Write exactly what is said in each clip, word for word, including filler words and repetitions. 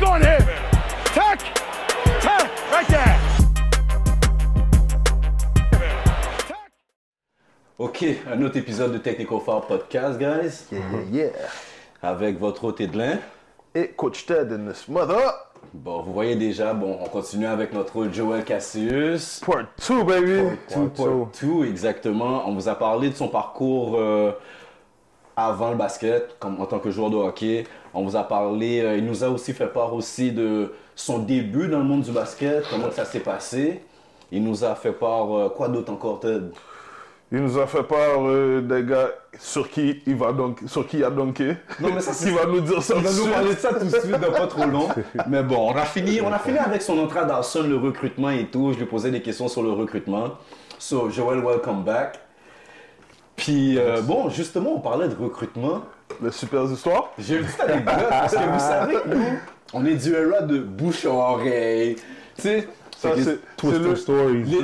going here. Tack! Tack! Right there! OK, un autre épisode de Technicophore Podcast, guys. Yeah, yeah, yeah. Avec votre hôte Edlin. Et Coach Ted in this mother. Bon, vous voyez déjà, bon, on continue avec notre hôte Joel Cassius. Part deux, baby! Part deux, part deux, exactement. On vous a parlé de son parcours euh, avant le basket, comme en tant que joueur de hockey. On vous a parlé, euh, il nous a aussi fait part aussi de son début dans le monde du basket, comment ça s'est passé. Il nous a fait part, euh, quoi d'autre encore, Ted? Il nous a fait part euh, des gars sur qui il va donc sur qui il a dunké. Non mais ça c'est... il va nous dire ça. On va nous parler de ça tout de suite, dans pas trop long. Mais bon, on a fini, on a fini avec son entrée à Dawson, le recrutement et tout. Je lui posais des questions sur le recrutement. So Joel, welcome back. Puis euh, bon, justement, on parlait de recrutement. Les super histoires. J'ai une petite anecdote parce que vous savez que nous, on est du era de bouche à oreille, tu sais. Ça, c'est, c'est le, stories. Le,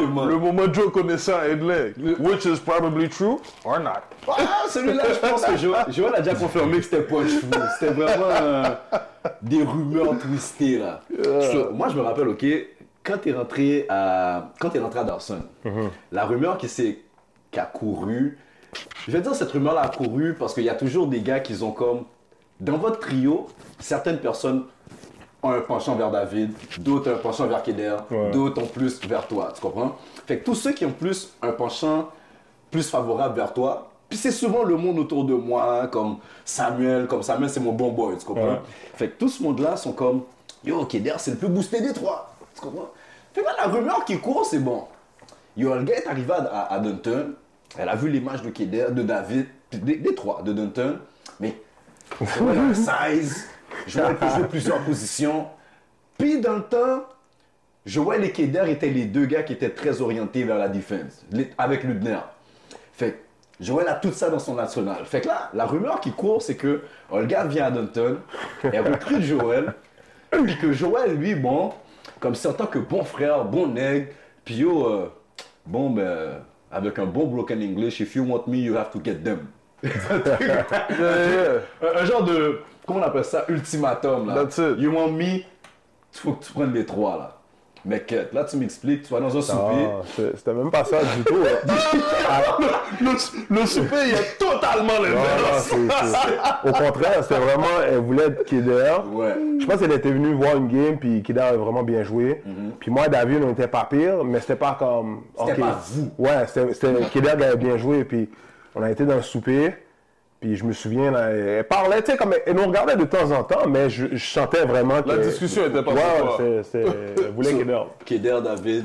moment, le moment où Joe connaît ça, Edley, which is probably true or not. Ah, celui-là, je pense que Joël, Joël a déjà confirmé que c'était pas chou. C'était vraiment euh, des rumeurs twistées, là. Yeah. So, moi, je me rappelle, OK, quand t'es rentré à, quand t'es rentré à Dawson, mm-hmm. la rumeur qui, s'est, qui a couru, je vais dire cette rumeur-là a couru parce qu'il y a toujours des gars qui ont comme, dans votre trio, certaines personnes... un penchant vers David, d'autres un penchant vers Keder, ouais. d'autres ont plus vers toi, tu comprends? Fait que tous ceux qui ont plus un penchant plus favorable vers toi, puis c'est souvent le monde autour de moi, comme Samuel, comme Samuel c'est mon bon boy, tu comprends? Ouais. Fait que tout ce monde-là sont comme, yo, Keder c'est le plus boosté des trois, tu comprends? Fait que là, la rumeur qui court, c'est bon. Yo, le gars est arrivé à, à Dunton, elle a vu les matchs de Keder, de David, des, des trois, de Dunton, mais c'est vrai, un size... Joël faisait plusieurs positions. Puis dans le temps, Joël et Keder étaient les deux gars qui étaient très orientés vers la défense, avec Ludner. Fait que Joël a tout ça dans son national. Fait que là, la rumeur qui court, c'est que Olga vient à Dunton, elle recrute Joël, puis que Joël, lui, bon, comme c'est en tant que bon frère, bon nègre, puis yo, euh, bon, ben, avec un bon broken English, if you want me, you have to get them. un, un genre de... Comment on appelle ça? Ultimatum, là. That's it. You want me? Il faut que tu prennes les trois, là. Mec, là, tu m'expliques, tu vas dans un souper. Non, c'était même pas ça du tout. le, le, le souper, il est totalement l'inverse. Non, non, c'est, c'est... Au contraire, c'était vraiment... Elle voulait être Keder. Ouais. Je pense qu'elle était venue voir une game, puis Keder avait vraiment bien joué. Mm-hmm. Puis moi et David, on était pas pire, mais c'était pas comme... C'était okay. pas vous. Ouais, c'était, c'était Keder qui avait bien joué, puis on a été dans le souper. Puis je me souviens, là, elle parlait, tu sais, comme elle, elle nous regardait de temps en temps, mais je, je sentais vraiment que... La discussion était pas pour ouais, c'est, c'est, elle voulait Keder. Keder, David,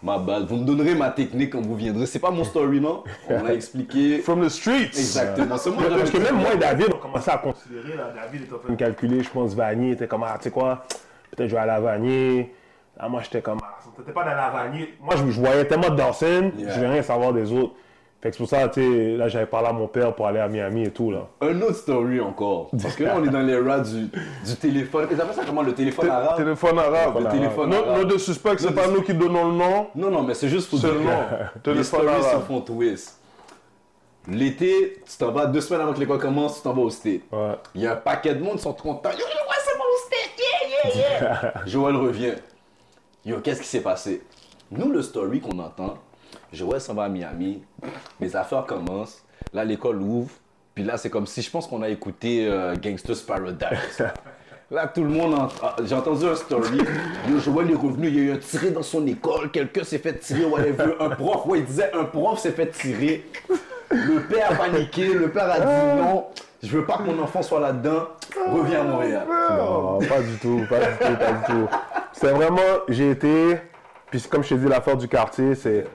ma balle. Vous me donnerez ma technique quand vous viendrez. C'est pas mon story, non? On l'a expliqué. From the streets! Exactement. C'est moi, parce que même moi et David, on commençait à considérer, là, David était en train de calculer, je pense, Vanier était comme, ah, tu sais quoi, peut-être je vais aller à Vanier. Là, moi, j'étais comme, ah, t'étais pas d'aller à Vanier. Moi, je, je voyais tellement de Dawson, yeah. je vais rien savoir des autres. Fait que c'est pour ça, tu sais, là, j'avais parlé à mon père pour aller à Miami et tout, là. Un autre story encore. Parce que là, on est dans les rats du, du téléphone. Ils appellent ça comment, le téléphone Té- arabe? Téléphone arabe. Le téléphone arabe. Nos no deux suspects, c'est no pas de... nous qui donnons le nom. Non, non, mais c'est juste pour c'est dire. C'est le nom. Les stories arabe. Se font twist. L'été, tu t'en vas deux semaines avant que l'école commence, tu t'en vas au state. Ouais. Il y a un paquet de monde, ils sont contents. Yo, yo, ouais, c'est mon state, yeah, yeah, yeah. Joël revient. Yo, qu'est-ce qui s'est passé? Nous, le story qu'on entend, Joël s'en va à Miami, les affaires commencent, là l'école ouvre, puis là c'est comme si je pense qu'on a écouté euh, Gangster's Paradise. Là tout le monde, en... j'ai entendu un story, le Joël est revenu, il y a eu un tiré dans son école, quelqu'un s'est fait tirer, whatever, un prof, ouais il disait un prof s'est fait tirer, le père a paniqué, le père a dit non, je veux pas que mon enfant soit là-dedans, reviens à Montréal. Non, pas du tout, pas du tout, pas du tout. C'est vraiment, j'ai été, puis comme je t'ai dit, l'affaire du quartier, c'est...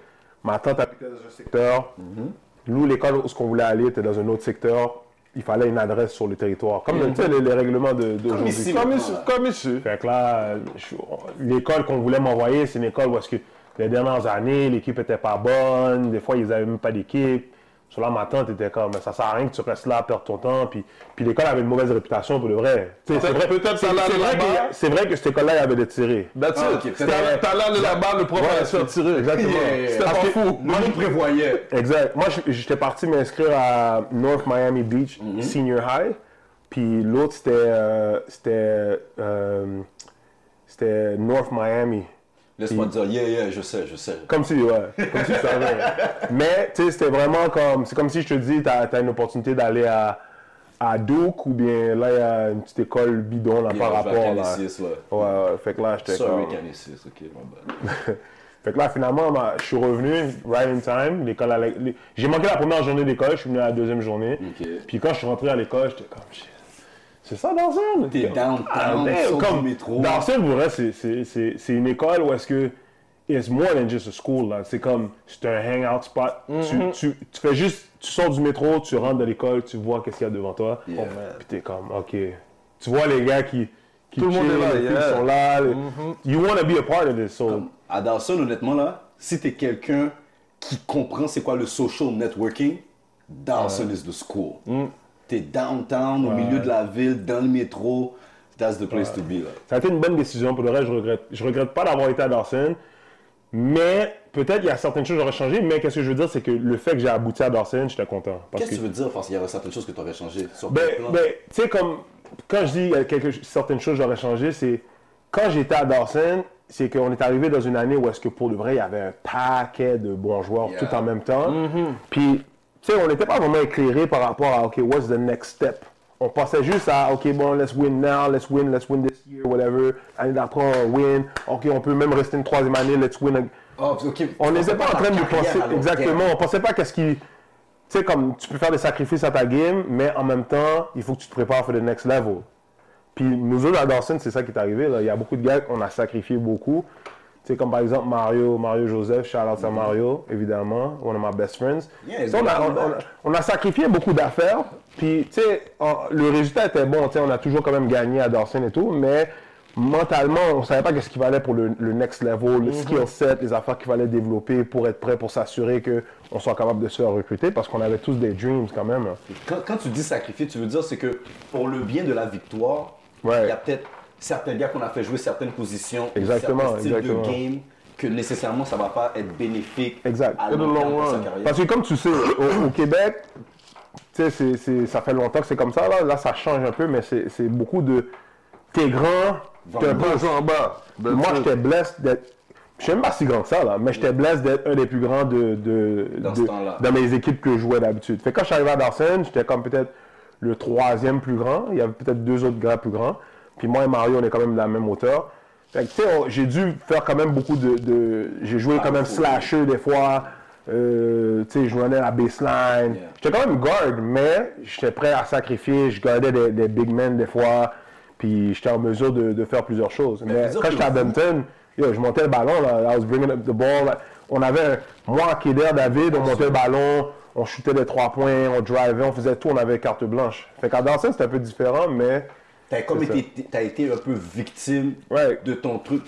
Ma tante habitait dans un secteur. Mm-hmm. Nous, l'école où on voulait aller était dans un autre secteur. Il fallait une adresse sur le territoire. Comme mm-hmm. les, les règlements de, de comme ici, comme ici. Comme ici. Fait que là, je, l'école qu'on voulait m'envoyer, c'est une école où est-ce que les dernières années, l'équipe n'était pas bonne. Des fois, ils n'avaient même pas d'équipe. Sur là, ma tante était comme, ça sert à rien que tu restes là, perdre ton temps. Puis, puis l'école avait une mauvaise réputation pour le vrai. C'est, c'est vrai, peut-être c'est, c'est, vrai que, c'est vrai que cette école-là, il y avait des tirés. Ben, ah, okay. T'as l'air là-bas, le prof allait se faire tirer. Exactement. Yeah, yeah. C'était pas fou. Moi, je prévoyais. Exact. Moi, j'étais parti m'inscrire à North Miami Beach mm-hmm. Senior High. Puis l'autre, c'était, euh, c'était, euh, c'était North Miami. Laisse-moi te dire, yeah, yeah, je sais, je sais. Comme si, ouais, comme si tu savais. Mais, tu sais, c'était vraiment comme, c'est comme si je te dis, t'as, t'as une opportunité d'aller à, à Duke, ou bien là, il y a une petite école bidon, là, yeah, par rapport, à Canisius, là. Ouais, ouais, ouais, fait que là, j'étais Sorry, comme... Sorry, Canisius, ok, my bad. Fait que là, finalement, bah, je suis revenu, right in time, l'école, à la... j'ai manqué la première journée d'école, je suis venu à la deuxième journée. Okay. Puis quand je suis rentré à l'école, j'étais comme, shit. C'est ça, Dawson? T'es down, down, comme métro. Dawson, vous vrai, c'est, c'est, c'est, c'est une école où est-ce que it's more than just a school, là. C'est comme, c'est un hangout spot. Mm-hmm. Tu, tu, tu fais juste, tu sors du métro, tu rentres de l'école, tu vois qu'est-ce qu'il y a devant toi. Yeah. Oh, puis t'es comme, ok. Tu vois les gars qui, qui tout le monde est là, les yeah. filles sont là. Les... Mm-hmm. You want to be a part of this, so. Um, à Dawson, honnêtement, là, si t'es quelqu'un qui comprend c'est quoi le social networking, Dawson uh. is the school. Mm. T'es downtown, ouais. au milieu de la ville, dans le métro. That's the place ouais. to be. Là. Ça a été une bonne décision. Pour le reste, je regrette. Je regrette pas d'avoir été à Dawson. Mais peut-être il y a certaines choses que j'aurais changées. Mais qu'est-ce que je veux dire, c'est que le fait que j'ai abouti à Dawson, j'étais content. Parce qu'est-ce que tu veux dire parce qu'il y aurait certaines choses que tu aurais changées? Ben, ben tu sais, comme quand je dis que certaines choses que j'aurais changées, c'est quand j'étais à Dawson, c'est qu'on est arrivé dans une année où est-ce que pour de vrai, il y avait un paquet de bons joueurs yeah. tout en même temps. Mm-hmm. Puis... tu sais, on n'était pas vraiment éclairé par rapport à, OK, what's the next step? On pensait juste à, OK, bon, let's win now, let's win, let's win this year, whatever. L'année d'après, on win. OK, on peut même rester une troisième année, let's win. A... Oh, okay. On n'était pas, pas en train de penser, exactement, on pensait pas qu'est-ce qui... Tu sais, comme, tu peux faire des sacrifices à ta game, mais en même temps, il faut que tu te prépares pour le next level. Puis nous autres, à Dawson, c'est ça qui est arrivé, là. Il y a beaucoup de gars qu'on a sacrifié beaucoup. C'est comme par exemple Mario, Mario Joseph, shout out à Mario, évidemment, one of my best friends. Yeah, on, a, on, a, on a sacrifié beaucoup d'affaires, puis tu sais, le résultat était bon, tu sais, on a toujours quand même gagné à Dawson et tout, mais mentalement, on savait pas qu'est-ce qu'il valait pour le, le next level, le mm-hmm. skill set, les affaires qu'il fallait développer pour être prêt, pour s'assurer qu'on soit capable de se faire recruter, parce qu'on avait tous des dreams quand même. Quand, quand tu dis sacrifier, tu veux dire c'est que pour le bien de la victoire, il ouais. y a peut-être certains gars qu'on a fait jouer certaines positions, exactement, certains styles exactement. De game, que nécessairement ça ne va pas être bénéfique exact. À long terme pour sa carrière. Parce que comme tu sais, au, au Québec, c'est, c'est, ça fait longtemps que c'est comme ça, là, là ça change un peu, mais c'est, c'est beaucoup de... T'es grand, t'es un peu en bas. Moi j'étais blessed d'être... Je ne sais même pas si grand que ça, là, mais j'étais blessé d'être un des plus grands de, de, dans, de, dans mes équipes que je jouais d'habitude. Fait que quand je suis arrivé à Dawson, j'étais comme peut-être le troisième plus grand, il y avait peut-être deux autres gars plus grands. Puis moi et Mario, on est quand même de la même hauteur. Fait que, tu sais, j'ai dû faire quand même beaucoup de... de... J'ai joué ah, quand même slasher des fois. Euh, tu sais, je menais la baseline. Yeah. J'étais quand même guard, mais j'étais prêt à sacrifier. Je gardais des, des big men des fois. Puis j'étais en mesure de, de faire plusieurs choses. Mais, mais quand j'étais à Benton, yo, je montais le ballon. Là. I was bringing up the ball. On avait... Moi, Keder, David, on montait le ballon. On shootait les trois points. On drivait. On faisait tout. On avait carte blanche. Fait qu'à Dawson, c'était un peu différent, mais... T'as, comme été, t'as été un peu victime ouais. de ton truc,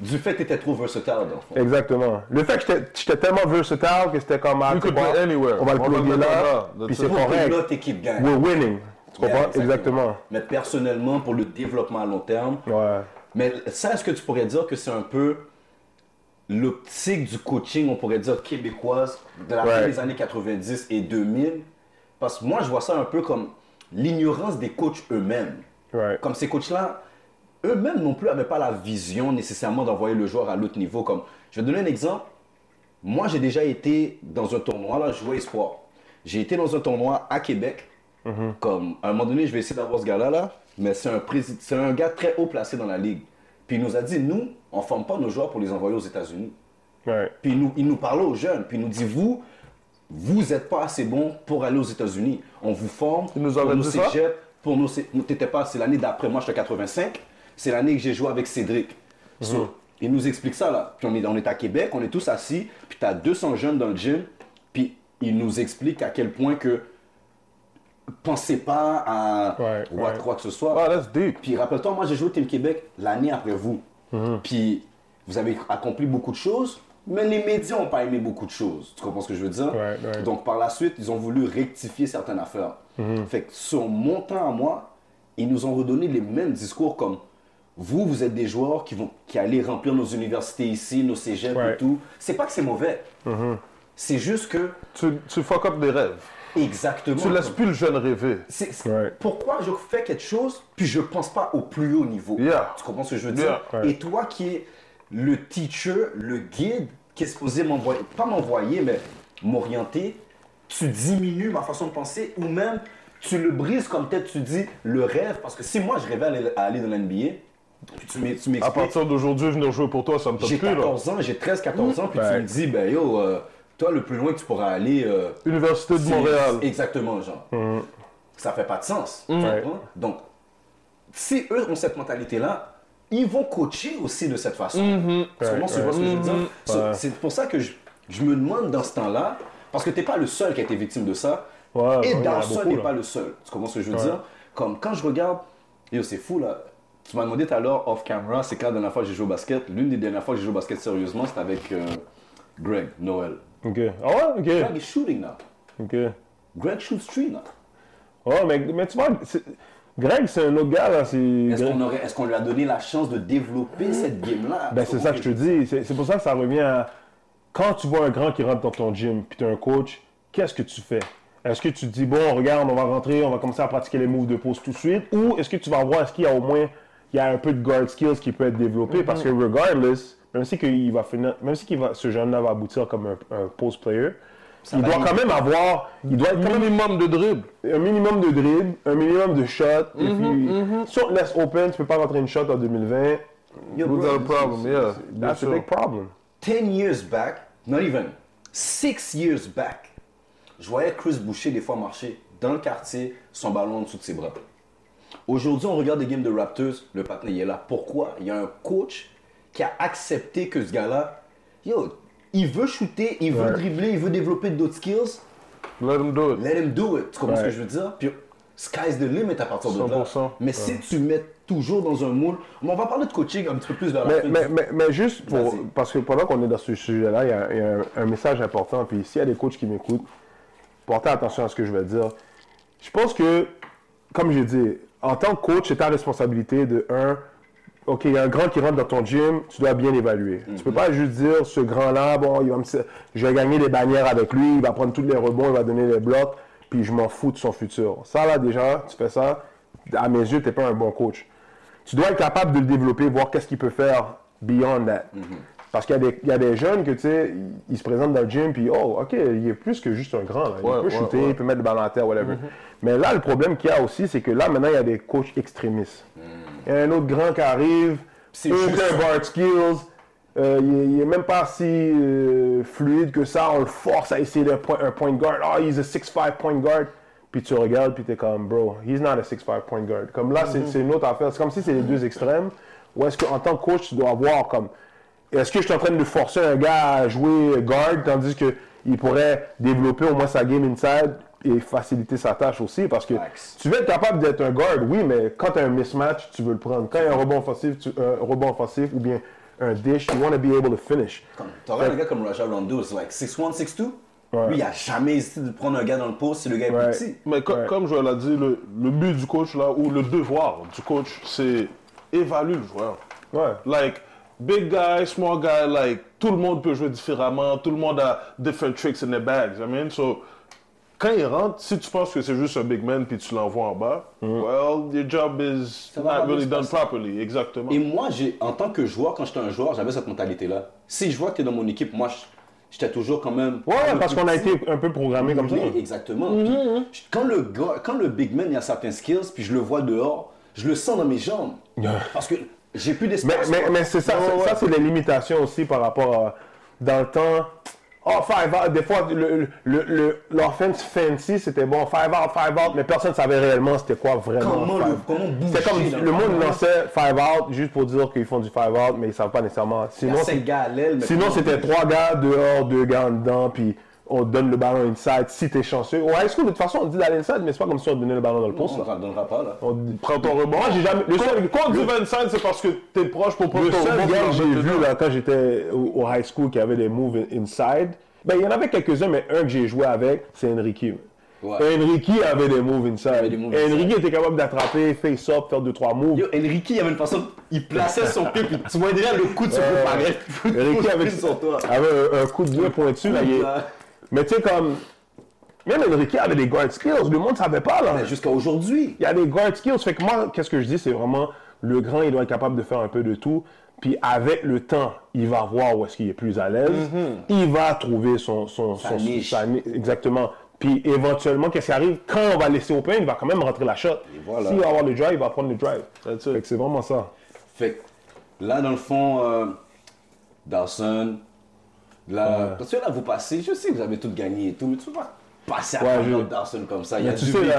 du fait que t'étais trop versatile dans le fond. Exactement. Le fait que j'étais, j'étais tellement versatile que c'était comme... You could play anywhere. On va le plugger là, puis c'est correct. Notre équipe gagne. We're winning. Tu comprends? Yeah, exactement. exactement. Mais personnellement, pour le développement à long terme... Ouais. Mais ça, est-ce que tu pourrais dire que c'est un peu l'optique du coaching, on pourrait dire, québécoise, de la fin ouais. des années quatre-vingt-dix et deux mille? Parce que moi, je vois ça un peu comme l'ignorance des coachs eux-mêmes. Right. Comme ces coachs-là, eux-mêmes non plus n'avaient pas la vision nécessairement d'envoyer le joueur à l'autre niveau. Comme, je vais te donner un exemple. Moi, j'ai déjà été dans un tournoi, là, je jouais espoir. J'ai été dans un tournoi à Québec. Mm-hmm. Comme, à un moment donné, je vais essayer d'avoir ce gars-là, là, mais c'est un, pré- c'est un gars très haut placé dans la ligue. Puis il nous a dit, nous, on ne forme pas nos joueurs pour les envoyer aux États-Unis. Right. Puis il nous, il nous parlait aux jeunes, puis il nous dit, vous, vous n'êtes pas assez bon pour aller aux États-Unis. On vous forme, on nous, nous cégep. Pour nous, c'est, t'étais pas, c'est l'année d'après, moi j'étais quatre-vingt-cinq, c'est l'année que j'ai joué avec Cédric. Mm-hmm. So, il nous explique ça là, puis on est, on est à Québec, on est tous assis, puis t'as deux cents jeunes dans le gym, puis il nous explique à quel point que pensez pas à right, what, right. quoi que ce soit. Oh, that's deep. Puis rappelle-toi, moi j'ai joué au Team Québec l'année après vous, mm-hmm. puis vous avez accompli beaucoup de choses, mais les médias n'ont pas aimé beaucoup de choses, tu comprends ce que je veux dire? Right, right. Donc par la suite, ils ont voulu rectifier certaines affaires. Mm-hmm. Fait que sur mon temps à moi, ils nous ont redonné les mêmes discours comme vous, vous êtes des joueurs qui vont qui allez remplir nos universités ici, nos cégeps right. et tout. C'est pas que c'est mauvais. Mm-hmm. C'est juste que... Tu, tu fuck up des rêves. Exactement. Tu ne laisses plus le jeune rêver. C'est, c'est right. Pourquoi je fais quelque chose, puis je ne pense pas au plus haut niveau. Yeah. Tu comprends ce que je veux dire? Yeah. Right. Et toi qui es le teacher, le guide, qui est supposé m'envoyer, pas m'envoyer, mais m'orienter, tu diminues ma façon de penser ou même tu le brises comme peut-être tu dis le rêve. Parce que si moi je rêvais à aller dans l'N B A, puis tu m'expliques... À partir d'aujourd'hui, venir jouer pour toi, ça me touche plus. J'ai quatorze ans, j'ai treize quatorze ans, puis ouais. tu me dis, ben yo... Euh, toi, le plus loin que tu pourras aller... Euh, Université de Montréal. Exactement, genre. Mm. Ça fait pas de sens. Mm. Donc, si eux ont cette mentalité-là, ils vont coacher aussi de cette façon. Mm-hmm. Parce right, right. Vois ce que je veux dire. Mm-hmm. Ouais. C'est pour ça que je, je me demande dans ce temps-là, parce que t'es pas le seul qui a été victime de ça, ouais, et ouais, Dawson n'est pas le seul. Tu comprends ce que je veux ouais. dire? Comme quand je regarde... Yo, c'est fou, là. Tu m'as demandé tout à l'heure, off-camera, c'est quand la dernière fois que j'ai joué au basket. L'une des dernières fois que j'ai joué au basket sérieusement, c'était avec euh, Greg Noël. Ok. Ah ouais, ok. Greg is shooting now. Ok. Greg shoots three now. Ouais, mais, mais tu vois, c'est... Greg, c'est un autre gars, là. C'est... Est-ce, Greg... qu'on aurait... Est-ce qu'on lui a donné la chance de développer cette game-là? Ben, c'est ça que je te dis. C'est, c'est pour ça que ça revient à... Quand tu vois un grand qui rentre dans ton gym, puis tu es un coach, qu'est-ce que tu fais? Est-ce que tu te dis, bon, regarde, on va rentrer, on va commencer à pratiquer les moves de pause tout de suite? Ou est-ce que tu vas voir, est-ce qu'il y a au moins... Il y a un peu de guard skills qui peut être développé? Mm-hmm. Parce que regardless... Même si, qu'il va finir, même si qu'il va, ce jeune-là va aboutir comme un, un post player, ça il doit quand même avoir, il doit être un minimum de dribble, un minimum de dribble, un minimum de shot. Mm-hmm, et puis, mm-hmm. Si on te laisse open, tu peux pas rentrer une shot en deux mille vingt. Yo, bro, that's a problem, yeah. That's sure. a big problem. Ten years back, not even six years back, je voyais Chris Boucher des fois marcher dans le quartier, son ballon en dessous de ses bras. Aujourd'hui, on regarde des games de Raptors, le partenaire est là. Pourquoi? Il y a un coach qui a accepté que ce gars-là, yo, il veut shooter, il veut right. dribbler, il veut développer d'autres skills. Let him do it. Let him do it. Tu comprends right. ce que je veux dire? Puis, sky's the limit à partir de là. cent pour cent Mais ouais. si tu mets toujours dans un moule, on va parler de coaching un petit peu plus vers la fin. Mais, mais, mais juste, pour, parce que pendant qu'on est dans ce sujet-là, il y a, il y a un, un message important. Puis, s'il y a des coachs qui m'écoutent, portez attention à ce que je vais dire. Je pense que, comme j'ai dit, en tant que coach, c'est ta responsabilité de un... OK, il y a un grand qui rentre dans ton gym, tu dois bien l'évaluer. Mm-hmm. Tu peux pas juste dire, ce grand-là, bon, il va me... je vais gagner des bannières avec lui, il va prendre tous les rebonds, il va donner les blocs, puis je m'en fous de son futur. Ça, là, déjà, tu fais ça, à mes yeux, t'es pas un bon coach. Tu dois être capable de le développer, voir qu'est-ce qu'il peut faire beyond that. Mm-hmm. Parce qu'il y a, des, il y a des jeunes que, tu sais, ils se présentent dans le gym, puis, oh, OK, il est plus que juste un grand, là. Il ouais, peut ouais, shooter, ouais. il peut mettre le ballon à terre, whatever. Mm-hmm. Mais là, le problème qu'il y a aussi, c'est que là, maintenant, il y a des coachs extrémistes. Mm-hmm. Il y a un autre grand qui arrive, c'est juste un guard skills, euh, il n'est même pas si euh, fluide que ça, on le force à essayer un point, un point guard, oh, he's a six five point guard, puis tu regardes, puis t'es comme, bro, he's not a six five point guard. Comme là, mm-hmm. c'est, c'est une autre affaire, c'est comme si c'est les deux extrêmes, ou est-ce qu'en tant que coach, tu dois avoir comme, est-ce que je suis en train de forcer un gars à jouer guard, tandis qu'il pourrait développer au moins sa game inside, et faciliter sa tâche aussi, parce que Max. Tu veux être capable d'être un guard, oui, mais quand tu as un mismatch, tu veux le prendre. Quand il y a un rebond offensif, tu, un rebond offensif ou bien un dish, you want to be able to finish. Tu regardes un gars comme Raja Rondo, c'est like six one, six two Ouais. Lui, il n'a jamais hésité de prendre un gars dans le poste si le gars est ouais. petit. Mais co- ouais. comme Joël a dit, le, le but du coach, là, ou le devoir du coach, c'est évaluer le joueur. Ouais. Like, big guy, small guy, like, tout le monde peut jouer différemment, tout le monde a different tricks in their bags, I mean, so... Quand il rentre, si tu penses que c'est juste un big man puis tu l'envoies en bas, mm. well, your job is ça not really done properly. Exactement. Et moi, j'ai, en tant que joueur, quand j'étais un joueur, j'avais cette mentalité-là. Si je vois que tu es dans mon équipe, moi, j'étais toujours quand même... Ouais, parce qu'on a été un peu programmé comme ça. Exactement. Mm-hmm. Puis, quand, le gars, quand le big man, il a certains skills, puis je le vois dehors, je le sens dans mes jambes. Parce que j'ai plus d'espace. Mais, mais, mais c'est ça, non, c'est, ouais. ça, c'est les limitations aussi par rapport à... Dans le temps... Oh, five out. Des fois, le, le, le, l'offense fancy, c'était bon, five out, five out, mais personne ne savait réellement c'était quoi vraiment. Comment le, comment bouger c'est comme le, le monde lançait five out juste pour dire qu'ils font du five out, mais ils ne savent pas nécessairement. Sinon, c'est, gars l'aile, sinon c'était trois gars dehors, deux gars en dedans, puis on donne le ballon inside si t'es chanceux. Ouais, est-ce que de toute façon on dit d'aller inside, mais c'est pas comme si on donnait le ballon dans le poste. Non, on ne donnera pas là. On prend ton rebond. Moi, j'ai jamais. Le seul... Quand on dit inside, c'est parce que t'es proche pour prendre le ton rebond. Le seul gars que j'ai vu là quand j'étais au high school qui avait des moves inside, ben il y en avait quelques-uns, mais un que j'ai joué avec, c'est Enrique. Ouais. Enrique avait des moves inside. Des moves Enrique inside. Était capable d'attraper, face up, faire deux trois moves. Yo, Enrique avait une façon, il plaçait son pied, puis tu vois déjà le coup de ce coup pareil. Enrique avait, avait un, un coup de deux pointus là. Il... Mais tu sais, comme, Même Enrique avait des guard skills. Le monde ne savait pas, là. Mais jusqu'à aujourd'hui. Il y a des guard skills. Fait que moi, qu'est-ce que je dis, c'est vraiment le grand, il doit être capable de faire un peu de tout. Puis avec le temps, il va voir où est-ce qu'il est plus à l'aise. Mm-hmm. Il va trouver son... son, sa, son niche. Sa niche. Exactement. Puis éventuellement, qu'est-ce qui arrive? Quand on va laisser open, il va quand même rentrer la shot. Voilà. S'il va avoir le drive, il va prendre le drive. Fait que c'est vraiment ça. Fait que là, dans le fond, euh, Dawson... Là, ouais. Parce que là, vous passez, je sais que vous avez tout gagné et tout, mais tu peux pas passer à ouais, je... Dawson comme ça. Il y a tu du sais, là,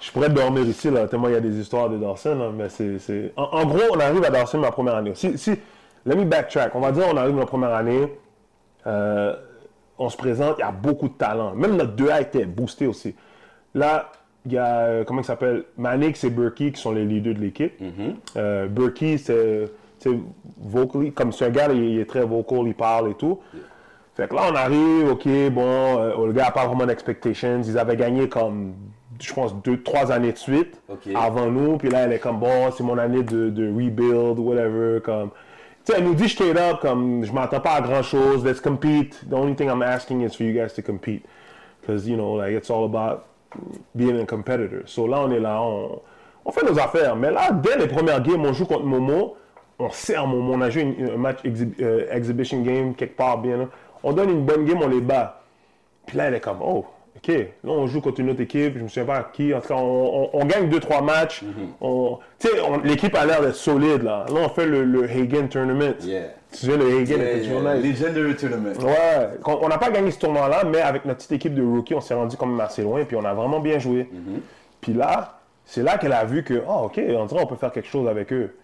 je pourrais dormir ici, là, tellement il y a des histoires de Dawson. Hein, mais c'est, c'est... En, en gros, on arrive à Dawson ma première année. Si, si, let me backtrack. On va dire on arrive ma première année, euh, on se présente, il y a beaucoup de talent. Même notre deux A était boosté aussi. Là, il y a, comment il s'appelle, Mannix et Berkey qui sont les leaders de l'équipe. Mm-hmm. Euh, Berkey, c'est, c'est vocal, comme c'est un gars, il, il est très vocal, il parle et tout. Yeah. Fait que là, on arrive, OK, bon, euh, le gars n'a pas vraiment d'expectations. Ils avaient gagné comme, je pense, deux, trois années de suite okay. avant nous. Puis là, elle est comme, bon, c'est mon année de, de rebuild, whatever. Comme, tu sais, elle nous dit straight up, comme, je m'attends pas à grand-chose. Let's compete. The only thing I'm asking is for you guys to compete. Because, you know, like, it's all about being a competitor. So là, on est là, on, on fait nos affaires. Mais là, dès les premières games, on joue contre Momo. On serre Momo. On a joué un match exhi- euh, exhibition game quelque part bien, là. On donne une bonne game, on les bat. Puis là, elle est comme, oh, OK, là, on joue contre une autre équipe, je ne me souviens pas à qui. En tout cas, on, on, on gagne deux trois matchs. Mm-hmm. Tu sais, l'équipe a l'air d'être solide, là. Là, on fait le, le Hagen Tournament. Yeah. Tu sais, le Hagen, yeah, yeah. Legendary Tournament. Ouais. On n'a pas gagné ce tournoi-là, mais avec notre petite équipe de rookies, on s'est rendu quand même assez loin, puis on a vraiment bien joué. Mm-hmm. Puis là, c'est là qu'elle a vu que, oh, OK, on dirait qu'on peut faire quelque chose avec eux.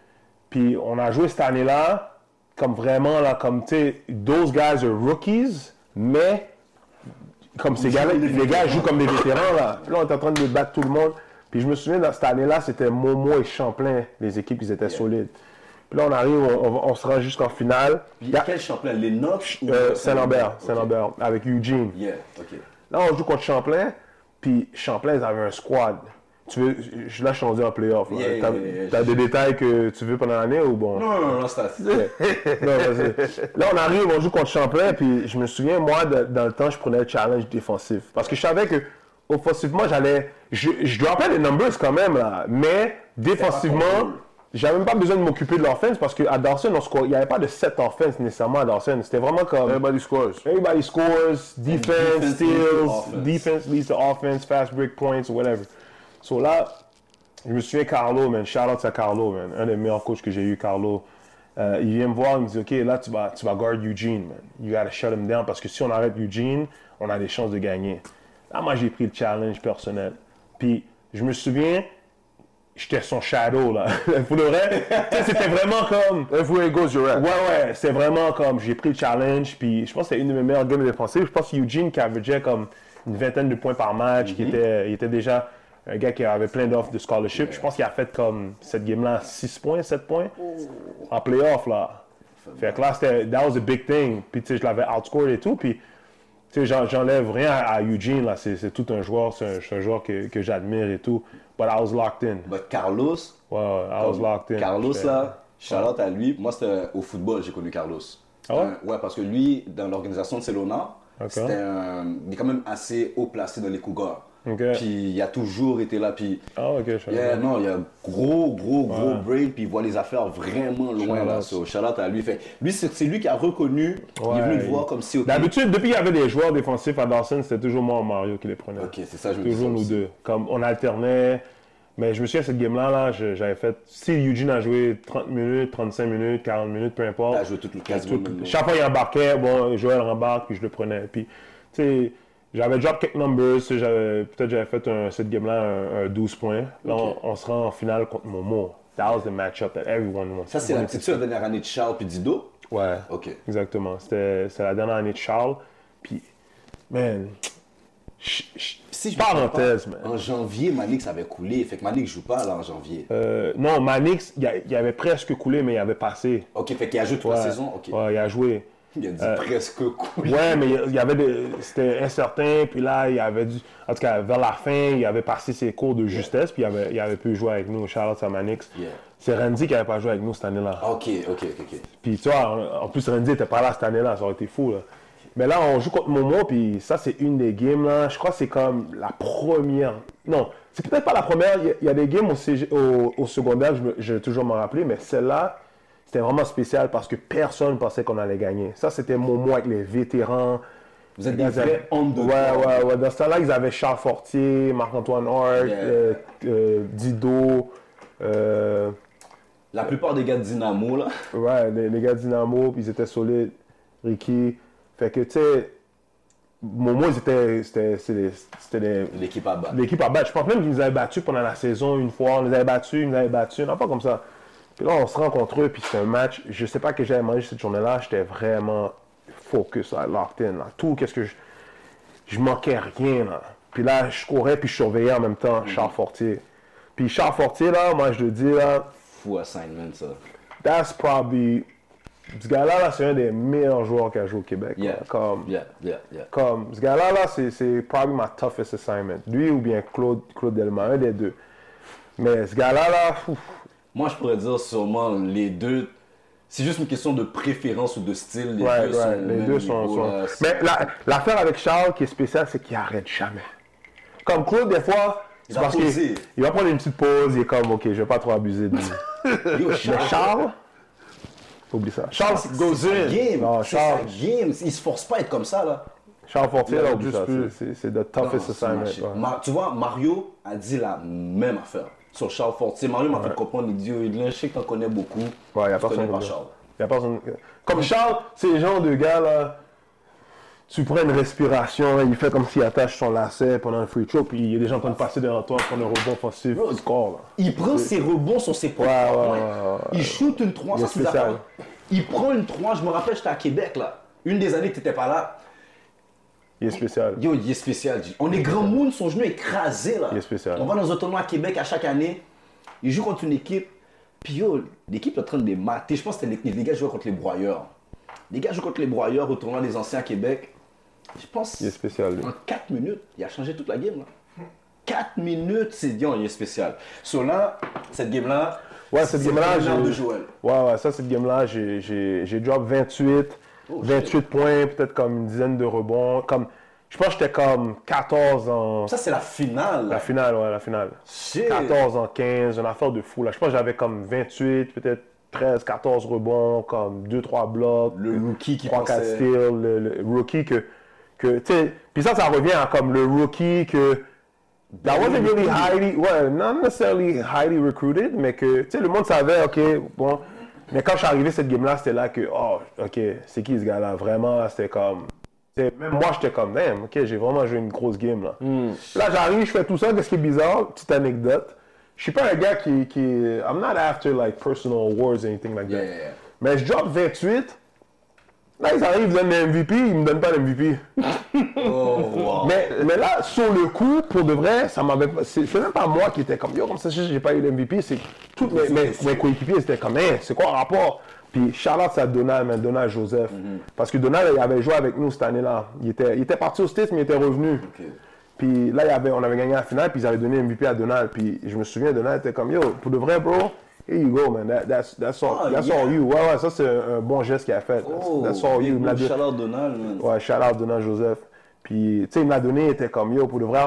Puis on a joué cette année-là, comme vraiment, là, comme, tu sais, those guys are rookies, mais comme ces gars-là, les gars jouent comme des vétérans, là. Puis là, on est en train de battre tout le monde. Puis je me souviens, dans cette année-là, c'était Momo et Champlain, les équipes, ils étaient yeah. solides. Puis là, on arrive, on, on, on se rend jusqu'en finale. Puis il y a quel Champlain? Les Nox euh, Saint-Lambert, Saint-Lambert, okay. avec Eugene. Yeah, OK. Là, on joue contre Champlain, puis Champlain, ils avaient un squad. Tu veux, je lâche ton dire en playoff. Là. Yeah, t'as yeah, yeah, t'as des détails que tu veux pendant l'année ou bon? Non, non, non, c'est assez. non, c'est... Là, on arrive, on joue contre Champlain, puis je me souviens, moi, de, dans le temps, je prenais le challenge défensif. Parce que je savais que, offensivement, j'allais. Je, je dropais les numbers quand même, là. Mais défensivement, j'avais même pas besoin de m'occuper de l'offense parce qu'à Dawson, il n'y avait pas de set offense nécessairement à Dawson. C'était vraiment comme. Everybody scores. Everybody scores, defense, defense steals, defense leads to offense, fast break points, whatever. So là, je me souviens Carlo, man, shout out à Carlo, man, un des meilleurs coachs que j'ai eu, Carlo. Euh, il vient me voir, il me dit, OK, là, tu vas, tu vas guard Eugene, man. You gotta shut him down, parce que si on arrête Eugene, on a des chances de gagner. Là, moi, j'ai pris le challenge personnel. Puis, je me souviens, j'étais son shadow, là. Pour le vrai, c'était vraiment comme... Everywhere goes your ass. Ouais, ouais, c'était vraiment comme, j'ai pris le challenge, puis je pense que c'était une de mes meilleures games défensives. Je pense que Eugene qui avait déjà comme une vingtaine de points par match, mm-hmm. qui était, il était déjà... Un gars qui avait plein d'offres de scholarship. Yeah. Je pense qu'il a fait comme cette game-là six points, sept points en playoff. Là. Fait que là, c'était that was a big thing. Puis, tu sais, je l'avais outscored et tout. Puis, tu sais, j'en, j'enlève rien à, à Eugene. Là. C'est, c'est tout un joueur. C'est un, c'est un joueur que, que j'admire et tout. But I was locked in. But Carlos. Ouais, well, I was locked in. Carlos, fait, là, shout out à lui. Moi, c'était au football, j'ai connu Carlos. Ah ouais? Euh, ouais, parce que lui, dans l'organisation de Selona, okay. c'était un, il est quand même assez haut placé dans les Cougars. Okay. Puis il a toujours été là. Puis ah, ok, je yeah, non, il a gros, gros, gros ouais. brain. Puis il voit les affaires vraiment loin shout-out. Là. So, shout out à lui. Fait, lui, c'est, c'est lui qui a reconnu. Ouais, il est venu il... le voir comme si. Okay. D'habitude, depuis qu'il y avait des joueurs défensifs à Dawson, c'était toujours moi ou Mario qui les prenait. Ok, c'est ça, je me toujours nous deux. Comme on alternait. Mais je me souviens à cette game-là, là, je, j'avais fait. Si Eugene a joué trente minutes, trente-cinq minutes, quarante minutes, peu importe. Il a joué toutes les quinze minutes. Chaque fois il embarquait, bon, Joel rembarque, puis je le prenais. Puis, tu sais. J'avais drop quelques numbers, j'avais, peut-être j'avais fait un, cette game-là un, un douze points. Là, okay. on, on se rend en finale contre Momo. That was the match-up that everyone wants. Ça, c'est la petite sur la dernière année de Charles puis Dido? Ouais, okay. Exactement. C'était, c'était la dernière année de Charles. Puis, man, ch- ch- si je parenthèse, pas, man. En janvier, Mannix avait coulé. Fait que Mannix joue pas, là, en janvier. Euh, non, Mannix, il, il avait presque coulé, mais il avait passé. OK, fait qu'il a joué toute ouais. la saison? Okay. Ouais, il a joué. Il a dit euh, presque cool. Ouais, mais il y avait des, c'était incertain, puis là, il avait dû... En tout cas, vers la fin, il avait passé ses cours de justesse, puis il avait, il avait pu jouer avec nous, Charles Samanix. Yeah. C'est Renzi qui n'avait pas joué avec nous cette année-là. OK, OK, OK. Puis tu vois, en, en plus, Renzi n'était pas là cette année-là, ça aurait été fou, là. Mais là, on joue contre Momo, puis ça, c'est une des games, là. Je crois que c'est comme la première. Non, c'est peut-être pas la première. Il y a des games au, C G... au... au secondaire, je, me... je vais toujours m'en rappeler, mais celle-là, c'était vraiment spécial parce que personne pensait qu'on allait gagner. Ça, c'était Momo avec les vétérans. Vous êtes des vrais hommes de ouais, ouais, ouais. Dans ce temps-là, ils avaient Charles Fortier, Marc-Antoine Hart, yeah. euh, euh, Dido. Euh... La plupart des gars de Dynamo, là. Ouais, les, les gars de Dynamo, puis ils étaient solides. Ricky. Fait que, tu sais, Momo, ils étaient. C'était, c'était, c'était les, l'équipe à battre. L'équipe à battre. Je pense même qu'ils nous avaient battus pendant la saison une fois. On les avait battus, ils nous avaient battus, non pas comme ça. Puis là, on se rencontre, puis c'est un match. Je sais pas que j'avais mangé cette journée-là. J'étais vraiment focus, là, locked in. Là. Tout, qu'est-ce que je. Je manquais rien, là. Puis là, je courais, puis je surveillais en même temps mm-hmm. Charles Fortier. Puis Charles Fortier, là, moi, je le dis, là. Fou assignment, ça. That's probably. Ce gars-là, là, c'est un des meilleurs joueurs qui a joué au Québec. Yeah. Comme, yeah. Yeah. Yeah. comme, ce gars-là, là, c'est, c'est probably my toughest assignment. Lui ou bien Claude, Claude Delma, un des deux. Mais ce gars-là, là, ouf. Moi, je pourrais dire sûrement les deux. C'est juste une question de préférence ou de style. Les ouais, deux ouais. sont. Les deux sont, niveau, sont... Là, mais la, l'affaire avec Charles qui est spéciale, c'est qu'il n'arrête jamais. Comme Claude, des fois. Il va, qu'il, il va prendre une petite pause, il est comme, ok, je vais pas trop abuser de lui. Mais Charles, oublie ça. Charles goes in. Game. Non, Charles. C'est sa game. Il se force pas à être comme ça, là. Charles Fortier, là, oublie ça. Plus. C'est, c'est the toughest assignment. Ouais. Ma, tu vois, Mario a dit la même affaire sur Charles Fortier. Mario m'a ouais. fait comprendre, il dit, je sais que t'en connais beaucoup. Ouais, il n'y a personne comme Charles. Y a personne... Comme Charles, c'est le genre de gars, là. Tu prends une respiration, il fait comme s'il attache son lacet pendant un free throw, puis il y a des gens en train de passer devant toi, prendre un rebond offensif, il score. Il prend c'est... ses rebonds sur ses points. Ouais, ouais, ouais, ouais. Il shoot une trois, ça c'est d'accord. Il prend une trois, je me rappelle, j'étais à Québec là. Une des années que t'étais pas là. Il est spécial. Yo, il est spécial. On est grand monde, son genou écrasé là. Il est spécial. On va dans un tournoi à Québec à chaque année. Il joue contre une équipe, puis yo, l'équipe est en train de les mater. Je pense que les, les gars jouaient contre les broyeurs. Les gars jouent contre les broyeurs au tournoi des anciens à Québec. Je pense il est spécial, en quatre minutes, il a changé toute la game. Là. quatre minutes, c'est bien, il est spécial. So là, cette game-là, ouais, cette c'est game-là, le game de Joel. Ouais, ouais, ça, cette game-là, j'ai, j'ai, j'ai drop vingt-huit, oh, vingt-huit points, peut-être comme une dizaine de rebonds. Comme, je pense que j'étais comme quatorze en... Ça, c'est la finale. La finale, ouais, la finale. Shit. quatorze en quinze, une affaire de fou. Là. Je pense que j'avais comme vingt-huit, peut-être treize, quatorze rebonds, comme deux trois blocs. Le rookie qui trois, pensait... quatre steals, le, le rookie que... Puis ça, ça revient à comme le rookie que that wasn't really highly, well, not necessarily highly recruited, mais que le monde savait, ok, bon. Mais quand je suis arrivé cette game-là, c'était là que, oh, ok, c'est qui ce gars-là? Vraiment, c'était comme, même moi, j'étais comme, damn, ok, j'ai vraiment joué une grosse game, là. Mm. Là, j'arrive, je fais tout ça, qu'est-ce qui est bizarre? Petite anecdote. Je suis pas un gars qui, qui, I'm not after, like, personal awards or anything like that. Yeah, yeah. Mais je drop vingt-huit. Là, ils arrivent, ils donnent des M V P, ils me donnent pas l'M V P. Oh, wow. mais, mais là, sur le coup, pour de vrai, ça m'avait. C'est, c'est même pas moi qui était comme yo, comme ça, j'ai pas eu l'M V P. C'est tous mes, mes, mes coéquipiers étaient comme, hey, c'est quoi le rapport? Puis Charlotte, ça Donald, mais Donald Joseph. Mm-hmm. Parce que Donald, il avait joué avec nous cette année-là. Il était, il était parti aux States, mais il était revenu. Okay. Puis là, il avait, on avait gagné la finale, puis ils avaient donné M V P à Donald. Puis je me souviens, Donald était comme yo, pour de vrai, bro. Here you go, man. That, that's that's all. Oh, that's yeah. all you. Ouais, ouais, ça c'est un bon geste qu'il a fait. That's, oh, that's all you. Shout out Donald, man. Ouais, shout out Donald Joseph. Puis, tu sais, il m'a donné, il était comme yo, pour de vrai.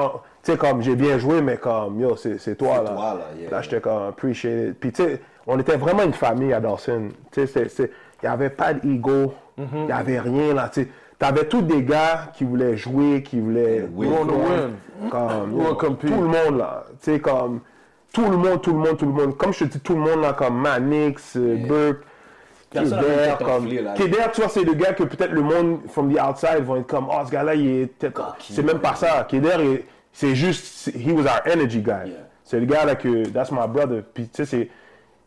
Tu sais, comme j'ai bien joué, mais comme yo, c'est, c'est toi c'est là. Toi, là, yeah. Là, j'étais comme appreciate it. Puis, tu sais, on était vraiment une famille à Dawson. Tu sais, il n'y avait pas d'ego. Il mm-hmm. n'y avait rien là. Tu sais, t'avais tous des gars qui voulaient jouer, qui voulaient. Oui, win, win. Comme, yo, comme tout le monde là. Tu sais, comme. Tout le monde, tout le monde, tout le monde. Comme je te dis, tout le monde, là, comme Mannix, yeah. Burke, Keder, comme... Keder, tu vois, c'est le gars que peut-être le monde, from the outside, vont être comme, oh, ce gars-là, il est... Cocky, c'est même ouais. pas ça. Keder, il... c'est juste, he was our energy guy. Yeah. C'est le gars, là, que, that's my brother. Puis, tu sais, c'est...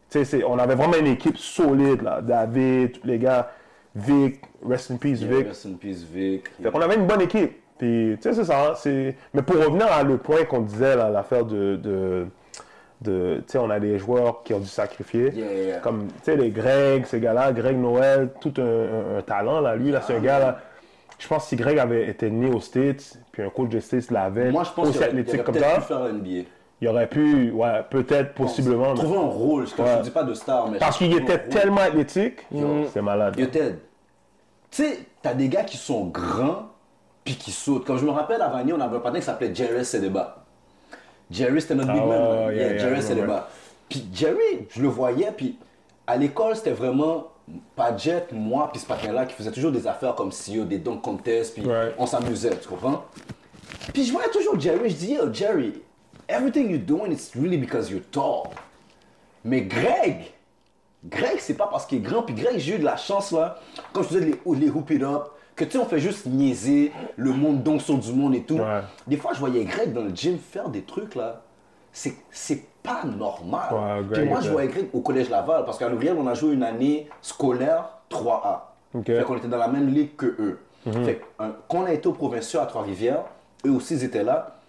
Tu sais, c'est... on avait vraiment une équipe solide, là. David, tous les gars, Vic, rest in peace, yeah, Vic. Rest in peace, Vic. Yeah. On avait une bonne équipe. Puis, tu sais, c'est ça. Hein, c'est... Mais pour revenir à le point qu'on disait, là, l'affaire de... de... de, tu sais, on a des joueurs qui ont dû sacrifier, yeah, yeah, yeah. comme, tu sais, les Greg, ces gars-là, Greg Noël, tout un, un, un talent, là, lui, là, c'est ah, un gars, là, je pense que si Greg avait été né aux States, puis un coach des States l'avait, moi, je pense qu'il aurait, il aurait comme peut-être ça, pu faire l'N B A. Il aurait pu, ouais, peut-être, possiblement. Trouver un rôle, parce que ouais. je ne dis pas de star, mais... Parce qu'il était tellement athlétique, mmh. c'est malade. Il était tu sais, t'as des gars qui sont grands puis qui sautent. Comme je me rappelle, à Vanier, on avait un partenaire qui s'appelait Jerry Sedeba. Jerry, c'était notre oh, big man. Yeah, yeah, yeah, Jerry yeah, Sedeba. Yeah. Puis Jerry, je le voyais, puis à l'école, c'était vraiment Padgett, moi, puis ce partenaire-là qui faisait toujours des affaires comme C E O, des dunk contests, puis right. on s'amusait, tu comprends? Puis je voyais toujours Jerry, je dis, yo, Jerry, everything you're doing, it's really because you're tall. Mais Greg, Greg, c'est pas parce qu'il est grand, puis Greg, j'ai eu de la chance, là, quand je faisais les, les hoop it up, que tu sais, on fait juste niaiser, le monde donc sur du monde et tout. Ouais. Des fois, je voyais Greg dans le gym faire des trucs, là. C'est, c'est pas normal. Wow, Greg, puis moi, je voyais Greg au collège Laval, parce qu'à L'Oréal, on a joué une année scolaire trois A. Okay. Fait qu'on était dans la même ligue que eux. Mm-hmm. Fait un, quand on a été aux provinciaux à Trois-Rivières, eux aussi, ils étaient là.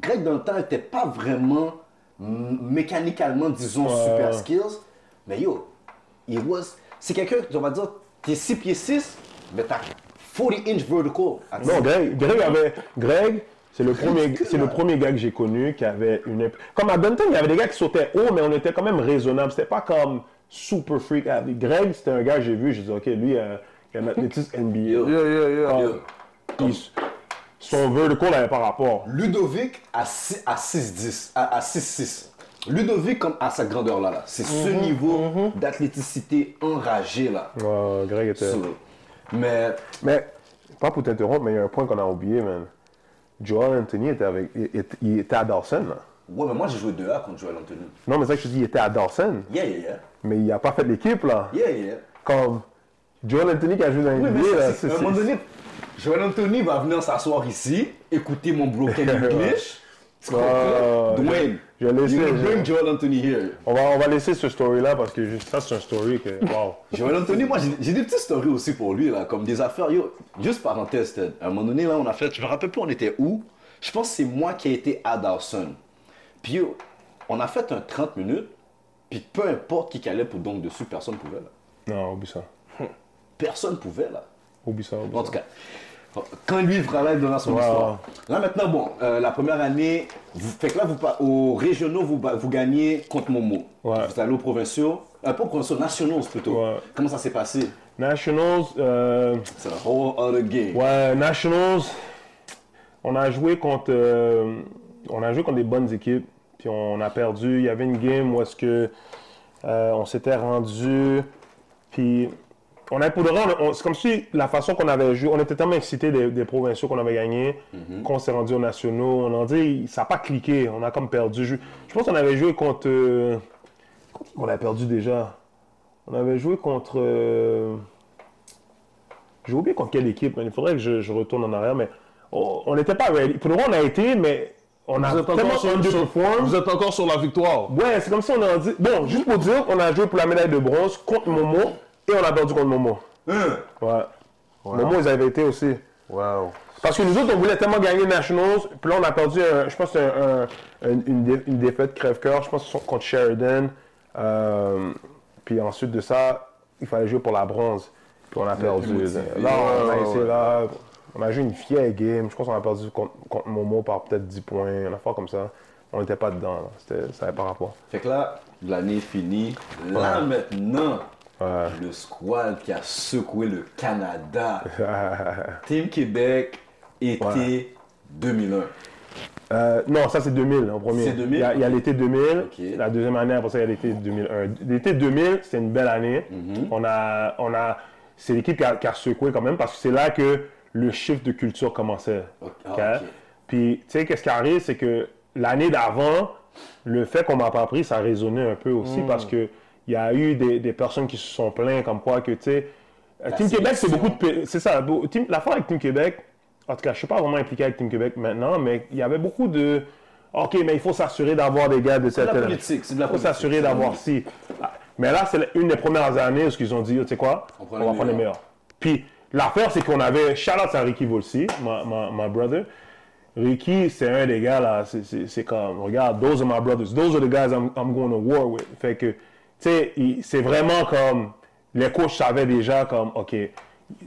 Greg, dans le temps, n'était pas vraiment m- mécaniquement, disons, wow. super skills. Mais yo, il was... c'est quelqu'un qui, on va dire, t'es six pieds six, mais t'as quarante inch vertical. Non, Greg, Greg avait... Greg, c'est le Greg, premier, c'est le premier gars que j'ai connu qui avait une... Comme à Benton, il y avait des gars qui sautaient haut, mais on était quand même raisonnable. C'était pas comme super freak. Greg, c'était un gars que j'ai vu, j'ai dit, OK, lui, il a un athlétisme N B A. Yo, yo, yo, um, yo. Comme... Son vertical n'avait pas rapport. Ludovic à six dix, à six six. Ludovic, comme à sa grandeur-là, là. C'est mm-hmm, ce niveau mm-hmm. d'athléticité enragée, là. Oh, Greg était... So, mais... mais, pas pour t'interrompre, mais il y a un point qu'on a oublié, man. Joel Anthony était avec... Il, il était à Dawson, là. Ouais, mais moi, j'ai joué deux A contre Joel Anthony. Non, mais c'est ça que je te dis, il était à Dawson. Yeah, yeah, yeah. Mais il n'a pas fait l'équipe, là. Yeah, yeah. Comme Joel Anthony qui a joué dans N B A, oui, là. C'est, à un moment donné, Joel Anthony va venir s'asseoir ici, écouter mon broken English. Euh, Dwayne, je, je laisser, you bring je... Joel Anthony here. On va, on va laisser ce story-là parce que ça, c'est un story que... Wow. Joel Anthony, moi, j'ai, j'ai des petites stories aussi pour lui, là, comme des affaires. Yo, juste parenthèse, Ted. À un moment donné, là, on a fait... Je me rappelle plus, on était où. Je pense que c'est moi qui ai été à Dawson. Puis, yo, on a fait un trente minutes, puis peu importe qui calait pour donc dessus, personne pouvait, là. Non, oublie ça. Personne pouvait, là. Oublie ça, oublie ça. En tout cas... Quand lui il là, il donnera son wow. histoire. Là maintenant, bon, euh, la première année, vous, fait que là, vous, aux régionaux, vous, vous gagnez contre Momo. Ouais. Vous allez aux provinciaux, euh, pas aux provinciaux, nationals plutôt. Ouais. Comment ça s'est passé? Nationals... Euh... C'est un whole other game. Ouais, nationals, on a joué contre, euh, on a joué contre des bonnes équipes, puis on a perdu. Il y avait une game où est-ce que euh, on s'était rendu, puis... On a, pour de vrai, on, on, c'est comme si la façon qu'on avait joué, on était tellement excités des, des provinciaux qu'on avait gagnés, mm-hmm. qu'on s'est rendu aux nationaux. On a dit, ça n'a pas cliqué, on a comme perdu. Je, je pense qu'on avait joué contre. Euh, on a perdu déjà. On avait joué contre. Euh, j'ai oublié contre quelle équipe, mais il faudrait que je, je retourne en arrière. Mais oh, on n'était pas ready. Pour de vrai, on a été, mais on a tellement sur, sur Vous êtes encore sur la victoire. Ouais, c'est comme si on a dit. Bon, juste pour dire, on a joué pour la médaille de bronze contre Momo. Et on a perdu contre Momo. Mmh. Ouais. Wow. Momo, ils avaient été aussi. Wow. Parce que nous autres, on voulait tellement gagner les Nationals. Puis là, on a perdu, un, je pense, un, un, une, dé, une défaite crève-cœur. Je pense contre Sheridan. Euh, puis ensuite de ça, il fallait jouer pour la bronze. Puis on a perdu. Là, là, on a essayé, là, on a joué une fière game. Je pense qu'on a perdu contre, contre Momo par peut-être dix points. Une affaire comme ça. On n'était pas dedans. Là. C'était, ça n'avait pas rapport. Fait que là, l'année est finie. Là, ouais. maintenant... Ouais. Le squad qui a secoué le Canada. Team Québec était ouais. deux mille un. Euh, non, ça c'est deux mille en premier. C'est deux mille? Il y a, il y a l'été deux mille. Okay. La deuxième année, après ça, il y a l'été deux mille un. L'été deux mille, c'était une belle année. Mm-hmm. On a, on a, c'est l'équipe qui a, qui a secoué quand même parce que c'est là que le shift de culture commençait. Okay. Ah, okay. Puis, tu sais, qu'est-ce qui arrive, c'est que l'année d'avant, le fait qu'on m'a pas pris, ça résonnait un peu aussi mm. parce que il y a eu des, des personnes qui se sont plaintes comme quoi que, tu sais... Team Québec, c'est beaucoup de... C'est ça, team, l'affaire avec Team Québec, en tout cas, je ne suis pas vraiment impliqué avec Team Québec maintenant, mais il y avait beaucoup de... OK, mais il faut s'assurer d'avoir des gars de cette... C'est de la politique, c'est de la politique. Il faut s'assurer d'avoir si... Mais là, c'est une des premières années où ils ont dit, oh, tu sais quoi, on, on va prendre les meilleurs. Puis, l'affaire, c'est qu'on avait... Shout-out à Ricky Volsi, ma, ma, ma brother. Ricky, c'est un des gars, là, c'est, c'est, c'est comme... Regarde, those are my brothers. Those are the guys I'm, I'm going to war with. Fait que... Tu sais, c'est vraiment comme, les coachs savaient déjà comme, OK,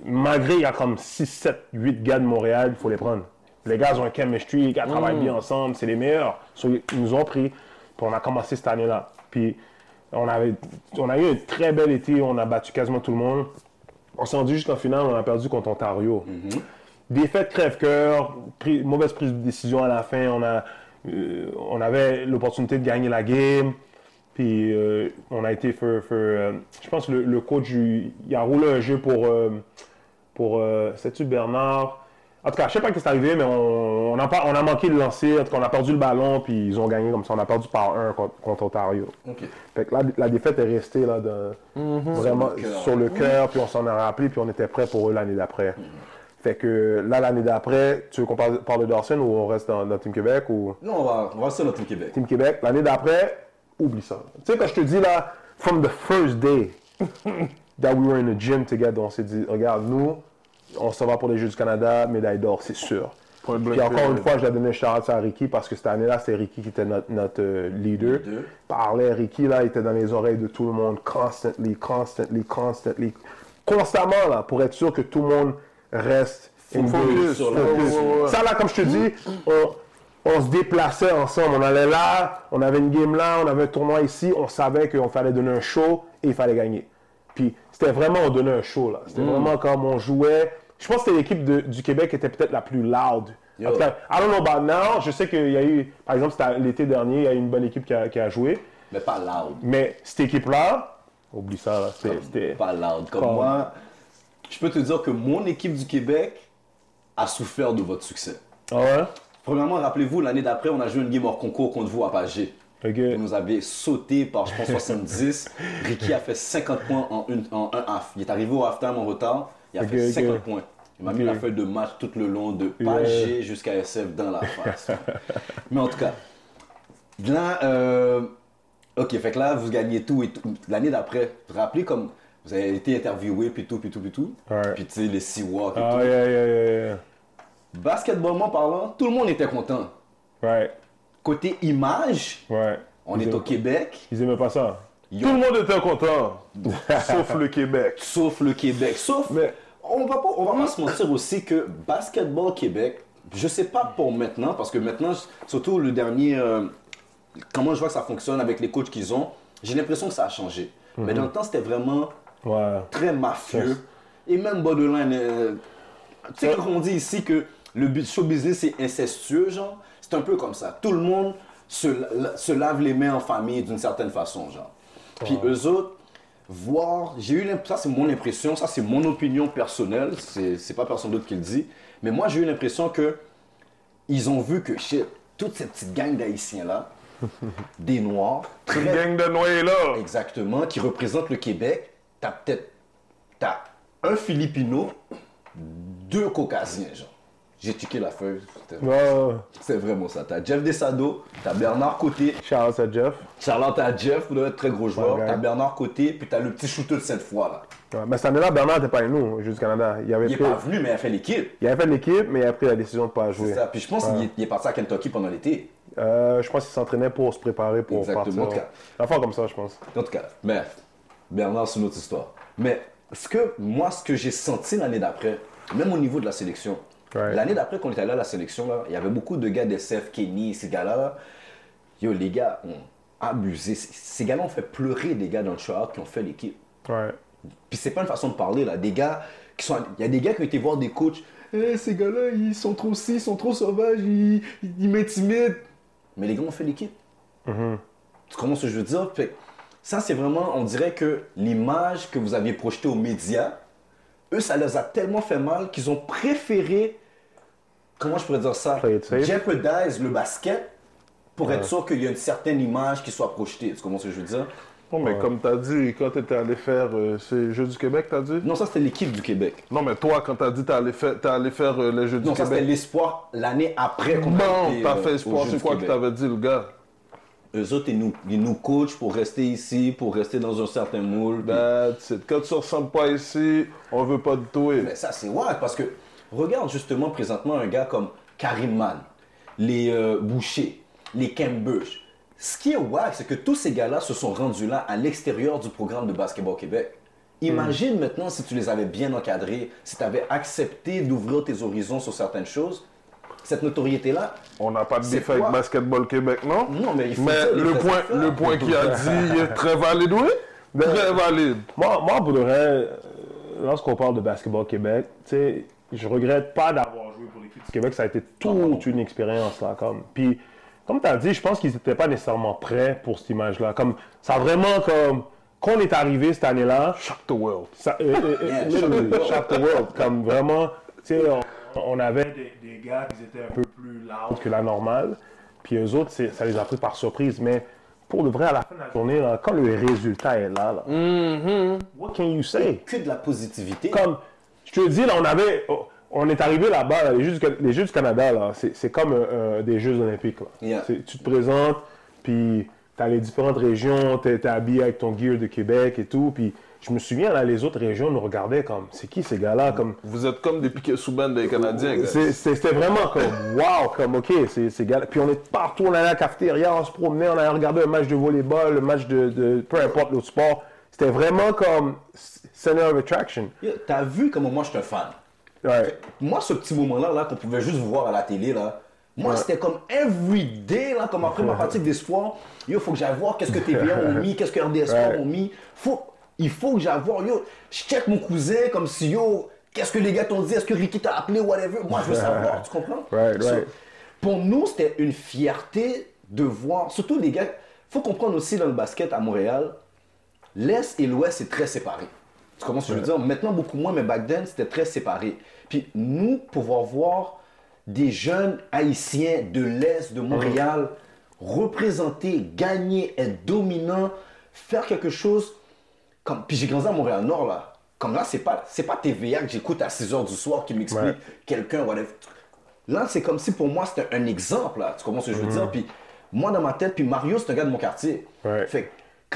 malgré il y a comme six, sept, huit gars de Montréal, il faut les prendre. Les gars ont un chemistry, les gars mmh. travaillent bien ensemble, c'est les meilleurs. So, ils nous ont pris, puis on a commencé cette année-là. Puis on, avait, on a eu un très bel été, on a battu quasiment tout le monde. on s'est rendu jusqu'en finale, on a perdu contre Ontario. Mm-hmm. Défaite crève-cœur, pris, mauvaise prise de décision à la fin. On, a, euh, on avait l'opportunité de gagner la game. Puis euh, on a été... For, for, euh, je pense que le, le coach, il, il a roulé un jeu pour... Euh, pour euh, sais-tu Bernard? En tout cas, je sais pas ce qui est arrivé, mais on, on, a, on a manqué de lancer. En tout cas, on a perdu le ballon, puis ils ont gagné comme ça. On a perdu par un contre, contre Ontario. Okay. Fait que là, la défaite est restée là, de, mm-hmm, vraiment sur le cœur. Oui. Puis on s'en a rappelé, puis on était prêts pour eux l'année d'après. Mm-hmm. Fait que là, l'année d'après, tu veux qu'on parle, parle de Dawson ou on reste dans, dans Team Québec? Ou... Non, on va, on va rester dans Team Québec. Team Québec, l'année d'après, oublie ça. Tu sais, quand je te dis là, from the first day that we were in the gym together, on s'est dit, regarde, nous... on s'en va pour les Jeux du Canada, médaille d'or, c'est sûr. Puis encore une fois, je l'ai donné Charles à Ricky parce que cette année-là, c'est Ricky qui était notre, notre euh, leader. leader. Parlait Ricky, là, il était dans les oreilles de tout le monde, constantly, constantly, constantly. Constamment, là, pour être sûr que tout le monde reste focus. Sur la... focus. Ouais, ouais, ouais. Ça, là, comme je te dis, on, on se déplaçait ensemble. On allait là, on avait une game là, on avait un tournoi ici. On savait qu'on fallait donner un show et il fallait gagner. Puis c'était vraiment, on donnait un show, là. C'était mm. vraiment comme on jouait. Je pense que c'était l'équipe de, du Québec qui était peut-être la plus loud. En tout cas, I don't know about now. Je sais qu'il y a eu, par exemple, c'était l'été dernier, il y a eu une bonne équipe qui a, qui a joué. Mais pas loud. Mais cette équipe-là, oublie ça, là. C'était, comme, c'était pas loud. Comme, comme moi, je peux te dire que mon équipe du Québec a souffert de votre succès. Ah ouais? Premièrement, rappelez-vous, l'année d'après, on a joué une game hors concours contre vous à Pagé. Okay. Vous nous avez sauté par, je pense, soixante-dix. Ricky a fait cinquante points en, une, en un half. Il est arrivé au half-time en retard. Il a okay, fait cinquante okay. points. Il m'a okay. mis la feuille de match tout le long de Pagé yeah. jusqu'à S F dans la face. Mais en tout cas, là, euh, ok, fait que là, vous gagnez tout et tout. L'année d'après, vous vous rappelez comme vous avez été interviewé, puis tout, puis tout, puis tout. Right. Puis tu sais, les Sea Walk et oh, tout. Yeah, yeah, yeah, yeah. Basketballement parlant, tout le monde était content. Right. Côté image, ouais. on ils est au Québec. Ils aimaient pas ça. Yo. Tout le monde était content, sauf le Québec. Sauf le Québec. Sauf, mais on va pas, on va pas se mentir aussi que Basketball Québec, je sais pas pour maintenant, parce que maintenant, surtout le dernier, euh, comment je vois que ça fonctionne avec les coachs qu'ils ont, j'ai l'impression que ça a changé. Mm-hmm. Mais dans le temps, c'était vraiment ouais. très mafieux. Yes. Et même borderline, euh, tu sais qu'on dit ici que le show business est incestueux, genre. C'est un peu comme ça. Tout le monde se, la, se lave les mains en famille d'une certaine façon, genre. Puis wow. eux autres, voir... J'ai eu l'impression... Ça, c'est mon impression. Ça, c'est mon opinion personnelle. C'est, c'est pas personne d'autre qui le dit. Mais moi, j'ai eu l'impression que ils ont vu que, shit, toute cette petite gang d'Haïtiens-là, des Noirs... Cette très... gang de Noirs-là! Exactement, qui représentent le Québec. T'as peut-être... T'as un Filipino, deux Caucasiens, genre. J'ai tuqué la feuille. Oh. C'est vraiment ça. T'as Jeff Desado, t'as Bernard Côté. Charlotte à Jeff. Charlotte à Jeff, vous devez être très gros joueur. Okay. T'as Bernard Côté, puis t'as le petit shooter de cette fois là. Ouais, mais cette année-là, Bernard n'était pas avec nous, Jeux du Canada. Il n'est pris... pas venu, mais il a fait l'équipe. Il a fait l'équipe, mais il a pris la décision de ne pas jouer. C'est ça. Puis je pense ouais. qu'il est, il est parti à Kentucky pendant l'été. Euh, je pense qu'il s'entraînait pour se préparer pour Exactement. partir. En tout cas. La fois comme ça, je pense. En tout cas, mais Bernard, c'est une autre histoire. Mais ce que moi, ce que j'ai senti l'année d'après, même au niveau de la sélection. Right. L'année d'après, quand on était allé à la sélection, là, il y avait beaucoup de gars d'S F, Kenny, ces gars-là. Là. Yo, les gars ont abusé. Ces gars-là ont fait pleurer des gars dans le show-out qui ont fait l'équipe. Right. Puis c'est pas une façon de parler, là. Des gars qui sont... Il y a des gars qui ont été voir des coachs. Eh, ces gars-là, ils sont trop si, ils sont trop sauvages, ils, ils m'intimident. Mais les gars ont fait l'équipe. Mm-hmm. Tu comprends ce que je veux dire? Fait, ça, c'est vraiment, on dirait que l'image que vous aviez projetée aux médias, eux, ça les a tellement fait mal qu'ils ont préféré, comment je pourrais dire ça, jeopardize le basket pour ouais. être sûr qu'il y a une certaine image qui soit projetée. Tu comprends ce que je veux dire? Non, mais ouais. comme tu as dit, quand tu étais allé faire euh, ces Jeux du Québec, tu as dit? Non, ça, c'était l'équipe du Québec. Non, mais toi, quand tu as dit que tu allais faire, t'es allé faire euh, les Jeux non, du ça, Québec... Non, ça, c'était l'espoir l'année après qu'on Non, tu as fait espoir, c'est quoi que tu avais dit, le gars? Eux autres, ils nous, ils nous coachent pour rester ici, pour rester dans un certain moule. Ben, c'est quand tu ne ressembles pas ici, on veut pas de toi. Mais ça, c'est wack parce que regarde justement présentement un gars comme Karim Mann, les euh, Boucher, les Cambridge. Ce qui est wack, c'est que tous ces gars-là se sont rendus là à l'extérieur du programme de Basketball Québec. Imagine hmm. maintenant si tu les avais bien encadrés, si tu avais accepté d'ouvrir tes horizons sur certaines choses. Cette notoriété-là... On n'a pas de défaut avec Basketball Québec, non? Non, mais il faut... Mais le point, le point qu'il a dit, il est très valide, oui? Très valide. Moi, moi pour le vrai, lorsqu'on parle de Basketball Québec, tu sais, je regrette pas d'avoir joué pour l'équipe du Québec. Ça a été toute une expérience, là, comme. Puis, comme tu as dit, je pense qu'ils n'étaient pas nécessairement prêts pour cette image-là. Comme, ça a vraiment, comme, quand on est arrivé cette année-là, shock the world. Ça, euh, euh, yeah, shock the world. Comme, vraiment, tu sais, on, on avait des, des gars qui étaient un peu plus loud que la normale. Puis, eux autres, c'est, ça les a pris par surprise, mais... Pour de vrai, à la fin de la journée, là, quand le résultat est là, là, mm-hmm. what can you say? Que de la positivité. Comme, je te dis, là, on avait, on est arrivé là-bas, là, les, Jeux du, les Jeux du Canada, là, c'est, c'est comme euh, des Jeux olympiques. Là. Yeah. C'est, tu te présentes, puis t'as les différentes régions, t'es, t'es habillé avec ton gear de Québec et tout, puis je me souviens, là, les autres régions nous regardaient comme, c'est qui ces gars-là? Comme, vous êtes comme des piquets sous-bandes des Canadiens. C'est, c'est, c'était vraiment comme, wow, comme, ok, c'est, ces gars-là. Puis on est partout, on allait à la cafétéria, on se promenait, on allait regarder un match de volleyball, un match de, de peu importe l'autre sport. C'était vraiment comme, center of attraction. Yeah, t'as vu comment moi, je suis un fan. Ouais. Moi, ce petit moment-là, là, qu'on pouvait juste voir à la télé, là, moi, ouais. c'était comme everyday, là, comme après ma pratique des sports. Yo, faut que j'aille voir qu'est-ce que T V A ont mis, qu'est-ce que R D S Sports ouais. ont mis. Faut... Il faut que j'aille voir, yo, je check mon cousin comme si, yo, qu'est-ce que les gars t'ont dit, est-ce que Ricky t'a appelé, whatever, moi je veux savoir, tu comprends? Right, so, right. Pour nous, c'était une fierté de voir, surtout les gars, faut comprendre aussi dans le basket à Montréal, l'Est et l'Ouest, c'est très séparé. Tu comprends ce que right. je veux dire? Maintenant, beaucoup moins, mais back then, c'était très séparé. Puis nous, pouvoir voir des jeunes haïtiens de l'Est, de Montréal, mm-hmm. représenter, gagner, être dominant, faire quelque chose... Comme, puis j'ai grandi à Montréal-Nord, là. Comme là, c'est pas, c'est pas T V A que j'écoute à six heures du soir qui m'explique ouais. quelqu'un, whatever. Là, c'est comme si pour moi, c'était un exemple, là. Tu comprends ce que je veux mm-hmm. dire? Puis moi, dans ma tête, puis Mario, c'est un gars de mon quartier. Ouais. Fait que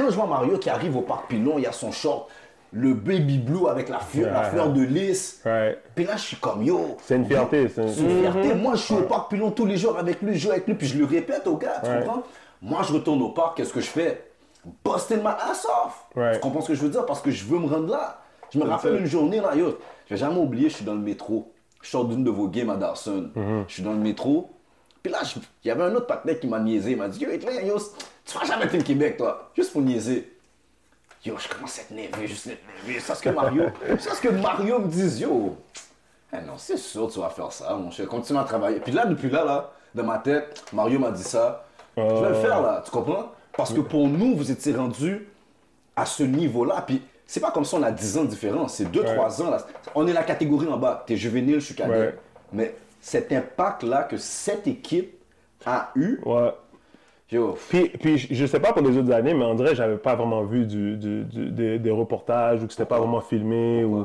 quand je vois Mario qui arrive au Parc Pilon, il a son short, le baby blue avec la fleur, yeah. la fleur de lys. Ouais. Puis là, je suis comme, yo. C'est une fierté. C'est une, c'est une fierté. Mm-hmm. Moi, je suis ouais. au Parc Pilon tous les jours avec lui, je joue avec lui, puis je le répète au gars, tu ouais. comprends? Moi, je retourne au parc, qu'est-ce que je fais? Busting my ass off! Right. Tu comprends ce que je veux dire? Parce que je veux me rendre là. Je me rappelle une journée là, yo, je vais jamais oublier, je suis dans le métro. Je sors d'une de vos games à Dawson. Mm-hmm. Je suis dans le métro. Puis là, je... il y avait un autre partenaire qui m'a niaisé. Il m'a dit, yo, yo, tu vas jamais Team Québec, toi. Juste pour niaiser. Yo, je commence à être nerveux, juste être nerveux. C'est ce que Mario, c'est ce que Mario me dit, yo. Eh non, c'est sûr tu vas faire ça, mon cher. Continue à travailler. Puis là, depuis là, là, dans ma tête, Mario m'a dit ça. Je vais le faire là, tu comprends? Parce que pour nous, vous étiez rendus à ce niveau-là. Puis c'est pas comme ça, on a dix ans de différence. C'est deux trois ouais. ans. Là. On est la catégorie en bas. T'es juvénile, je suis cadet. Ouais. Mais cet impact-là que cette équipe a eu. Ouais. Yo. Puis, puis je sais pas pour les autres années, mais on dirait que j'avais pas vraiment vu du, du, du, des, des reportages ou que c'était pas vraiment filmé. Ou...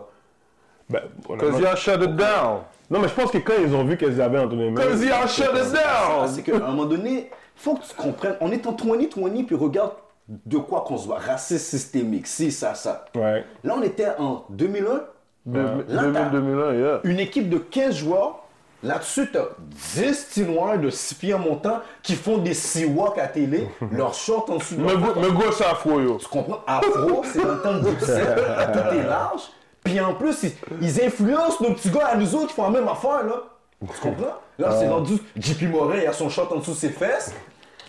Ben, Cause y'all shut it down. Non, mais je pense que quand ils ont vu qu'elles avaient entre les mains. Cause y'all shut it down. C'est qu'à un moment donné. Faut que tu comprennes, on est en vingt vingt, puis regarde de quoi qu'on se voit. Racisme systémique, si, ça, ça. Ouais. Là, on était en deux mille un. De, là, deux mille, deux mille un, yeah. Une équipe de quinze joueurs. Là-dessus, t'as dix Tinoirs de six pieds en montant qui font des C-Walk à télé, leurs shorts en dessous de leur Mais go, c'est afro, yo. Tu comprends? Afro, c'est dans le temps du sept, tout est large. Puis en plus, ils, ils influencent nos petits gars à nous autres qui font la même affaire, là. Tu comprends? Là, ah. c'est rendu J P Morin, il a son short en dessous de ses fesses.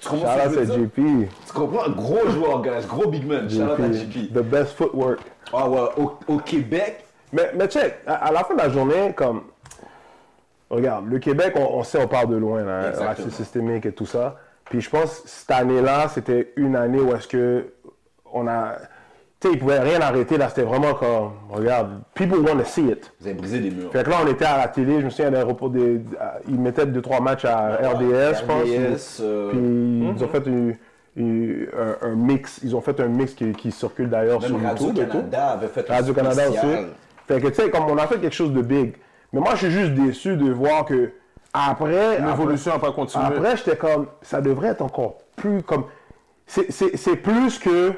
Tu comprends ce que je veux dire? J P. Tu comprends? Gros joueur, guys. Gros big man. Shout out à J P. The best footwork. Ah ouais, au, au Québec. Mais, mais check, à, à la fin de la journée, comme... Regarde, le Québec, on, on sait, on part de loin, là. Racisme systémique et tout ça. Puis je pense, cette année-là, c'était une année où est-ce que on a... Tu sais, ils pouvaient rien arrêter, là, c'était vraiment comme, regarde, people want to see it. Vous avez brisé des murs. Fait que là, on était à la télé, je me souviens, des, ils mettaient deux trois matchs à R D S, ah, je pense. R D S, euh... Puis mm-hmm. ils ont fait une, une, un, un mix, ils ont fait un mix qui, qui circule d'ailleurs même sur YouTube et tout. Radio-Canada avait fait un Radio-Canada spécial. Aussi. Fait que, tu sais, comme on a fait quelque chose de big. Mais moi, je suis juste déçu de voir que, après... L'évolution n'a pas continué. Après, j'étais comme, ça devrait être encore plus comme... C'est, c'est, c'est plus que...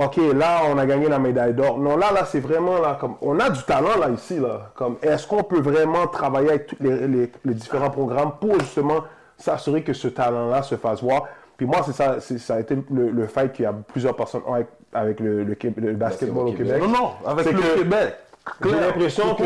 OK, là, on a gagné la médaille d'or. Non, là, là, c'est vraiment, là, comme, on a du talent, là, ici, là. Comme, est-ce qu'on peut vraiment travailler avec tous les, les, les différents programmes pour, justement, s'assurer que ce talent-là se fasse voir? Puis moi, c'est ça, c'est, ça a été le, le fait qu'il y a plusieurs personnes avec, avec le, le, le basketball au Québec. Non, non, avec c'est le que, Québec. J'ai l'impression que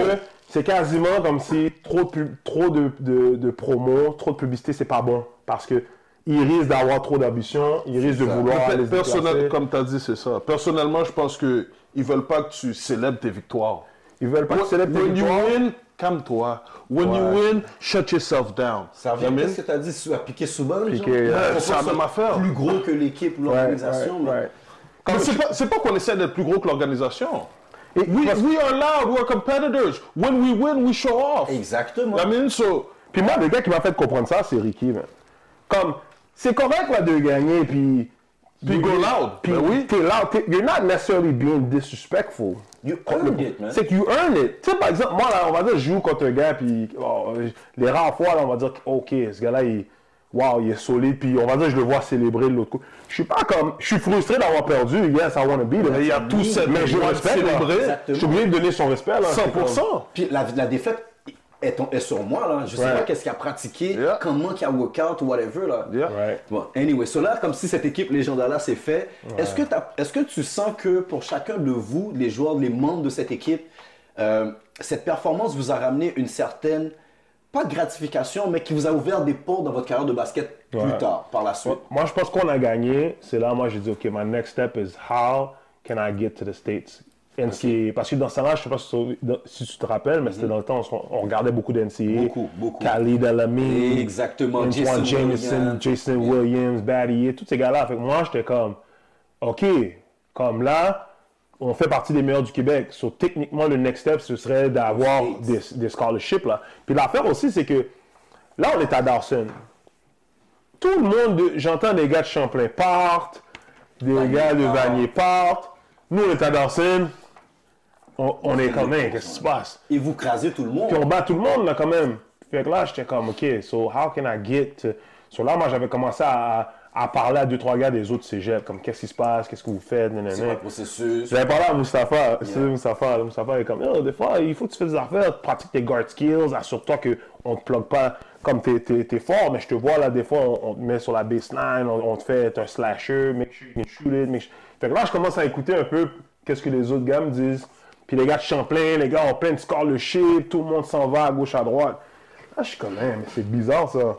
c'est quasiment comme si trop de, trop de, de, de promos, trop de publicité, c'est pas bon. Parce que... Ils risquent d'avoir trop d'ambition, ils risquent de vouloir aller se déplacer. Comme tu as dit, c'est ça. Personnellement, je pense qu'ils ne veulent pas que tu célèbres tes victoires. Ils veulent pas que tu célèbres tes victoires. When you win, calme-toi. When ouais. you win, shut yourself down. Ça vient de ce que tu as dit, à piquer souvent, les gens. Euh, c'est la même affaire. Plus gros que l'équipe ou l'organisation. Ouais, ouais, ouais. Mais c'est pas, c'est pas qu'on essaie d'être plus gros que l'organisation. Et we, we are loud, we are competitors. When we win, we show off. Exactement. I mean, so... Puis moi, le gars qui m'a fait comprendre ça, c'est Ricky. Man. Comme, c'est correct là, de gagner, puis... Puis go loud. Puis ben oui. T'es loud. T'es, you're not necessarily being disrespectful. You earned it, man. C'est que you earn it. Tu sais, par exemple, moi, là, on va dire, je joue contre un gars, puis oh, les rares fois, là, on va dire, OK, ce gars-là, il... Wow, il est solide, puis on va dire, je le vois célébrer de l'autre côté. Je suis pas comme, je suis frustré d'avoir perdu, yes, I wanna be, là. Il y a tout cette, mais je respecte, célébrer. Je suis obligé de donner son respect, là. cent pour cent. Puis la, la défaite est, est sur moi, là. Je sais right. pas qu'est-ce qu'il a pratiqué, yeah. comment qu'il a workout ou whatever, là. Yeah. Right. Bon, anyway, so là, comme si cette équipe légendaire-là s'est fait, right. est-ce que t'as, est-ce que tu sens que pour chacun de vous, les joueurs, les membres de cette équipe, euh, cette performance vous a ramené une certaine... Pas de gratification, mais qui vous a ouvert des portes dans votre carrière de basket ouais. plus tard, par la suite. Moi, je pense qu'on a gagné. C'est là, moi, j'ai dit, OK, my next step is how can I get to the States? Okay. Parce que dans ce temps-là, je ne sais pas si tu te rappelles, mais mm-hmm. c'était dans le temps on, on regardait beaucoup d'N C A A. Beaucoup, beaucoup. Khalid Al-Amin. Exactement. Jason Jameson, Williams. Jason yeah. Williams, Battier, tous ces gars-là. Fait que moi, j'étais comme, OK, comme là... on fait partie des meilleurs du Québec. So, techniquement, le next step, ce serait d'avoir des, des scholarships, là. Puis l'affaire aussi, c'est que là, on est à Dawson. Tout le monde, j'entends des gars de Champlain partent, des Vanier gars de Vanier partent. Nous, on est à Dawson. On, on est quand même, qu'est-ce qui se passe? Et vous crasez tout le monde. Puis on bat tout le monde, là, quand même. Fait que là, j'étais comme, OK, so how can I get... To... So là, moi, j'avais commencé à... à parler à deux, trois gars des autres cégeps, comme qu'est-ce qui se passe, qu'est-ce que vous faites, nanana. C'est quoi le processus? J'avais parlé à Moustapha, c'est yeah. Moustapha, Moustapha est comme, oh, des fois, il faut que tu fasses des affaires, pratique tes guard skills, assure-toi qu'on ne te plug pas comme t'es, t'es, t'es fort, mais je te vois là, des fois, on, on te met sur la baseline, on, on te fait être un slasher, make sure you shoot it, make sure... Fait que là, je commence à écouter un peu qu'est-ce que les autres gars me disent, puis les gars de Champlain, les gars en plein de scholarship, tout le monde s'en va à gauche, à droite. Là, je suis comme, mais c'est bizarre ça.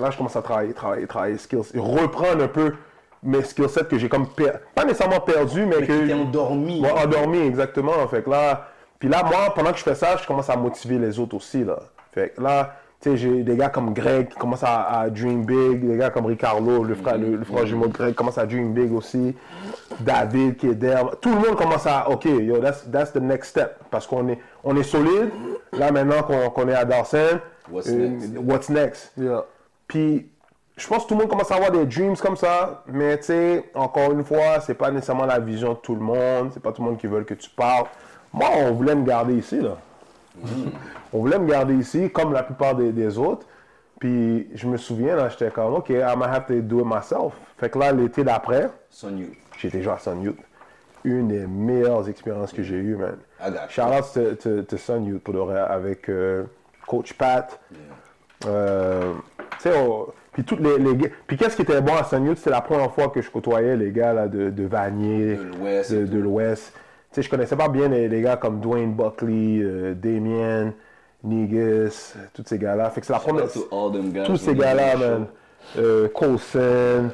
Là, je commence à travailler, travailler, travailler skills. Et reprendre un peu mes skill sets que j'ai comme perdu. Pas nécessairement perdu, mais, mais que... Mais qui endormi. Ouais, endormi, exactement. Fait que là... Puis là, moi, pendant que je fais ça, je commence à motiver les autres aussi, là. Fait que là, tu sais, j'ai des gars comme Greg qui commencent à, à dream big. Des gars comme Ricardo, le frère, le, le frère jumeau de Greg, commence à dream big aussi. David, Keder. Tout le monde commence à... OK, yo, that's, that's the next step. Parce qu'on est, on est solide. Là, maintenant qu'on, qu'on est à Dawson. What's euh, next? What's next? Yeah. Puis, je pense que tout le monde commence à avoir des dreams comme ça, mais tu sais, encore une fois, c'est pas nécessairement la vision de tout le monde, c'est pas tout le monde qui veut que tu parles. Moi, on voulait me garder ici, là. Mmh. On voulait me garder ici, comme la plupart des, des autres. Puis, je me souviens, là, j'étais comme, OK, I might have to do it myself. Fait que là, l'été d'après, Sun Youth. J'étais joué à Sun Youth. Une des meilleures expériences que j'ai eues, man. Shout out to, to, to Sun Youth, pour le reste, avec euh, Coach Pat. Yeah. Euh, tu sais, oh, puis toutes les, les gars. Puis qu'est-ce qui était bon à Sun Youth, c'était la première fois que je côtoyais les gars là, de, de Vanier, de l'Ouest. De, de l'Ouest. Tu sais, je connaissais pas bien les, les gars comme Dwayne Buckley, euh, Damien, Negus, tous ces gars-là. Fait que c'est la première fois. Tous ces gars-là, man. Euh, Coulson,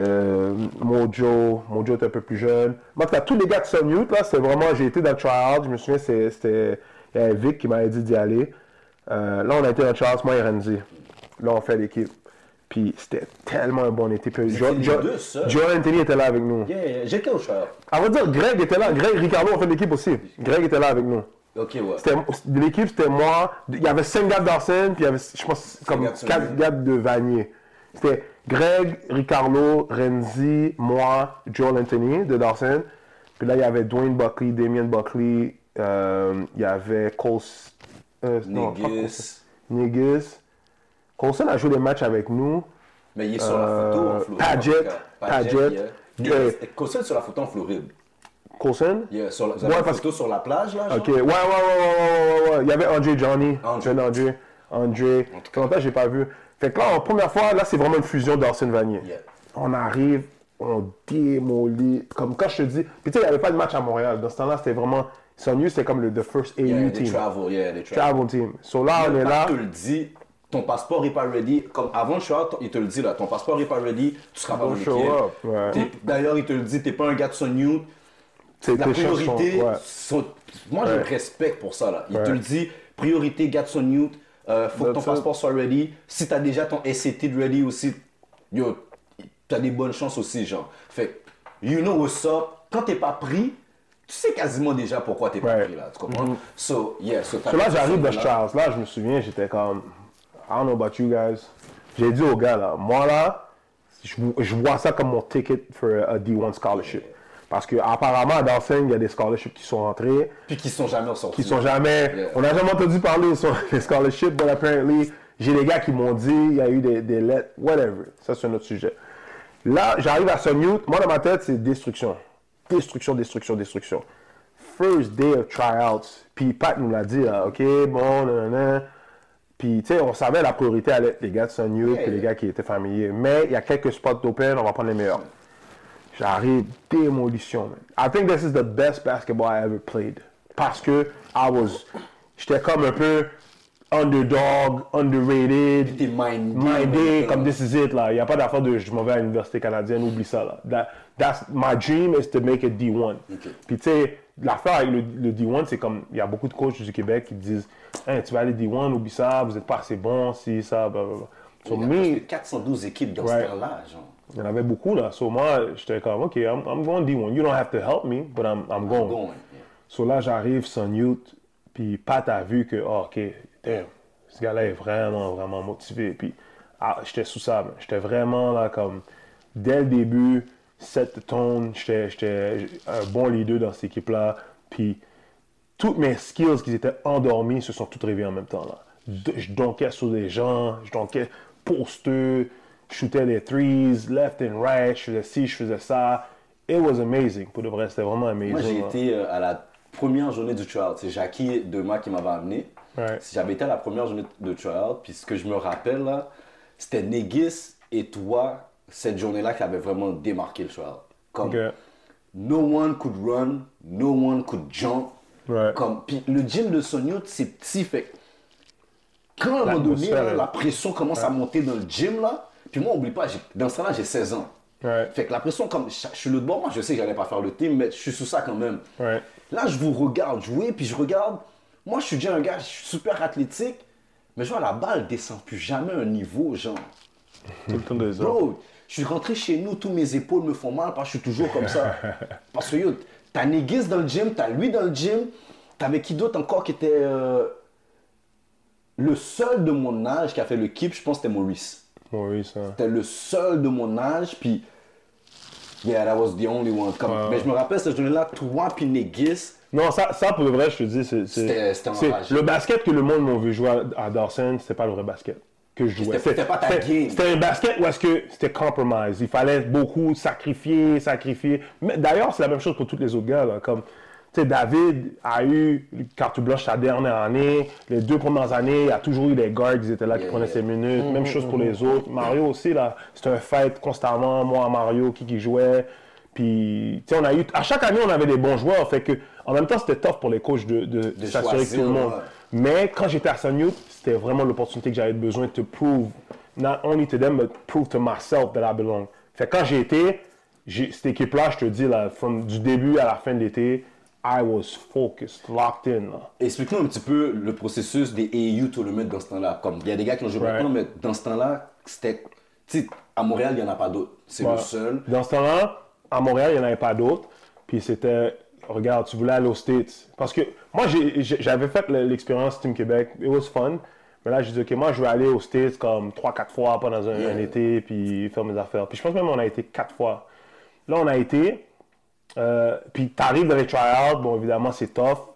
euh, Mojo. Mojo était un peu plus jeune. Moi, t'as tous les gars de Sun Youth, là, c'est vraiment. J'ai été dans le try-out, je me souviens, c'est, c'était il y avait Vic qui m'avait dit d'y aller. Euh, là, on a été à Charles, moi et Renzi. Là, on fait l'équipe. Puis, c'était tellement un bon été. Puis, Joel jo- jo- Anthony était là avec nous. Yeah, yeah. J'ai qu'un Charles. On va dire, Greg était là. Greg, Ricardo, on fait l'équipe aussi. Greg était là avec nous. OK, ouais. C'était, l'équipe, c'était moi. Il y avait cinq gars de Dawson, puis il y avait, je pense, comme quatre gars de Vanier. C'était Greg, Ricardo, Renzi, moi, Joel Anthony de Dawson. Puis là, il y avait Dwayne Buckley, Damien Buckley. Euh, il y avait Cole... Euh, Negus. Negus. Coulson a joué des matchs avec nous. Mais il est sur euh, la photo en Floride. Padgett. Padgett. Yeah. Yeah. Coulson sur la photo en Floride. Coulson? Yeah, sur la, vous avez ouais, une photo que... sur la plage, là, genre? OK. Ouais, ouais, ouais, ouais, ouais, ouais, ouais. Il y avait André Johnny. André. André. André. En tout cas, j'ai pas vu. Fait que là, en première fois, là, c'est vraiment une fusion d'Arsène Vanier. Yeah. On arrive, on démolit. Comme quand je te dis... Puis tu sais, il n'y avait pas de match à Montréal. Dans ce temps-là, c'était vraiment... Sun Youth, c'est comme le the first A U yeah, team. Travel, yeah, travel. Travel team. So là, on est là. Il te le dit, ton passeport n'est pas ready. Comme avant le show, il te le dit, là, ton passeport n'est pas ready, tu seras pas au show up. Ouais. D'ailleurs, il te le dit, t'es pas un gars de Sun Youth. C'est la priorité. Sont... Ouais. Sont... Moi, ouais. je le respecte pour ça. Là. Il ouais. te le dit, priorité, get Sun Youth, euh, faut That's que ton passeport it. soit ready. Si t'as déjà ton S C T ready aussi, yo, t'as des bonnes chances aussi, genre. Fait you know what's up. Quand t'es pas pris, tu sais quasiment déjà pourquoi t'es pas right. pris, là. Tu comprends? Mm-hmm. So, yeah. So, so là, j'arrive de Charles. Là, je me souviens, j'étais comme, I don't know about you guys. J'ai dit au gars, là, moi, là, je, je vois ça comme mon ticket for a D one scholarship. Yeah. Parce qu'apparemment, à Dawson, il y a des scholarships qui sont rentrés. Puis qui ne sont jamais ressortis. Qui sont jamais... Yeah. On n'a jamais entendu parler sur les scholarships, but apparently, j'ai des gars qui m'ont dit, il y a eu des, des lettres, whatever. Ça, c'est un autre sujet. Là, j'arrive à Sun Youth. Moi, dans ma tête, c'est destruction. Destruction, destruction, destruction. First day of tryouts. Puis Pat nous l'a dit, là, OK, bon, nanana. Puis, tu sais, on savait la priorité allait être les gars de Sun Youth, yeah, et yeah. les gars qui étaient familiers. Mais il y a quelques spots d'open, on va prendre les meilleurs. J'arrive, démolition, man. I think this is the best basketball I ever played. Parce que I was... J'étais comme un peu underdog, underrated, mind, minded, comme this is it, là. Il n'y a pas d'affaire de « je m'en vais à l'université canadienne, oublie ça, là. » That, that's my dream is to make it D one. Okay. Puis tu sais, l'affaire avec le, le D one, c'est comme... Il y a beaucoup de coachs du Québec qui disent hey, « tu vas aller D one, oublie ça, vous n'êtes pas assez bon, si, ça, blablabla. » So, il y a mais, plus de quatre cent douze équipes dans right. ce temps-là, genre. Il y en avait beaucoup là, so moi, j'étais comme, OK, I'm, I'm going D one. You don't have to help me, but I'm, I'm going. I'm going yeah. So là, j'arrive Sun Youth, puis Pat a vu que, oh, OK, damn, ce gars-là est vraiment, vraiment motivé. Puis ah, j'étais sous ça, man. J'étais vraiment là comme, dès le début, set the tone, j'étais, j'étais un bon leader dans cette équipe-là. Puis toutes mes skills qui étaient endormis se sont toutes réveillées en même temps là. Je donkais sur des gens, je donkais posteux. Je shootais des threes, left and right, je faisais ci, je faisais ça. It was amazing. Pour de vrai, c'était vraiment amazing. Moi, j'ai là. été euh, à la première journée du tryout. C'est Jackie Dema qui m'avait amené. Right. J'avais été à la première journée de tryout. Puis ce que je me rappelle, là, c'était Negus et toi, cette journée-là, qui avait vraiment démarqué le tryout. Comme, okay. no one could run, no one could jump. Right. Comme, puis le gym de Sun Youth, c'est petit. Fait quand à un moment donné, là, la pression commence right. à monter dans le gym, là, puis moi, oublie pas, j'ai, dans ce temps-là, j'ai seize ans. Right. Fait que la pression, comme je, je suis l'autre bord, moi, je sais que j'allais pas faire le team, mais je suis sous ça quand même. Right. Là, je vous regarde jouer, puis je regarde. Moi, je suis déjà un gars, je suis super athlétique, mais je vois, la balle descend plus jamais un niveau, genre. Tout le temps des autres. Bro, je suis rentré chez nous, tous mes épaules me font mal, parce que je suis toujours comme ça. Parce que, yo, t'as Negus dans le gym, t'as lui dans le gym, t'avais qui d'autre encore qui était euh, le seul de mon âge qui a fait le keep, je pense que c'était Maurice. Oui, ça. C'était le seul de mon âge, puis yeah, that was the only one. Comme... Wow. Mais je me rappelle cette journée-là, toi puis Negus. Non, ça, ça pour le vrai, je te dis, c'est, c'est, c'était, c'était c'est le basket que le monde m'a vu jouer à Dawson, c'était pas le vrai basket que je jouais. C'était, c'était pas ta game. C'était un basket où est-ce que c'était compromise. Il fallait beaucoup sacrifier, sacrifier. Mais d'ailleurs, c'est la même chose pour tous les autres gars là, comme. Tu sais, David a eu carte blanche sa dernière année. Les deux premières années, il y a toujours eu des guards qui étaient là, qui yeah, prenaient yeah. ses minutes. Mmh, Même chose pour mmh, les autres. Mario aussi, là, c'était un fight constamment. Moi, Mario, qui, qui jouait. Puis, tu sais, on a eu... À chaque année, on avait des bons joueurs. Fait que, en même temps, c'était tough pour les coachs de, de, de s'assurer que tout le monde... Mais quand j'étais à Sun Youth, c'était vraiment l'opportunité que j'avais besoin de prove. Not only to them, but prove to myself that I belong. Fait que quand j'ai été, j'ai, cette équipe-là, je te dis, là, from, du début à la fin de l'été... I was focused, locked in. Explique-nous un petit peu le processus des A A U tournaments dans ce temps-là. Comme il y a des gars qui ont joué right. maintenant, mais dans ce temps-là, c'était, tu sais, à Montréal, il n'y en a pas d'autres. C'est ouais. le seul. Dans ce temps-là, à Montréal, il n'y en avait pas d'autres. Puis c'était, regarde, tu voulais aller aux States. Parce que moi, j'ai, j'avais fait l'expérience Team Québec. It was fun. Mais là, j'ai dit, OK, moi, je vais aller aux States comme trois quatre fois pendant un, yeah. un été, puis faire mes affaires. Puis je pense même qu'on a été quatre fois. Là, on a été... Euh, puis t'arrives dans les tryouts, bon évidemment c'est tough,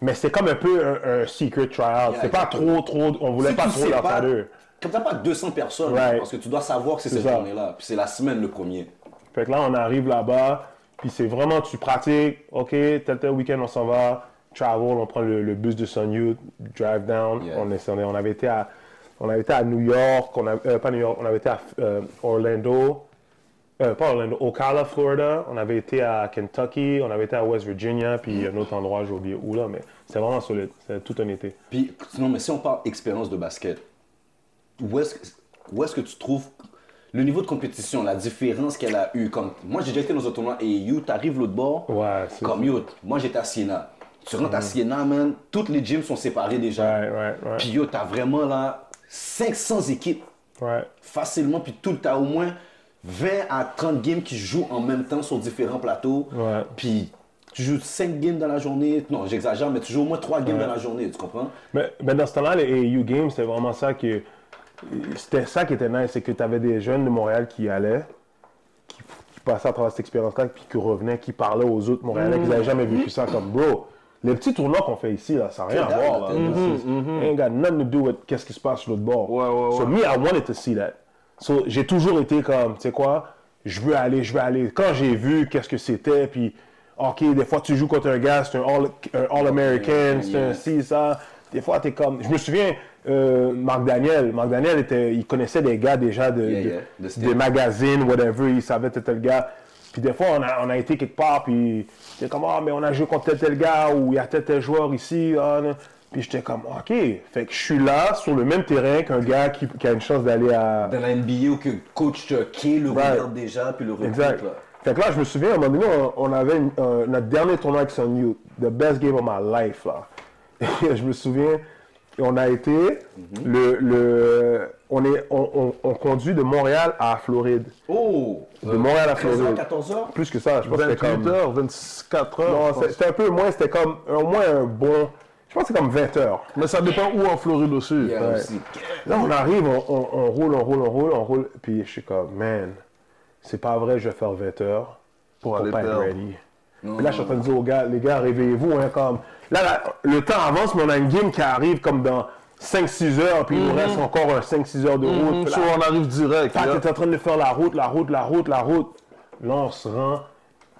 mais c'était comme un peu un, un secret tryout, yeah, c'est pas trop trop, on voulait si pas trop la faire d'eux. Comme t'as pas deux cents personnes, right. hein, parce que tu dois savoir que c'est, c'est cette ça. journée-là, puis c'est la semaine le premier. Fait que là on arrive là-bas, puis c'est vraiment tu pratiques, ok, tel tel week-end on s'en va, travel, on prend le, le bus de Sun Youth, drive down, yeah. on, est, on avait été à, on avait été à New York, on avait, euh, pas New York, on avait été à euh, Orlando. Euh, pas Orlando, Ocala, Florida, on avait été à Kentucky, on avait été à West Virginia, puis un autre endroit, j'ai oublié où là, mais c'était vraiment solide, c'était tout un été. Puis, non, mais si on parle expérience de basket, où est-ce, où est-ce que tu trouves le niveau de compétition, la différence qu'elle a eue. Comme, moi, j'ai déjà été dans un tournoi et you, t'arrives l'autre bord. Ouais, c'est comme ça. Yo, moi, j'étais à Siena. Tu rentres mm. à Siena, man, toutes les gyms sont séparés déjà. Ouais, ouais, ouais. Puis yo, t'as vraiment là cinq cents équipes. Ouais. Facilement, puis tout, t'as au moins vingt à trente games qui jouent en même temps sur différents plateaux. Ouais. Puis tu joues cinq games dans la journée. Non, j'exagère, mais tu joues au moins trois games ouais. dans la journée, tu comprends? Mais, mais dans ce temps-là, les A U Games, c'était vraiment ça que. C'était ça qui était nice, c'est que tu avais des jeunes de Montréal qui allaient, qui, qui passaient à travers cette expérience-là, puis qui revenaient, qui parlaient aux autres Montréalais, mmh. qui n'avaient jamais vécu ça, comme bro. Les petits tournois qu'on fait ici, là, ça n'a rien c'est à voir. Là, mm-hmm, mm-hmm. Ain't got nothing to do with qu'est-ce qui se passe sur l'autre bord. Ouais, ouais, so, ouais. me, I wanted to see that. So, j'ai toujours été comme, tu sais quoi, je veux aller, je veux aller. Quand j'ai vu qu'est-ce que c'était, puis, ok, des fois, tu joues contre un gars, c'est un, all, un All-American, c'est yeah. un ci, ça. Des fois, t'es comme. Je me souviens, euh, Marc Daniel. Marc Daniel, était, il connaissait des gars déjà de, yeah, de, yeah. de des magazines, whatever, il savait que c'était le gars. Puis des fois, on a, on a été quelque part, puis j'étais comme, ah, oh, mais on a joué contre tel tel gars, ou il y a tel tel joueur ici. Ah, puis j'étais comme, ok, fait que je suis là, sur le même terrain qu'un gars qui, qui a une chance d'aller à. Dans la N B A, ou que coach K le right. regarde déjà, puis le recrute. Exact. Là. Fait que là, je me souviens, à un moment donné, on, on avait une, euh, notre dernier tournoi avec Sun Youth, the best game of my life, là. Et je me souviens, on a été, mm-hmm. le, le, on, est, on, on, on conduit de Montréal à Floride. Oh! De euh, Montréal à Floride. quatorze heures? Plus que ça, je pense que c'était comme... vingt-huit heures, vingt-quatre heures. Non, c'était un peu moins, c'était comme au moins un bon... Je pense que c'est comme vingt heures. Mais ça dépend où en Floride aussi. Yeah, ouais. aussi. Là, on arrive, on, on, on roule, on roule, on roule, on roule. Puis je suis comme, man, c'est pas vrai, je vais faire vingt heures pour, pour pas être ready. Puis là, je suis en train de dire aux gars, les gars, réveillez-vous, hein, comme... Là, là, le temps avance, mais on a une game qui arrive comme dans cinq six heures, puis mm-hmm. il nous reste encore cinq six heures de route. Mm-hmm. Là, so, on arrive direct. Là, t'es en train de faire la route, la route, la route, la route. Là, on se rend,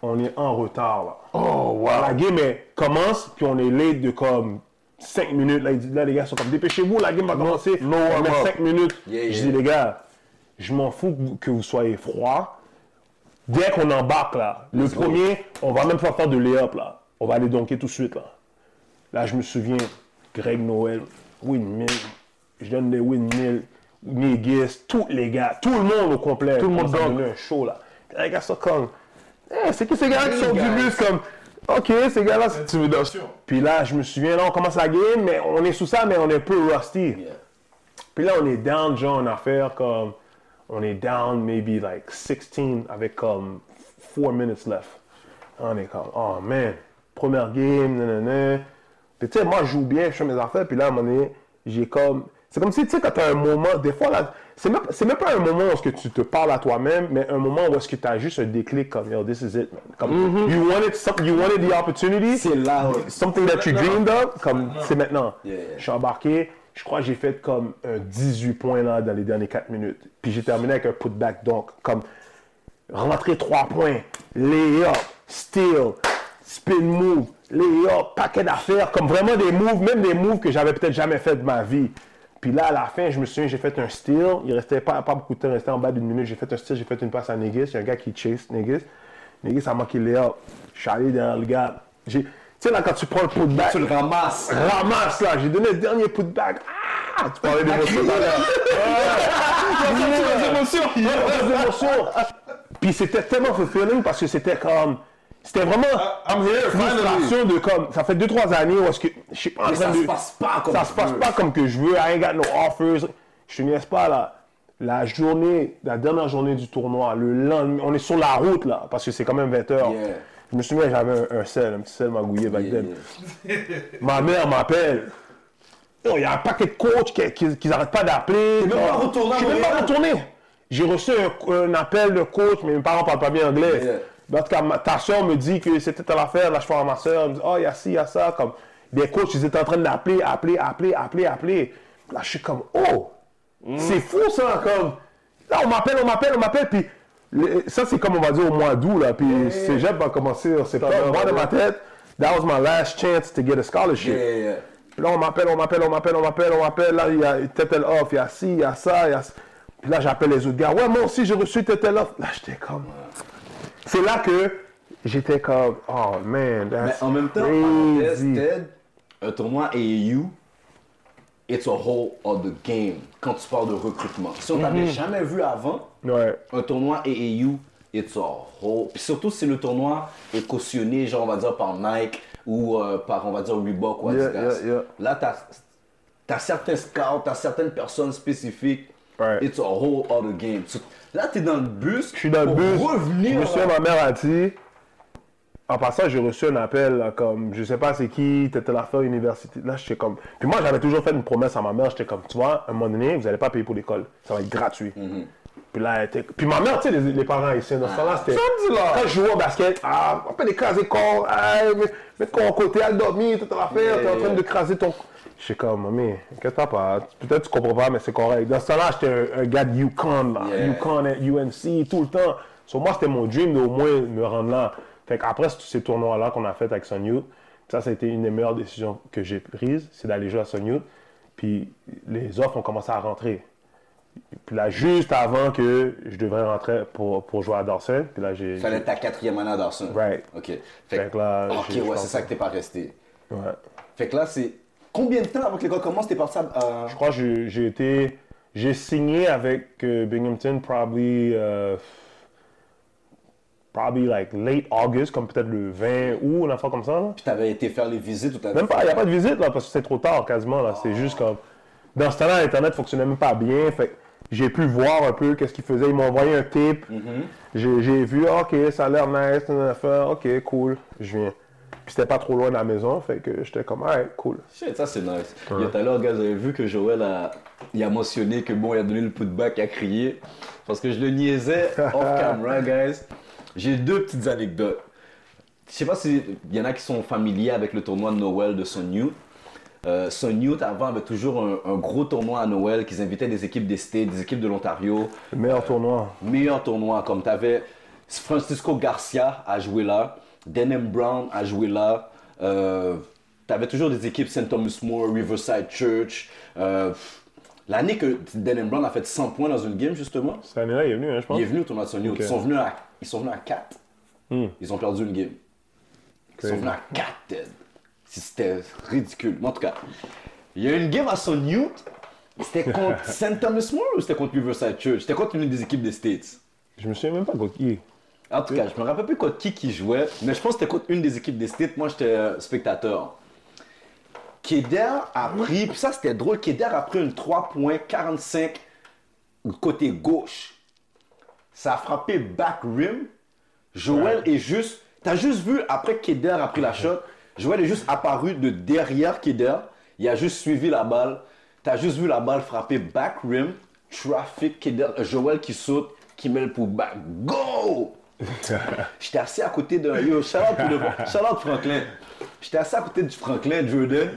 on est en retard. Là. Oh, wow. La game elle, commence, puis on est late de comme cinq minutes. Là, là, les gars sont comme, dépêchez-vous, la game va commencer. No, on met cinq minutes. Yeah, yeah. Je dis, les gars, je m'en fous que vous, que vous soyez froid. Dès qu'on embarque, là, le That's premier, right. on va même faire faire de lay-up, là. On va aller donker tout de suite, là. Là, je me souviens, Greg Noël, Windmill, je donne des Windmill, Negus, tous les gars, tout le monde au complet. Tout le monde donne un show là. Les gars sont comme, hey, c'est qui ces gars-là qui sont du bus comme, ok, ces gars-là, c'est intimidation. Puis là, je me souviens, là, on commence la game, mais on est sous ça, mais on est un peu rusty. Yeah. Puis là, on est down, genre, en affaire comme, on est down maybe like sixteen avec comme four minutes left. On est comme, oh man, première game, nanana. Puis tu sais, moi je joue bien, je fais mes affaires, puis là à un moment donné, j'ai comme... C'est comme si, tu sais, quand t'as un moment, des fois là, c'est même, c'est même pas un moment où est-ce que tu te parles à toi-même, mais un moment où est-ce que t'as juste un déclic comme, yo, this is it, man. Comme, mm-hmm. you, wanted some, you wanted the opportunity, c'est là, something that you dreamed of, comme, c'est maintenant. Yeah, yeah. Je suis embarqué, je crois que j'ai fait comme un dix-huit points là dans les dernières quatre minutes, puis j'ai terminé avec un putback, donc, comme, rentrer trois points, lay-up, steal, spin move, les oh, paquets d'affaires, comme vraiment des moves, même des moves que j'avais peut-être jamais fait de ma vie. Puis là, à la fin, je me souviens, j'ai fait un steal. Il restait pas, pas beaucoup de temps, il restait en bas d'une minute. J'ai fait un steal, j'ai fait une passe à Negus. Il y a un gars qui chase Negus. Negus a manqué les up. Je suis allé derrière le gars. Tu sais, là, quand tu prends le putback, tu le ramasses. Ramasse, là. J'ai donné le dernier putback. Ah! Tu parlais d'émotion, là. Ah! Des émotions. Des émotions. Puis c'était tellement fulfilling parce que c'était comme... C'était vraiment une frustration de comme, ça fait deux trois années où est-ce que, je sais pas, ça se passe pas comme ça se passe pas comme que je veux, I ain't got no offers, je te niaise pas là, la journée, la dernière journée du tournoi, le lendemain, on est sur la route là, parce que c'est quand même vingt heures, yeah. Je me souviens j'avais un, un sel, un petit sel magouillé back then, yeah, yeah. Ma mère m'appelle. Il y a un paquet de coachs qui, qui, qui n'arrêtent pas d'appeler, je suis même pas retourné, j'ai reçu un, un appel de coach, mais mes parents parlent pas bien anglais, yeah. En tout cas, ta soeur me dit que c'était à l'affaire, là je parle à ma soeur, elle me dit, oh, il y a ci, il y a ça. Comme, des coachs, ils étaient en train d'appeler, appeler, appeler, appeler, appeler. Là, je suis comme, oh, mm. c'est fou ça, comme, là, on m'appelle, on m'appelle, on m'appelle, puis le, ça, c'est comme on va dire au mois d'août, là, puis yeah, cégep va commencer, c'est pas moi dans ma tête, that was my last chance to get a scholarship. Yeah, yeah. Puis là, on m'appelle, on m'appelle, on m'appelle, on m'appelle, on m'appelle, là, il y a tel tel off, il y a ci, il y a ça, il y a ça. Puis là, j'appelle les autres gars, ouais, moi aussi, j'ai reçu tel tel off. Là, j'étais comme, c'est là que j'étais comme, oh man, that's crazy. Mais en même temps, Ted, un tournoi A A U, it's a whole other game quand tu parles de recrutement. Si on t'avait mm-hmm. jamais vu avant, ouais. un tournoi A A U, it's a whole... Puis surtout si le tournoi est cautionné, genre on va dire par Nike ou euh, par, on va dire, Reebok ou Adidas. Yeah, yeah, yeah. Là, t'as, t'as certains scouts, t'as certaines personnes spécifiques. Right. It's a whole other game. So, là, t'es dans le bus. Je suis dans le bus. Revenir. Je suis à ma mère a dit... En passant, j'ai reçu un appel, là, comme, je sais pas c'est qui, t'étais à l'affaire université. Là, j'étais comme... Puis moi, j'avais toujours fait une promesse à ma mère. J'étais comme, tu vois, un moment donné, vous allez pas payer pour l'école. Ça va être gratuit. Mm-hmm. Puis là, elle était... Puis ma mère, tu sais, les, les parents ici, dans ce temps-là, c'était... Quand je jouais au basket, ah, on peut écraser corps, ah, mettre corps en côté, elle dormit, toute l'affaire, yeah, t'es en train de craser ton... Je suis comme, mamie, qu'est-ce que t'as pas? Peut-être tu comprends pas, mais c'est correct. Dans ce temps-là, j'étais un, un gars de UConn, là. Yeah. UConn, U N C, tout le temps. Sur moi, c'était mon dream de au moins me rendre là. Fait qu'après tous ces tournois-là qu'on a fait avec Sun Youth, ça, ça a été une des meilleures décisions que j'ai prises, c'est d'aller jouer à Sun Youth. Puis les offres ont commencé à rentrer. Puis là, juste avant que je devrais rentrer pour, pour jouer à Dawson, puis là, j'ai... Ça allait être ta quatrième année à Dawson. Right. OK. Fait, fait que là... OK, ouais, pense... c'est ça que t'es pas resté. Ouais. Fait que là, c'est... Combien de temps avant que l'école commence, t'es parti à... Euh... Je crois que j'ai, j'ai été... J'ai signé avec euh, Binghamton probably... Euh... Probably like late August, comme peut-être le vingt août, une fois comme ça. Là. Puis t'avais été faire les visites ou t'avais... Même pas, il n'y a pas de visite, là, parce que c'est trop tard, quasiment, là. Oh. C'est juste comme... Dans ce temps-là, Internet fonctionnait même pas bien, fait... J'ai pu voir un peu qu'est-ce qu'ils faisaient. Ils m'ont envoyé un tip. Mm-hmm. J'ai, j'ai vu, OK, ça a l'air nice, OK, cool, je viens. Puis c'était pas trop loin de la maison, fait que j'étais comme, ah, hey, cool. Shit, ça c'est nice. Ouais. Il y a tout à l'heure, gars, vous avez vu que Joel a, il a mentionné que bon, il a donné le putback, il a crié. Parce que je le niaisais off camera, guys. J'ai deux petites anecdotes. Je sais pas si il y en a qui sont familiers avec le tournoi de Noël de Sun Youth. Euh, Sun Youth avant avait toujours un, un gros tournoi à Noël qu'ils invitaient des équipes des States, des équipes de l'Ontario. Le meilleur euh, tournoi. Meilleur tournoi, comme tu avais Francisco Garcia à jouer là, Denham Brown à jouer là, euh, tu avais toujours des équipes Saint Thomas More, Riverside Church. Euh, l'année que Denham Brown a fait cent points dans une game justement. Cette année-là, il est venu, hein, je pense. Il est venu au tournoi de Sun Youth. Okay. Ils sont venus à, ils sont venus à quatre. Mm. Ils ont perdu une game. Okay. Ils sont venus à quatre, Ted. C'était ridicule. Mais en tout cas, il y a une game à Sun Youth. C'était contre Saint Thomas More ou c'était contre Riverside Church? C'était contre une des équipes des States. Je me souviens même pas contre qui. En tout oui. cas, je me rappelle plus contre qui qui jouait, mais je pense que c'était contre une des équipes des States. Moi, j'étais euh, spectateur. Keder a pris, puis ça c'était drôle, Keder a pris une trois virgule quarante-cinq côté gauche. Ça a frappé back rim. Joel ouais. est juste... T'as juste vu, après Keder a pris la shot, Joel est juste apparu de derrière Keder. Il a juste suivi la balle. T'as juste vu la balle frapper back rim. Traffic Keder. Joel qui saute, qui met le pour back. Go! J'étais assis à côté d'un... Yo, shout out pour devant. Shout out Franklin. J'étais assis à côté du Franklin, Jordan.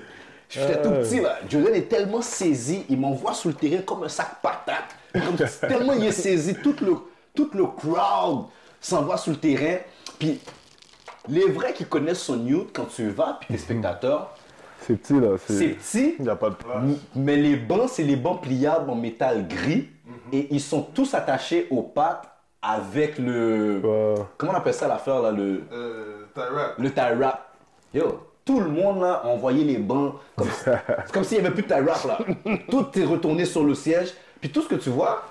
J'étais tout petit là. Jordan est tellement saisi. Il m'envoie sur le terrain comme un sac patate. Comme tellement il est saisi. Tout le, tout le crowd s'envoie sur le terrain. Puis... Les vrais qui connaissent Sun Youth, quand tu vas, puis tes spectateurs... C'est petit, là. C'est, c'est petit. Il n'y a pas de place. Mais les bancs, c'est les bancs pliables en métal gris. Mm-hmm. Et ils sont tous attachés aux pattes avec le... Euh... Comment on appelle ça, l'affaire, là, le... Euh, tie wrap. Le tie wrap. Yo, tout le monde, là, a envoyé les bancs. Comme... c'est comme s'il n'y avait plus de tie wrap, là. Tout est retourné sur le siège. Puis tout ce que tu vois,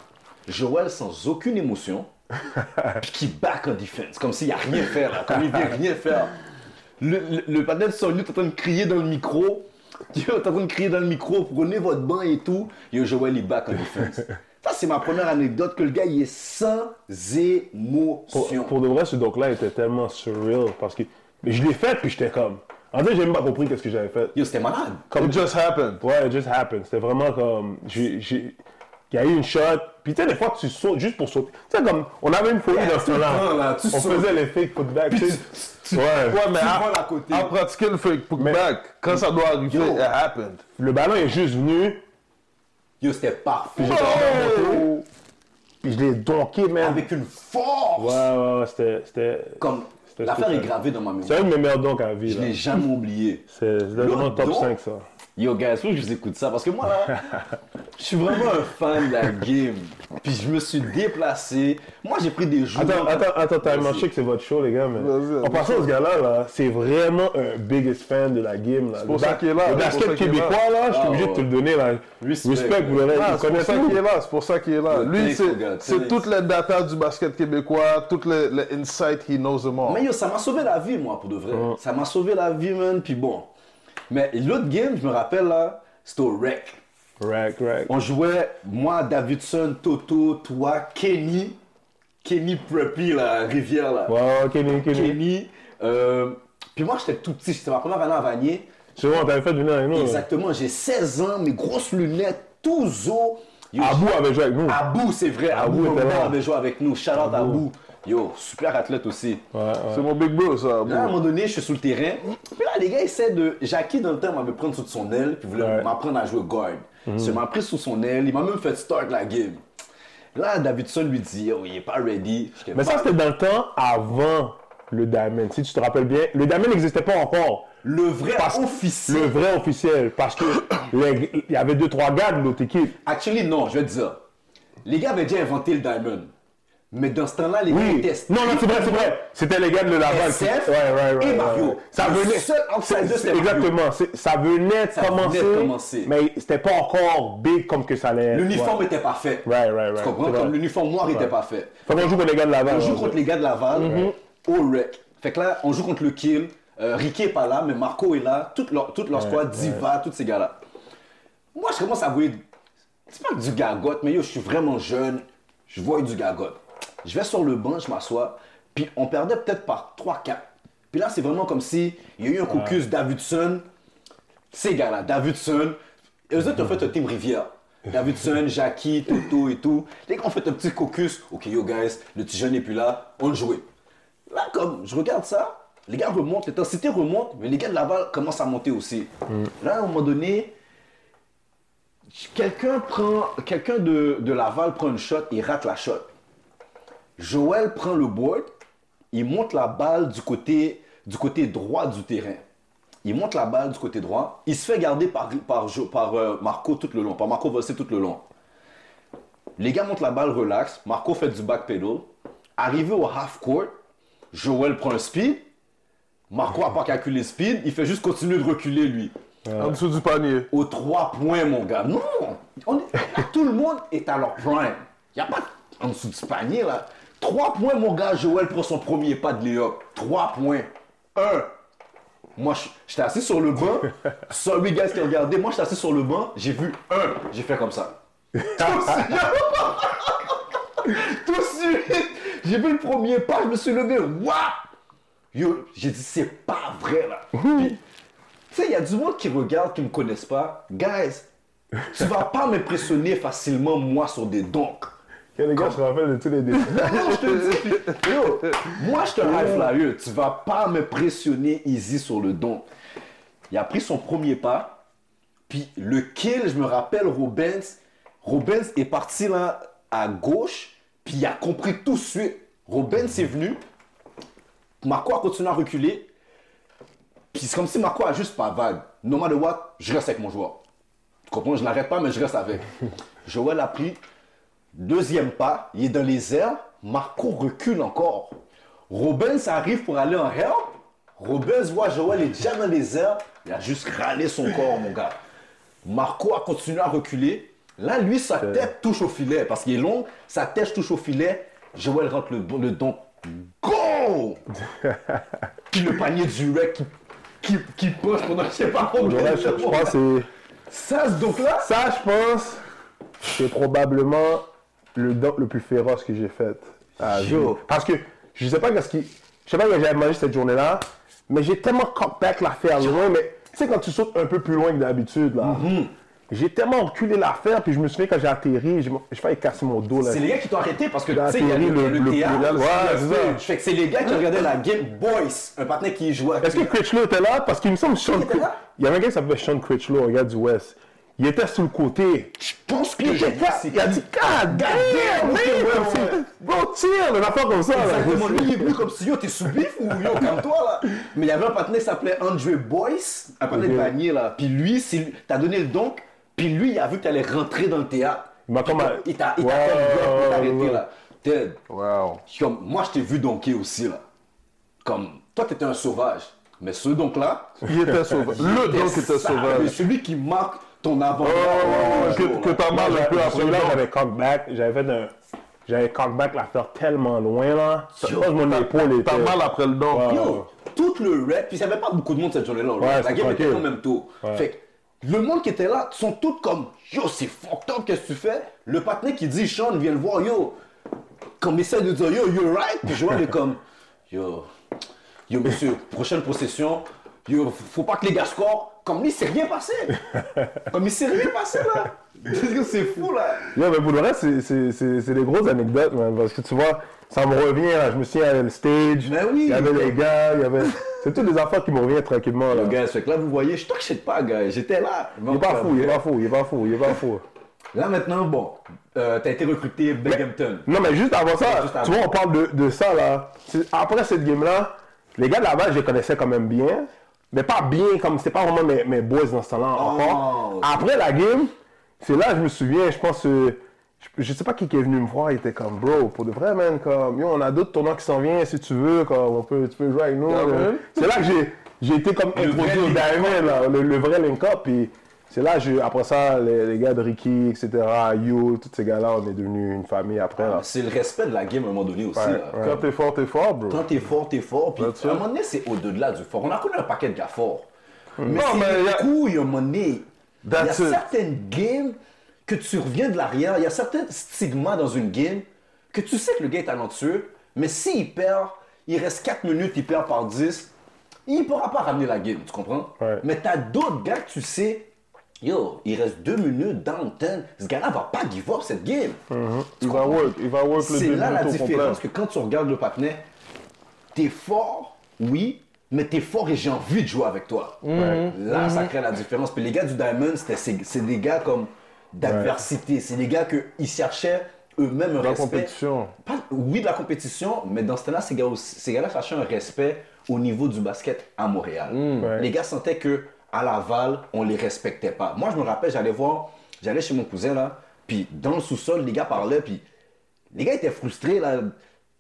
Joel, sans aucune émotion... Puis qui back en defense, comme s'il n'y a rien à faire là, comme il vient rien faire. Le, le, le panel de Sun Youth est en train de crier dans le micro, il est en train de crier dans le micro, prenez votre banc et tout. Et Joel il back en defense. Ça c'est ma première anecdote que le gars il est sans émotion. Pour, pour de vrai ce donc là était tellement surreal parce que je l'ai fait puis j'étais comme, en fait j'ai même pas compris qu'est-ce que j'avais fait. Yo c'était malade. Comme it just happened. Ouais it just happened. C'était vraiment comme j'ai, j'ai... Il y a eu une shot, puis tu sais, des fois, tu sautes juste pour sauter. Tu sais, comme, on avait une folie yeah, dans ce temps-là. On sautes. Faisait les fake putbacks, tu sais. Tu... Ouais. ouais, mais à, à côté. À pratiquer le fake putback, quand ça doit arriver, yo, it happened. Le ballon est juste venu. Yo, c'était parfait. Puis, oh! puis je l'ai donké, man. Avec une force. Ouais, ouais, ouais, c'était... c'était... Comme... c'était l'affaire spécial. Est gravée dans ma mémoire. C'est un de mes meilleurs donks à vie, là. Je l'ai jamais oublié. C'est, c'est vraiment top cinq, ça. Yo, guys, faut que je vous écoute ça, parce que moi, là, je suis vraiment un fan de la game. Puis je me suis déplacé. Moi, j'ai pris des jours. Attends, attends, attends, t'as marché que c'est votre show, les gars, mais... Vas-y, en passant, ce gars-là, là, c'est vraiment un biggest fan de la game, là. C'est pour ça qu'il est là. Le basket québécois, là, je suis obligé de te le donner, là. Respect, vous l'avez. C'est pour ça qu'il est là, c'est pour ça qu'il est là. Lui, c'est toutes les data du basket québécois, toutes les insights, he knows them all. Mais yo, ça m'a sauvé la vie, moi, pour de vrai. Ça m'a sauvé la vie, man, puis bon... Mais l'autre game, je me rappelle là, c'était au rec. Rec, rec. On jouait, moi, Davidson, Toto, toi, Kenny. Kenny Preppy, la rivière là. Wow, Kenny, Kenny. Kenny. Euh, puis moi, j'étais tout petit, j'étais ma première année à Vanier. C'est vrai, on t'avait fait venir avec nous. Exactement, j'ai seize ans, mes grosses lunettes, tout zo. Yo, Abou avait joué avec nous. Abou, c'est vrai, Abou, Abou Omar avait joué avec nous. Shout out Abou. Yo, super athlète aussi. Ouais, ouais. C'est mon big bro, ça. Là, bro. À un moment donné, je suis sous le terrain. Puis là, les gars essaient de... Jackie, dans le temps, m'avait pris sous son aile, puis voulait ouais. m'apprendre à jouer guard. Mm-hmm. Il m'a pris sous son aile. Il m'a même fait start la game. Là, Davidson lui dit, oh, il est pas ready. J'étais Mais pas... ça, c'était dans le temps avant le Diamond. Si tu te rappelles bien, le Diamond n'existait pas encore. Le vrai parce... officiel. Le vrai officiel. Parce que les... il y avait deux, trois gars de notre équipe. Actually, non, je vais te dire. Les gars avaient déjà inventé le Diamond. Mais dans ce temps-là, les oui. gars testent. Non, non, c'est vrai, c'est vrai. C'était les gars de Laval. S F ouais, ouais, ouais, et Mario. Ouais, ouais. Ça venait... Seul outsider, c'était Mario. Exactement. C'est... Ça venait ça commencer, venait de commencer. Mais c'était pas encore big comme que ça allait. L'uniforme ouais. était pas fait. Right, right, right. Tu comprends? Comme l'uniforme noir ouais. était pas fait. Fait qu'on joue contre les gars de Laval. On joue contre les gars de Laval. Mm-hmm. Au rec. Fait que là, on joue contre le kill. Euh, Ricky est pas là, mais Marco est là. Toute leur, toute leur ouais, squad, ouais. Diva, tous ces gars-là. Moi, je commence à voir... C'est pas du gargote, mais yo, je suis vraiment jeune. Je vois du gargote. Je vais sur le banc, je m'assois, puis on perdait peut-être par trois quatre. Puis là, c'est vraiment comme si il y a eu un caucus ouais. Davidson, ces gars-là, Davidson. Et eux autres ont fait un team Rivière. Davidson, Jackie, Toto et tout. Les gars ont fait un petit caucus. Ok, yo guys, le petit jeune n'est plus là, on jouait. Là, comme je regarde ça, les gars remontent, l'intensité remonte, mais les gars de la balle commencent à monter aussi. Mm. Là, à un moment donné, quelqu'un, prend, quelqu'un de, de Laval prend une shot et rate la shot. Joel prend le board, il monte la balle du côté, du côté droit du terrain. Il monte la balle du côté droit, il se fait garder par, par, par euh, Marco tout le long, par Marco Volsé tout le long. Les gars montent la balle, relax, Marco fait du backpedal. Arrivé au half court, Joel prend un speed, Marco n'a pas calculé le speed, il fait juste continuer de reculer lui. Ouais. En dessous du panier. Aux trois points, mon gars. Non! On est, là, tout le monde est à leur prime. Il n'y a pas en dessous du panier, là. trois points, mon gars. Joel prend son premier pas de layup. trois points. un. Moi, j'étais assis sur le banc. Sorry, guys, qui regardez. Moi, j'étais assis sur le banc. J'ai vu un. J'ai fait comme ça. Tout de suite. J'ai vu le premier pas. Je me suis levé. Waouh! Yo, j'ai dit, c'est pas vrai, là. Puis, tu sais, il y a du monde qui regarde, qui me connaissent pas. Guys, tu vas pas m'impressionner facilement, moi, sur des donks. Et les gars, comme... je te rappelle de tous les défis. Non, je te dis. Yo, moi, je te high flyer. Tu vas pas m'impressionner easy sur le don. Il a pris son premier pas. Puis le kill, je me rappelle, Robens. Robens est parti là à gauche. Puis il a compris tout de suite. Robens est venu. Marco a continué à reculer. Puis c'est comme si Marco a juste pas vague. No matter what, je reste avec mon joueur. Tu comprends? Je l'arrête pas, mais je reste avec. Joel a pris. Deuxième pas, il est dans les airs. Marco recule encore. Robens arrive pour aller en help. Robens voit Joel est déjà dans les airs. Il a juste râlé son corps, mon gars. Marco a continué à reculer. Là, lui, sa tête touche au filet. Parce qu'il est long, sa tête touche au filet. Joel rentre le, le don. Go! Puis le panier du rec qui, qui, qui poste pendant je sais pas combien de temps. Je pense que c'est... Ça, ce donc-là? Ça, je pense, c'est probablement... le dunk le plus féroce que j'ai fait à jour. Parce que je sais pas qu'est-ce qui. Je sais pas que j'avais mangé cette journée-là, mais j'ai tellement cop back l'affaire loin, mais tu sais quand tu sautes un peu plus loin que d'habitude là. Mm-hmm. J'ai tellement reculé l'affaire, puis je me souviens quand j'ai atterri, je, je failli casser mon dos là. C'est les gars qui t'ont arrêté parce que tu sais, il y a le, le, le, le théâtre. Le, ouais, c'est le, ça. Fait que c'est les gars qui regardaient la game Boys, un partenaire qui jouait. Est-ce que Critchlow était là? Parce qu'il me semble Sean Critchlow. Il y avait un gars qui s'appelait Sean Critchlow, un gars du West. Il était sur le côté. Je pense que j'ai vu. Il a dit, God damn, man! Bro, tire, mais pas comme ça. Exactement, là. Lui, il est venu comme si yo, t'es sous-bif ou yo, comme toi, là. Mais il y avait un partenaire qui s'appelait Andrew Boyce, un partenaire de Vanier, là. Puis lui, c'est... t'as donné le donc, puis lui, il a vu que t'allais rentrer dans le théâtre. Bah, comme à... Il t'a fait wow, le arrêté, wow. Là. Ted, wow. Comme, moi, je t'ai vu donker aussi, là. Comme, toi, t'étais un sauvage. Mais ce donc-là... Il était sauvage. Le donc était sauvage. Mais celui qui marque ton avant. Oh, que, que t'en marches un peu après là. J'avais comeback, j'avais fait un... J'avais comeback l'affaire tellement loin, là. Je pense que mon épaule était... T'as mal après le don. Wow. Yo, tout le rap... Puis il n'y avait pas beaucoup de monde cette journée-là. Ouais, la game était en même tour. Ouais. Fait que le monde qui était là, sont tous comme... Yo, c'est fucked up, qu'est-ce que tu fais? Le partenaire qui dit, Sean, viens le voir, yo. Comme essaie de dire, yo, you're right. Puis Joël est comme... Yo... Yo, monsieur, prochaine possession, yo, faut pas que les gars scorent. Comme lui, il s'est rien passé. Comme il s'est rien passé, là. C'est fou, là. Yo, mais pour le reste, c'est, c'est, c'est, c'est des grosses anecdotes, man. Parce que tu vois, ça me revient, là. Je me souviens, il y avait le stage, ben oui, il y avait les gars, il y avait... C'est toutes des affaires qui me reviennent tranquillement, là. Yo, gars, fait que là, vous voyez, je ne t'achète pas, gars. J'étais là. Il est pas fou, il est pas fou, il est pas fou, il est pas fou. Là, maintenant, bon, euh, t'as été recruté Binghamton. Non, mais juste avant ça, juste avant. Tu vois, on parle de, de ça, là. C'est, après cette game-là, les gars de Laval, je les connaissais quand même bien, mais pas bien, comme c'était pas vraiment mes, mes boys dans ce temps-là encore. Oh. Après la game, c'est là que je me souviens, je pense, euh, je, je sais pas qui, qui est venu me voir, il était comme, bro, pour de vrai, man, comme, yo, on a d'autres tournois qui s'en viennent, si tu veux, comme, on peut, tu peux jouer avec nous. Yeah, euh. C'est là que j'ai, j'ai été comme introduit au Diamond, là, le, le vrai link-up, puis c'est là, je, après ça, les, les gars de Ricky, et cetera, Yo, tous ces gars-là, on est devenus une famille après. Ah, là. C'est le respect de la game à un moment donné aussi. Ouais, là. Ouais. Quand t'es fort, t'es fort, bro. Quand t'es fort, t'es fort. Puis à un moment donné, c'est au-delà du fort. On a connu un paquet de gars forts. Mm. Mais non, c'est mais a... couille à un moment donné. Il y a it. certaines games que tu reviens de l'arrière. Il y a certains stigmas dans une game que tu sais que le gars est talentueux, mais s'il perd, il reste quatre minutes, il perd par dix, il ne pourra pas ramener la game, tu comprends? Ouais. Mais t'as d'autres gars que tu sais... Yo, il reste deux minutes dans le temps. Ce gars-là va pas give up cette game. Mm-hmm. Il va work, il va work le deux minutes au complet. C'est là la différence que quand tu regardes le patinet, t'es fort, oui, mais t'es fort et j'ai envie de jouer avec toi. Mm-hmm. Là, mm-hmm. ça crée la différence. Puis les gars du Diamond, c'était, c'est, c'est des gars comme d'adversité. Ouais. C'est des gars qu'ils cherchaient eux-mêmes un respect. De la compétition. Pas, oui, de la compétition, mais dans ce temps-là, ces, gars aussi, ces gars-là cherchaient un respect au niveau du basket à Montréal. Mm. Ouais. Les gars sentaient que à Laval, on les respectait pas. Moi, je me rappelle, j'allais voir, j'allais chez mon cousin, là, puis dans le sous-sol, les gars parlaient, puis les gars étaient frustrés, là.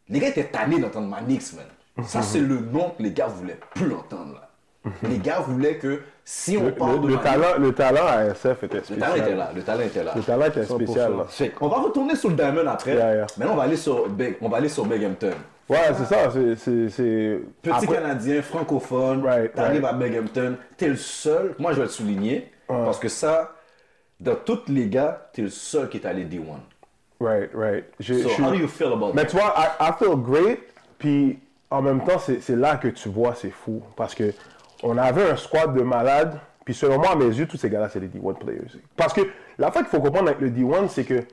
Les gars étaient tannés d'entendre Mannix, man. Ça, c'est le nom que les gars voulaient plus entendre, là. Les gars voulaient que si on le, parle le, de le Mannix... Talent, le talent à S F était spécial. Le talent était là, le talent était là. Le talent était spécial, là. Fait, on va retourner sur le Diamond après. Yeah, yeah. Maintenant, on va aller sur, on va aller sur Binghamton. Ouais, c'est ça, c'est... c'est, c'est... Petit Après... Canadien, francophone, right, t'arrives right. à Binghamton, t'es le seul, moi je vais le souligner, uh. parce que ça, dans tous les gars, t'es le seul qui est allé D un. Right, right. Je, so, je... how do you feel about Mais that? Mais tu vois, I, I feel great, puis en même temps, c'est, c'est là que tu vois, c'est fou, parce que on avait un squad de malades, puis selon moi, à mes yeux, tous ces gars-là, c'est des D un players. Parce que la fois qu'il faut comprendre avec le D un, c'est que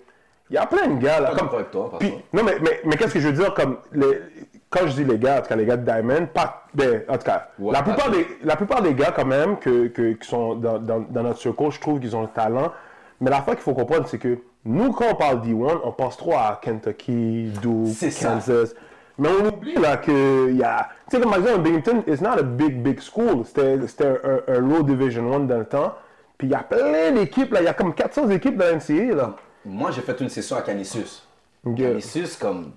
il y a plein de gars là. Comme... Avec toi, Puis, non, mais, mais, mais qu'est-ce que je veux dire? Comme les... Quand je dis les gars, en tout cas, les gars de Diamond, pas... ben, en tout cas, ouais, la, plupart des... la plupart des gars, quand même, que, que, qui sont dans, dans, dans notre circo, je trouve qu'ils ont le talent. Mais la fois qu'il faut comprendre, c'est que nous, quand on parle D un, on pense trop à Kentucky, Duke, Kansas. Ça. Mais on oublie là que il y a. Tu sais, comme exemple, Binghamton, it's not a big, big school. C'était, c'était un, un low Division un dans le temps. Puis il y a plein d'équipes là. Il y a comme quatre cents équipes dans la N C A A là. Moi, j'ai fait une session à Canisius. Okay. Canisius, comme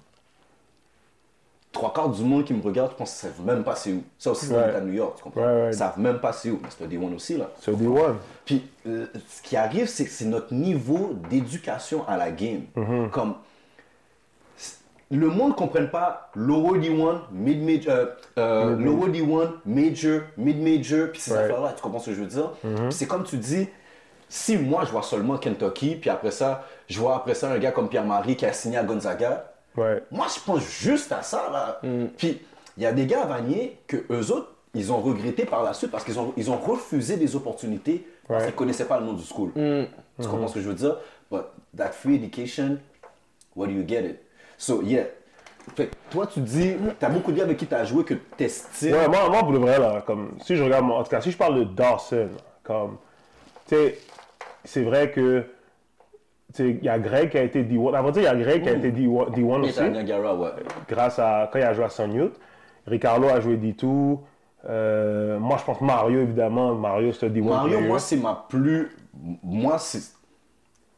trois quarts du monde qui me regarde, je pense qu'ils ne savent même pas c'est où. Ça aussi, c'est right. dans le New York, tu comprends? Right, right. Ils ne savent même pas c'est où. Mais c'est le D un aussi, là. C'est le D un. Puis, euh, ce qui arrive, c'est que c'est notre niveau d'éducation à la game. Mm-hmm. Comme, le monde ne comprend pas lower D un, mid-major, euh, euh, mm-hmm. lower D un, major, mid-major, puis ces right. affaires-là, tu comprends ce que je veux dire? Mm-hmm. C'est comme tu dis, si moi, je vois seulement Kentucky, puis après ça... Je vois après ça un gars comme Pierre-Marie qui a signé à Gonzaga. Ouais. Moi, je pense juste à ça, là. Mm. Puis, il y a des gars à Vanier que eux autres, ils ont regretté par la suite parce qu'ils ont, ils ont refusé des opportunités parce ouais. qu'ils ne connaissaient pas le nom du school. Mm. Tu mm-hmm. comprends ce que je veux dire? But that free education, where do you get it? So, yeah. Fait, toi, tu dis, t'as beaucoup de gars avec qui t'as joué que t'estimes. Ouais, moi, moi, pour le vrai, là, comme, si je regarde, en tout cas, si je parle de Dawson, comme, tu sais, c'est vrai que... il y a Greg qui a été D un. Avant de dire, il y a Greg qui a été D un, D un aussi. À Niagara, ouais. Grâce à quand il a joué à Sun Youth. Ricardo a joué D deux. Euh, moi, je pense Mario, évidemment. Mario, c'est D un. Mario, moi, c'est ma plus. Moi, c'est.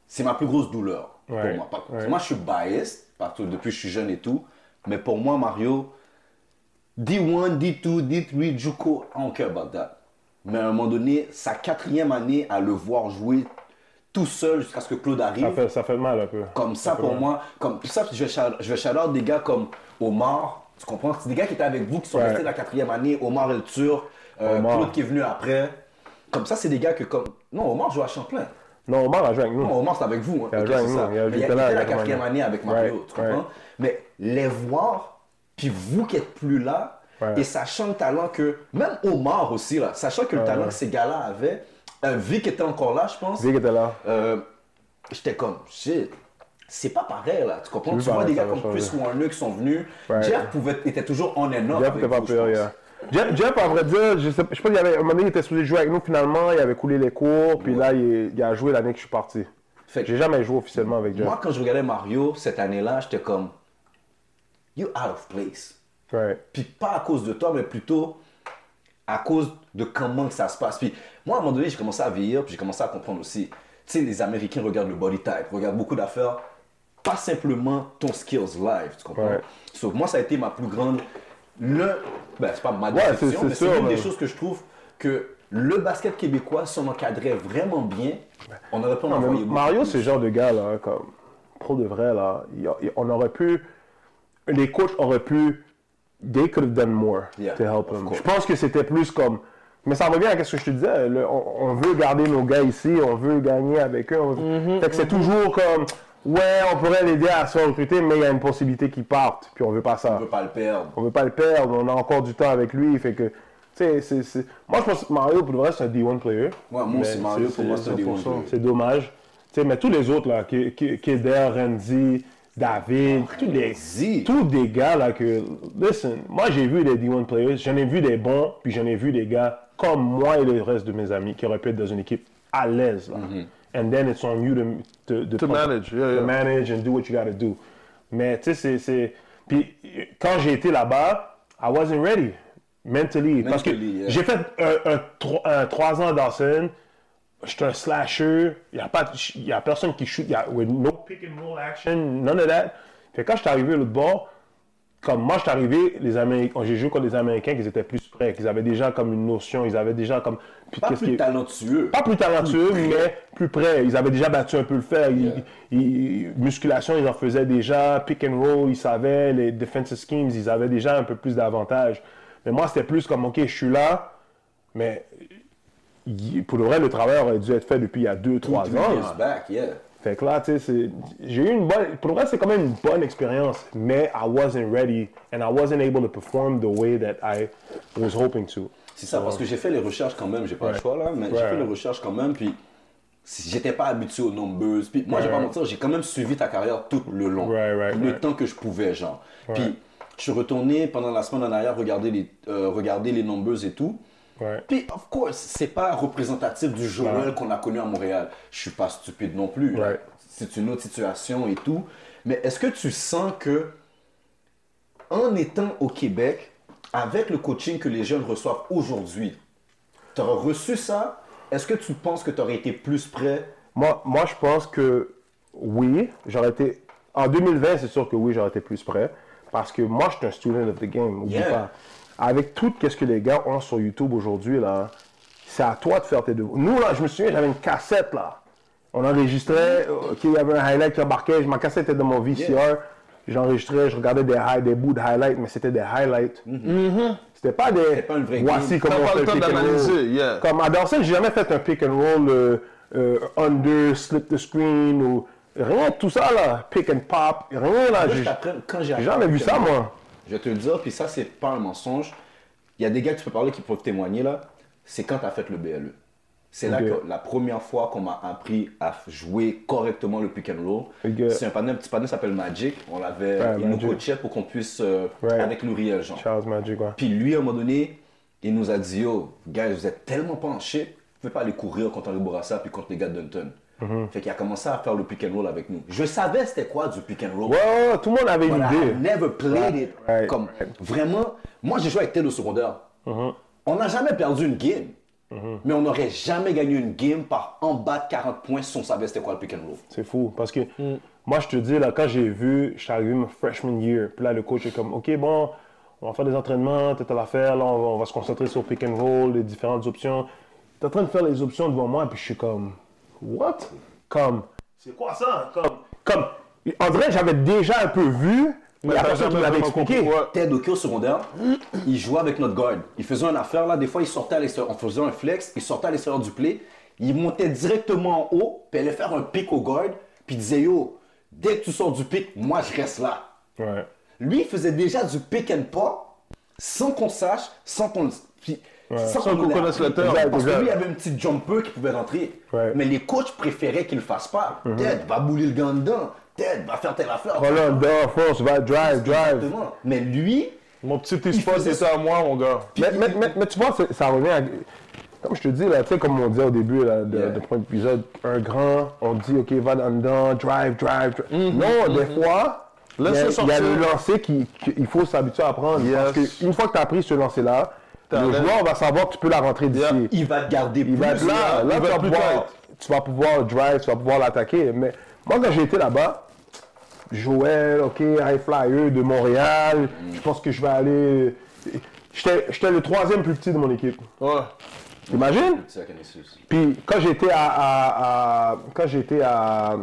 C'est ma plus grosse douleur. Ouais, pour moi. Parce ouais. Moi, je suis biased, parce que depuis que je suis jeune et tout. Mais pour moi, Mario, D un, D deux, D trois, Juco, I don't care about that. Mais à un moment donné, sa quatrième année à le voir jouer tout seul jusqu'à ce que Claude arrive. Ça fait, ça fait mal un peu. Comme ça, ça pour mal. Moi, comme ça, je vais shout-out des gars comme Omar, tu comprends? C'est des gars qui étaient avec vous, qui sont ouais. restés la quatrième année, Omar El Turc, euh, Claude qui est venu après. Comme ça, c'est des gars que comme... Non, Omar joue à Champlain. Non, Omar a joué avec nous. Non, Omar c'est avec vous. Hein. Il a joué okay, avec nous. Il a joué la quatrième année avec Mario, right, tu comprends? Right. Mais les voir, puis vous qui n'êtes plus là, right. et sachant le talent que... Même Omar aussi, là, sachant que le uh, talent que ces gars-là avaient, euh, Vic était encore là, je pense. Vic était là. Euh, j'étais comme, shit, c'est pas pareil, là, tu comprends? Tu vois des gars comme Chris Warner qui sont venus. Right. Jeff pouvait, était toujours on and off Jeff avec vous, peur, je pense. Yeah. Jeff, Jeff, à vrai dire, je sais pas, je pense qu'il y avait, un moment donné, il était supposé jouer avec nous finalement, il avait coulé les cours, puis ouais. là, il, il a joué l'année que je suis parti. Fait j'ai jamais joué officiellement avec Jeff. Moi, quand je regardais Mario, cette année-là, j'étais comme, you're out of place. Right. Puis pas à cause de toi, mais plutôt à cause de comment que ça se passe. Puis moi, à un moment donné, j'ai commencé à vieillir, puis j'ai commencé à comprendre aussi, tu sais, les Américains regardent le body type, regardent beaucoup d'affaires, pas simplement ton skills live, tu comprends? Right. Sauf moi, ça a été ma plus grande... Le, ben c'est pas ma déception, ouais, c'est, c'est mais sûr, c'est une ouais. des choses que je trouve que le basket québécois, si on encadrait vraiment bien, on aurait pu en envoyer beaucoup. Mario, c'est le genre de gars, là, comme, pour de vrai, là, il, il, on aurait pu, les coachs auraient pu, they could have done more yeah, to help him. Je pense que c'était plus comme, mais ça revient à ce que je te disais, le, on, on veut garder nos gars ici, on veut gagner avec eux, on, mm-hmm, fait que mm-hmm. c'est toujours comme... Ouais, on pourrait l'aider à se recruter, mais il y a une possibilité qu'il parte. Puis on veut pas ça. On veut pas le perdre. On veut pas le perdre. On a encore du temps avec lui. Fait que, tu sais, c'est, c'est. Moi, je pense que Mario, pour le vrai, c'est un D un player. Ouais, moi aussi, Mario, pour moi, c'est un D un player. C'est dommage. Tu sais, mais tous les autres, là, Keder, Renzi, David, tous des, tous des gars, là, que. Listen, moi, j'ai vu des D un players. J'en ai vu des bons, puis j'en ai vu des gars comme moi et le reste de mes amis qui auraient pu être dans une équipe à l'aise, là. Mm-hmm. And then it's on you to to, to, to manage, yeah, to yeah. manage and do what you gotta do. Mais tu sais, c'est, c'est... Puis quand j'ai été là-bas, I wasn't ready mentally, mentally parce que yeah. j'ai fait un, un, un, un trois ans à Dawson. J'étais un slasher. Il y a pas, il y a personne qui shoot. Y a, with no pick and roll action, none of that. Fait quand je suis arrivé à l'autre bord, comme moi je suis arrivé, les Américains, j'ai joué contre les Américains qui étaient plus prêts, qu'ils avaient déjà comme une notion, ils avaient déjà comme pas plus qui... talentueux, pas plus talentueux, plus mais plus près. Ils avaient déjà battu un peu le fer. Yeah. Ils, ils, musculation, ils en faisaient déjà, pick and roll, ils savaient les defensive schemes, ils avaient déjà un peu plus d'avantages. Mais moi c'était plus comme ok, je suis là, mais pour le vrai le travail aurait dû être fait depuis il y a deux, trois ans. Fait que là, tu sais, c'est... j'ai eu une bonne... Pour le reste, c'est quand même une bonne expérience, mais I wasn't ready and I wasn't able to perform the way that I was hoping to. C'est ça, so... parce que j'ai fait les recherches quand même, j'ai pas right. le choix là, mais right. j'ai fait les recherches quand même, puis j'étais pas habitué aux numbers, puis moi, right. je vais pas mentir, j'ai quand même suivi ta carrière tout le long, right, right, le right. temps que je pouvais, genre. Right. Puis je suis retourné pendant la semaine en arrière regarder les, euh, regarder les numbers et tout. Ouais. Puis, of course, c'est pas représentatif du Joel ouais. qu'on a connu à Montréal. Je suis pas stupide non plus. Ouais. C'est une autre situation et tout. Mais est-ce que tu sens que, en étant au Québec, avec le coaching que les jeunes reçoivent aujourd'hui, tu aurais reçu ça? Est-ce que tu penses que tu aurais été plus prêt? Moi, moi, je pense que oui. J'aurais été... En deux mille vingt, c'est sûr que oui, j'aurais été plus prêt. Parce que moi, je suis un student of the game. Oublie yeah. pas. Avec tout ce que les gars ont sur YouTube aujourd'hui, là, c'est à toi de faire tes devoirs. Nous, là, je me souviens, j'avais une cassette, là. On enregistrait, okay, il y avait un highlight qui embarquait, ma cassette était dans mon V C R, yeah. j'enregistrais, je regardais des, high, des bouts de highlights, mais c'était des highlights. Mm-hmm. C'était pas des... C'était pas une vraie voici game. Comment on fait le pick and roll. Yeah. Comme à Dawson, j'ai jamais fait un pick and roll euh, euh, under, slip the screen, ou rien de tout ça, là. Pick and pop, rien, là. Juste après, quand j'ai jamais vu ça, moi. Je vais te le dire, puis ça, c'est pas un mensonge. Il y a des gars que tu peux parler qui peuvent témoigner, là. C'est quand tu as fait le B L E. C'est okay. là que la première fois qu'on m'a appris à jouer correctement le pick and roll. Okay. C'est un panel, un petit panel qui s'appelle Magic. On l'avait, ouais, il Magic. Nous coachait pour qu'on puisse, euh, right. avec Nouriel, genre. Charles Magic, ouais. Puis lui, à un moment donné, il nous a dit, yo, gars, vous êtes tellement penchés, vous ne pouvez pas aller courir contre Henri Bourassa puis contre les gars de Dunton. Mm-hmm. Fait qu'il a commencé à faire le pick and roll avec nous. Je savais c'était quoi du pick and roll. Ouais, tout le monde avait une idée. I never played it. Right, comme, right. Vraiment, moi j'ai joué avec Ted au secondaire. Mm-hmm. On n'a jamais perdu une game. Mm-hmm. Mais on n'aurait jamais gagné une game par en bas de quarante points si on savait c'était quoi le pick and roll. C'est fou, parce que mm. moi je te dis, là, quand j'ai vu, je suis arrivé mon freshman year, puis là le coach est comme, ok, bon, on va faire des entraînements, t'es à l'affaire, là on va, on va se concentrer sur pick and roll, les différentes options. T'es en train de faire les options devant moi, puis je suis comme, what? Comme, c'est quoi ça? Comme, comme, en vrai, j'avais déjà un peu vu. Mais la personne qui m'avait expliqué, Ted au secondaire, il jouait avec notre guard. Il faisait une affaire là, des fois il sortait à l'extérieur, on faisait un flex, il sortait à l'extérieur du play, il montait directement en haut, puis il allait faire un pick au guard, puis il disait yo, dès que tu sors du pick, moi je reste là. Ouais. Lui il faisait déjà du pick and pop, sans qu'on sache, sans qu'on... Puis, ouais. Sans, sans qu'on connaisse le terme. Parce que lui, il y avait une petite jumper qui pouvait rentrer. Ouais. Mais les coachs préféraient qu'il ne le fasse pas. Mm-hmm. Ted va bouler le gant dedans. Ted va faire telle affaire. Prends-le dedans, force, va drive, drive. Exactement. Mais lui. Mon petit spot, faisait... c'est ça à moi, mon gars. Puis, mais, mais, mais, mais tu vois, ça revient à. Comme je te dis, là, tu sais, comme on disait au début là, de, yeah. de premier épisode, un grand, on dit, ok, va dedans, drive, drive, drive. Mm-hmm. Non, mm-hmm. des fois. Là, il y a le lancer qu'il qui, faut s'habituer à prendre. Yes. Parce qu'une fois que tu as pris ce lancer-là, T'as le joueur va savoir que tu peux la rentrer d'ici. Yeah. Il va te garder plus. Il va te là, là, là tu, vas pouvoir, tu vas pouvoir drive, tu vas pouvoir l'attaquer. Mais moi, quand j'ai été là-bas, Joel, ok, High Flyer de Montréal, mm. je pense que je vais aller... J'étais, j'étais le troisième plus petit de mon équipe. Ouais. T'imagines? C'est à Canisius. Puis quand j'étais à, à, à... Quand j'étais à...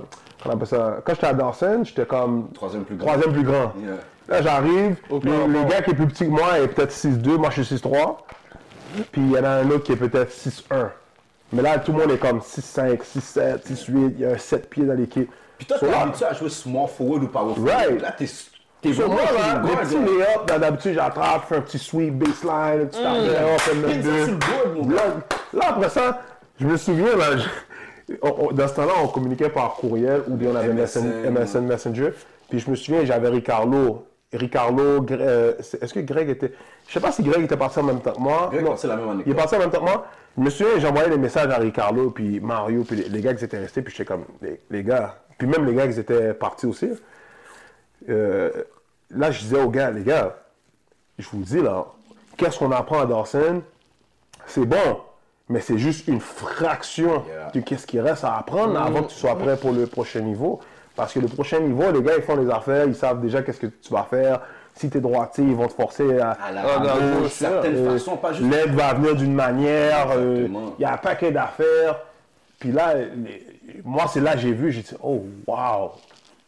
Qu'on appelle ça? Quand j'étais à Dawson, j'étais comme... Troisième plus grand. Troisième plus grand. Yeah. Là, j'arrive, okay, le, le gars qui est plus petit que moi est peut-être six deux, moi je suis six trois. Puis il y en a un autre qui est peut-être six un. Mais là, tout le monde est comme six cinq, six sept, six huit, il y a un sept pieds dans l'équipe. Puis toi, so, t'es habitué à jouer small forward ou power forward. Right. Là, t'es, t'es so, vraiment... Moi, là, les petits lay-up, là, d'habitude, j'attrape, je fais un petit sweep, baseline, un petit arrière, mm. là, là, après ça, je me souviens, là, je... on, on, dans ce temps-là, on communiquait par courriel ou bien on avait M S N, M S N Messenger. Puis je me souviens, j'avais Ricardo. Ricardo, euh, est-ce que Greg était... Je sais pas si Greg était parti en même temps que moi. Greg non, c'est la même année. Il est parti en même temps que moi. Je me souviens, j'envoyais des messages à Ricardo, puis Mario, puis les, les gars qui étaient restés, puis j'étais comme, les, les gars, puis même les gars qui étaient partis aussi. Euh, là, je disais aux gars, les gars, je vous dis là, qu'est-ce qu'on apprend à Dawson, c'est bon, mais c'est juste une fraction yeah. de qu'est-ce qu'il reste à apprendre mmh. avant que tu sois prêt pour le prochain niveau. Parce que le prochain niveau, les gars, ils font les affaires, ils savent déjà qu'est-ce que tu vas faire. Si t'es droitier, ils vont te forcer à... À la euh, d'une certaine euh, façon, pas juste... L'aide va venir d'une manière, il euh, y a un paquet d'affaires. Puis là, les... moi, c'est là que j'ai vu, j'ai dit, oh, wow!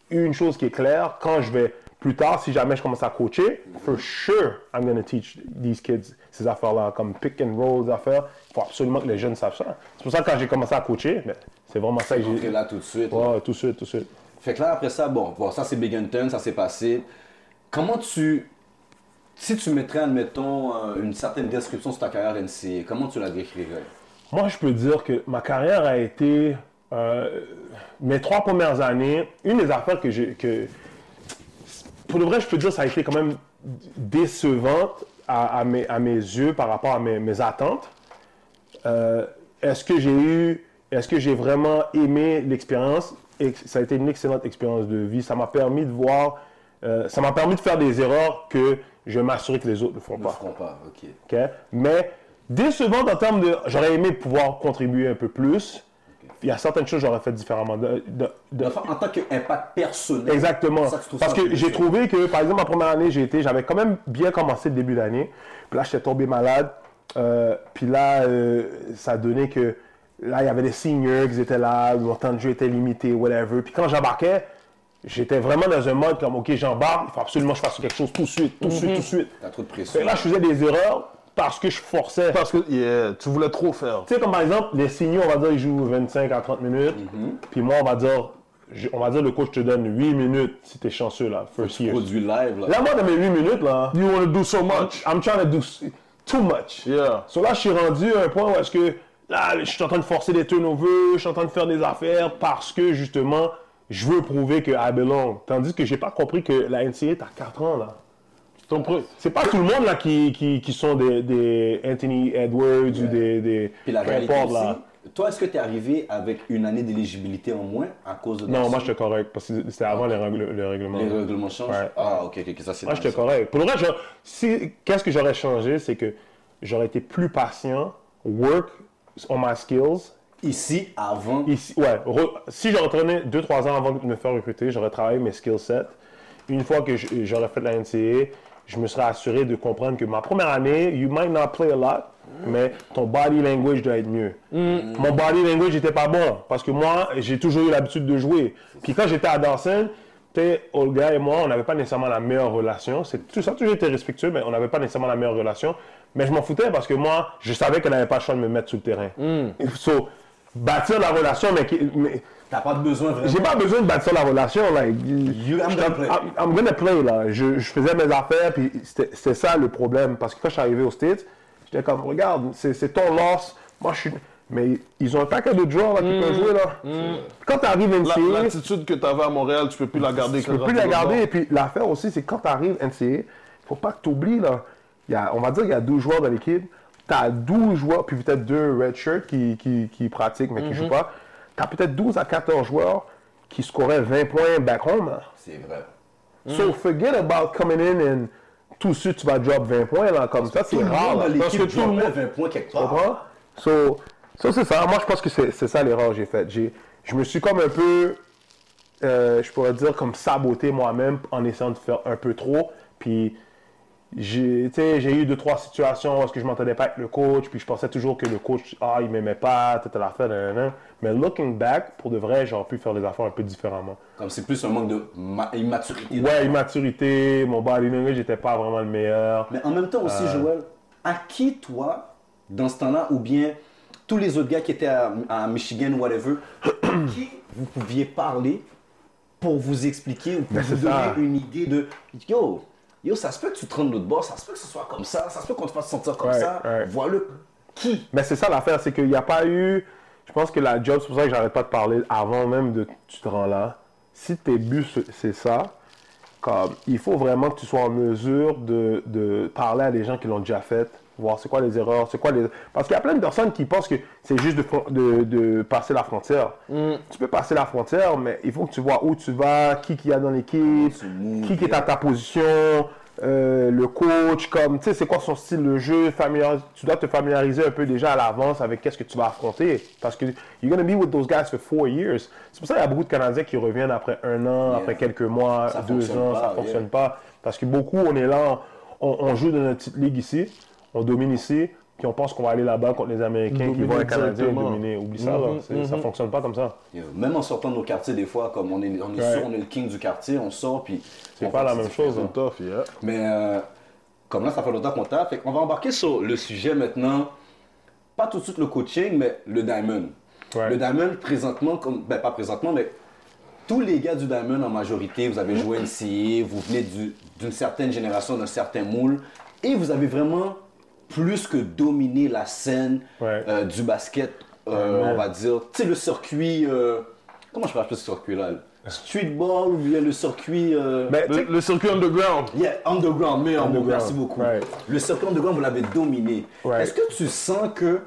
Une chose qui est claire, quand je vais... Plus tard, si jamais je commence à coacher, mm-hmm. for sure, I'm going to teach these kids ces affaires-là, comme pick and roll, des affaires. Il faut absolument que les jeunes savent ça. C'est pour ça que quand j'ai commencé à coacher, ben, c'est vraiment ça que j'ai... Rentré là tout de suite. Ouais, là. tout de suite, tout de suite. Fait que là, après ça, bon, bon ça c'est Binghamton, ça s'est passé. Comment tu... Si tu mettrais, admettons, une certaine description sur ta carrière N C A A, comment tu la décrirais? Moi, je peux dire que ma carrière a été... Euh, mes trois premières années, une des affaires que j'ai... Que, pour le vrai, je peux dire que ça a été quand même décevante à, à, mes, à mes yeux par rapport à mes, mes attentes. Euh, est-ce que j'ai eu... Est-ce que j'ai vraiment aimé l'expérience? Et ça a été une excellente expérience de vie. Ça m'a permis de voir, euh, ça m'a permis de faire des erreurs que je m'assurais que les autres ne font ne pas. Ne feront pas, ok. Okay? Mais décevant en termes de, j'aurais aimé pouvoir contribuer un peu plus. Okay. Il y a certaines choses que j'aurais fait différemment. De, de, de... Enfin, en tant qu'impact personnel. Exactement. Ça, tu Parce ça que j'ai trouvé que, par exemple, ma première année, j'ai été, j'avais quand même bien commencé le début d'année. Puis là, j'étais tombé malade. Euh, puis là, euh, ça donnait que. Là, il y avait des seniors qui étaient là, mon temps de jeu était limité, whatever. Puis quand j'embarquais, j'étais vraiment dans un mode comme, OK, j'embarque, il faut absolument que je fasse quelque chose tout de suite, tout de mm-hmm. suite, tout de suite. T'as trop de pression. Et là, je faisais des erreurs parce que je forçais. Parce que yeah, tu voulais trop faire. Tu sais, comme par exemple, les seniors, on va dire, ils jouent vingt-cinq à trente minutes. Mm-hmm. Puis moi, on va dire, on va dire, le coach te donne huit minutes si t'es chanceux, là, first year. Produit live, là. Là, moi, dans mes huit minutes, là. You want to do so much. I'm trying to do too much. Yeah. So là, je suis rendu à un point où est-ce que. Là, je suis en train de forcer des turnovers, je suis en train de faire des affaires parce que, justement, je veux prouver que I belong. Tandis que j'ai pas compris que la N C A A, t'as quatre ans, là. Ton pre... C'est pas tout le monde, là, qui, qui, qui sont des, des Anthony Edwards ouais. ou des... des... Puis la réalité importe, aussi, là. Toi, est-ce que tu es arrivé avec une année d'éligibilité en moins à cause de Dawson? Non, moi, j'étais correct parce que c'était avant ah, okay. le, règle, le règlement. Les règlements changent? Ouais. Ah, ok, ok, ça c'est moi, j'étais correct. Pour le reste, si, qu'est-ce que j'aurais changé, c'est que j'aurais été plus patient, work on my skills. Ici, avant? Ici, ouais. Re, si j'entraînais deux trois ans avant de me faire recruter, j'aurais travaillé mes skill sets. Une fois que j'aurais fait la N C A A, je me serais assuré de comprendre que ma première année, you might not play a lot, mais ton body language doit être mieux. Mm. Mon body language n'était pas bon parce que moi, j'ai toujours eu l'habitude de jouer. Puis quand j'étais à Dawson, Olga et moi, on n'avait pas nécessairement la meilleure relation. C'est, tout ça a toujours été respectueux, mais on n'avait pas nécessairement la meilleure relation. Mais je m'en foutais parce que moi, je savais qu'elle n'avait pas le choix de me mettre sur le terrain. Mm. So, bâtir la relation, mais... mais t'as pas besoin vraiment. J'ai pas besoin de bâtir la relation. Like, you, I'm, gonna play. I'm, I'm gonna play. Là. Je, je faisais mes affaires, puis c'était, c'était ça le problème. Parce que quand je suis arrivé aux States, j'étais comme, regarde, c'est, c'est ton loss. Moi, je suis. Mais ils ont un paquet de joueurs là, qui mmh, peuvent jouer. Là. Mmh. Quand tu arrives N C A A. L'attitude que tu avais à Montréal, tu peux plus la garder. Tu peux plus la garder. Et puis l'affaire aussi, c'est quand tu arrives N C A A, il ne faut pas que tu oublies. On va dire qu'il y a douze joueurs dans l'équipe. Tu as douze joueurs, puis peut-être deux redshirts qui, qui, qui pratiquent, mais qui ne mmh. jouent pas. T'as peut-être douze à quatorze joueurs qui scoraient vingt points back home. Hein? C'est vrai. So, mm. forget about coming in and tout de suite, tu vas drop vingt points. Là, comme ça, c'est rare. Là, parce que tout le monde vingt points quelque part. Tu comprends? So, so, c'est ça. Moi, je pense que c'est, c'est ça l'erreur que j'ai faite. J'ai, je me suis comme un peu, euh, je pourrais dire, comme saboté moi-même en essayant de faire un peu trop. Puis, j'ai, j'ai eu deux, trois situations où est-ce que je m'entendais pas avec le coach, puis je pensais toujours que le coach, ah, il m'aimait pas, t'étais à l'affaire, nanana. Mais looking back, pour de vrai, j'aurais pu faire les affaires un peu différemment. Comme c'est plus un manque de ma- immaturité. Ouais, immaturité, mon body language, j'étais pas vraiment le meilleur. Mais en même temps aussi, euh... Joel, à qui toi, dans ce temps-là, ou bien tous les autres gars qui étaient à, à Michigan ou whatever, à qui vous pouviez parler pour vous expliquer ou pour ben, vous donner ça. Une idée de « Yo ». Yo, ça se peut que tu te rendes de l'autre bord, ça se peut que ce soit comme ça, ça se peut qu'on te fasse sentir comme right, ça. Right. Voilà qui. Mais c'est ça l'affaire, c'est qu'il n'y a pas eu. Je pense que la job, c'est pour ça que j'arrête pas de parler avant même de tu te rends là. Si tes buts, c'est ça, comme il faut vraiment que tu sois en mesure de, de parler à des gens qui l'ont déjà fait, voir c'est quoi les erreurs, c'est quoi les. Parce qu'il y a plein de personnes qui pensent que c'est juste de, de, de passer la frontière. Mm. Tu peux passer la frontière, mais il faut que tu vois où tu vas, qui qu'il y a dans l'équipe, mm. qui, qui est à ta position. Euh, le coach, comme, tu sais, c'est quoi son style de jeu, familiar... tu dois te familiariser un peu déjà à l'avance avec qu'est-ce que tu vas affronter, parce que you're gonna be with those guys for four years. C'est pour ça qu'il y a beaucoup de Canadiens qui reviennent après un an, yeah. après quelques mois, ça deux ans, pas, ça fonctionne yeah. pas, parce que beaucoup, on est là, on, on joue dans notre petite ligue ici, on domine ici, puis on pense qu'on va aller là-bas contre les Américains dominer qui vont les Canadiens dominer. Oublie mm-hmm, ça, là. Mm-hmm. Ça fonctionne pas comme ça. Yeah. Même en sortant de nos quartiers, des fois, comme on est, on est right. sûr, on est le king du quartier, on sort, puis... C'est pas la même chose, hein. Tough, yeah. Mais euh, comme là, ça fait longtemps qu'on t'a. Fait qu'on va embarquer sur le sujet maintenant. Pas tout de suite le coaching, mais le Diamond. Right. Le Diamond, présentement, comme, ben pas présentement, mais tous les gars du Diamond en majorité, vous avez joué N C A A, vous venez du, d'une certaine génération, d'un certain moule, et vous avez vraiment... plus que dominer la scène ouais. euh, du basket, euh, ouais. on va dire. Tu sais, le circuit... Euh, comment je parle de ce circuit-là? Streetball ou bien le circuit... Euh, mais, le, le circuit underground. Yeah, underground, mais underground. Merci beaucoup. Right. Le circuit underground, vous l'avez dominé. Right. Est-ce que tu sens que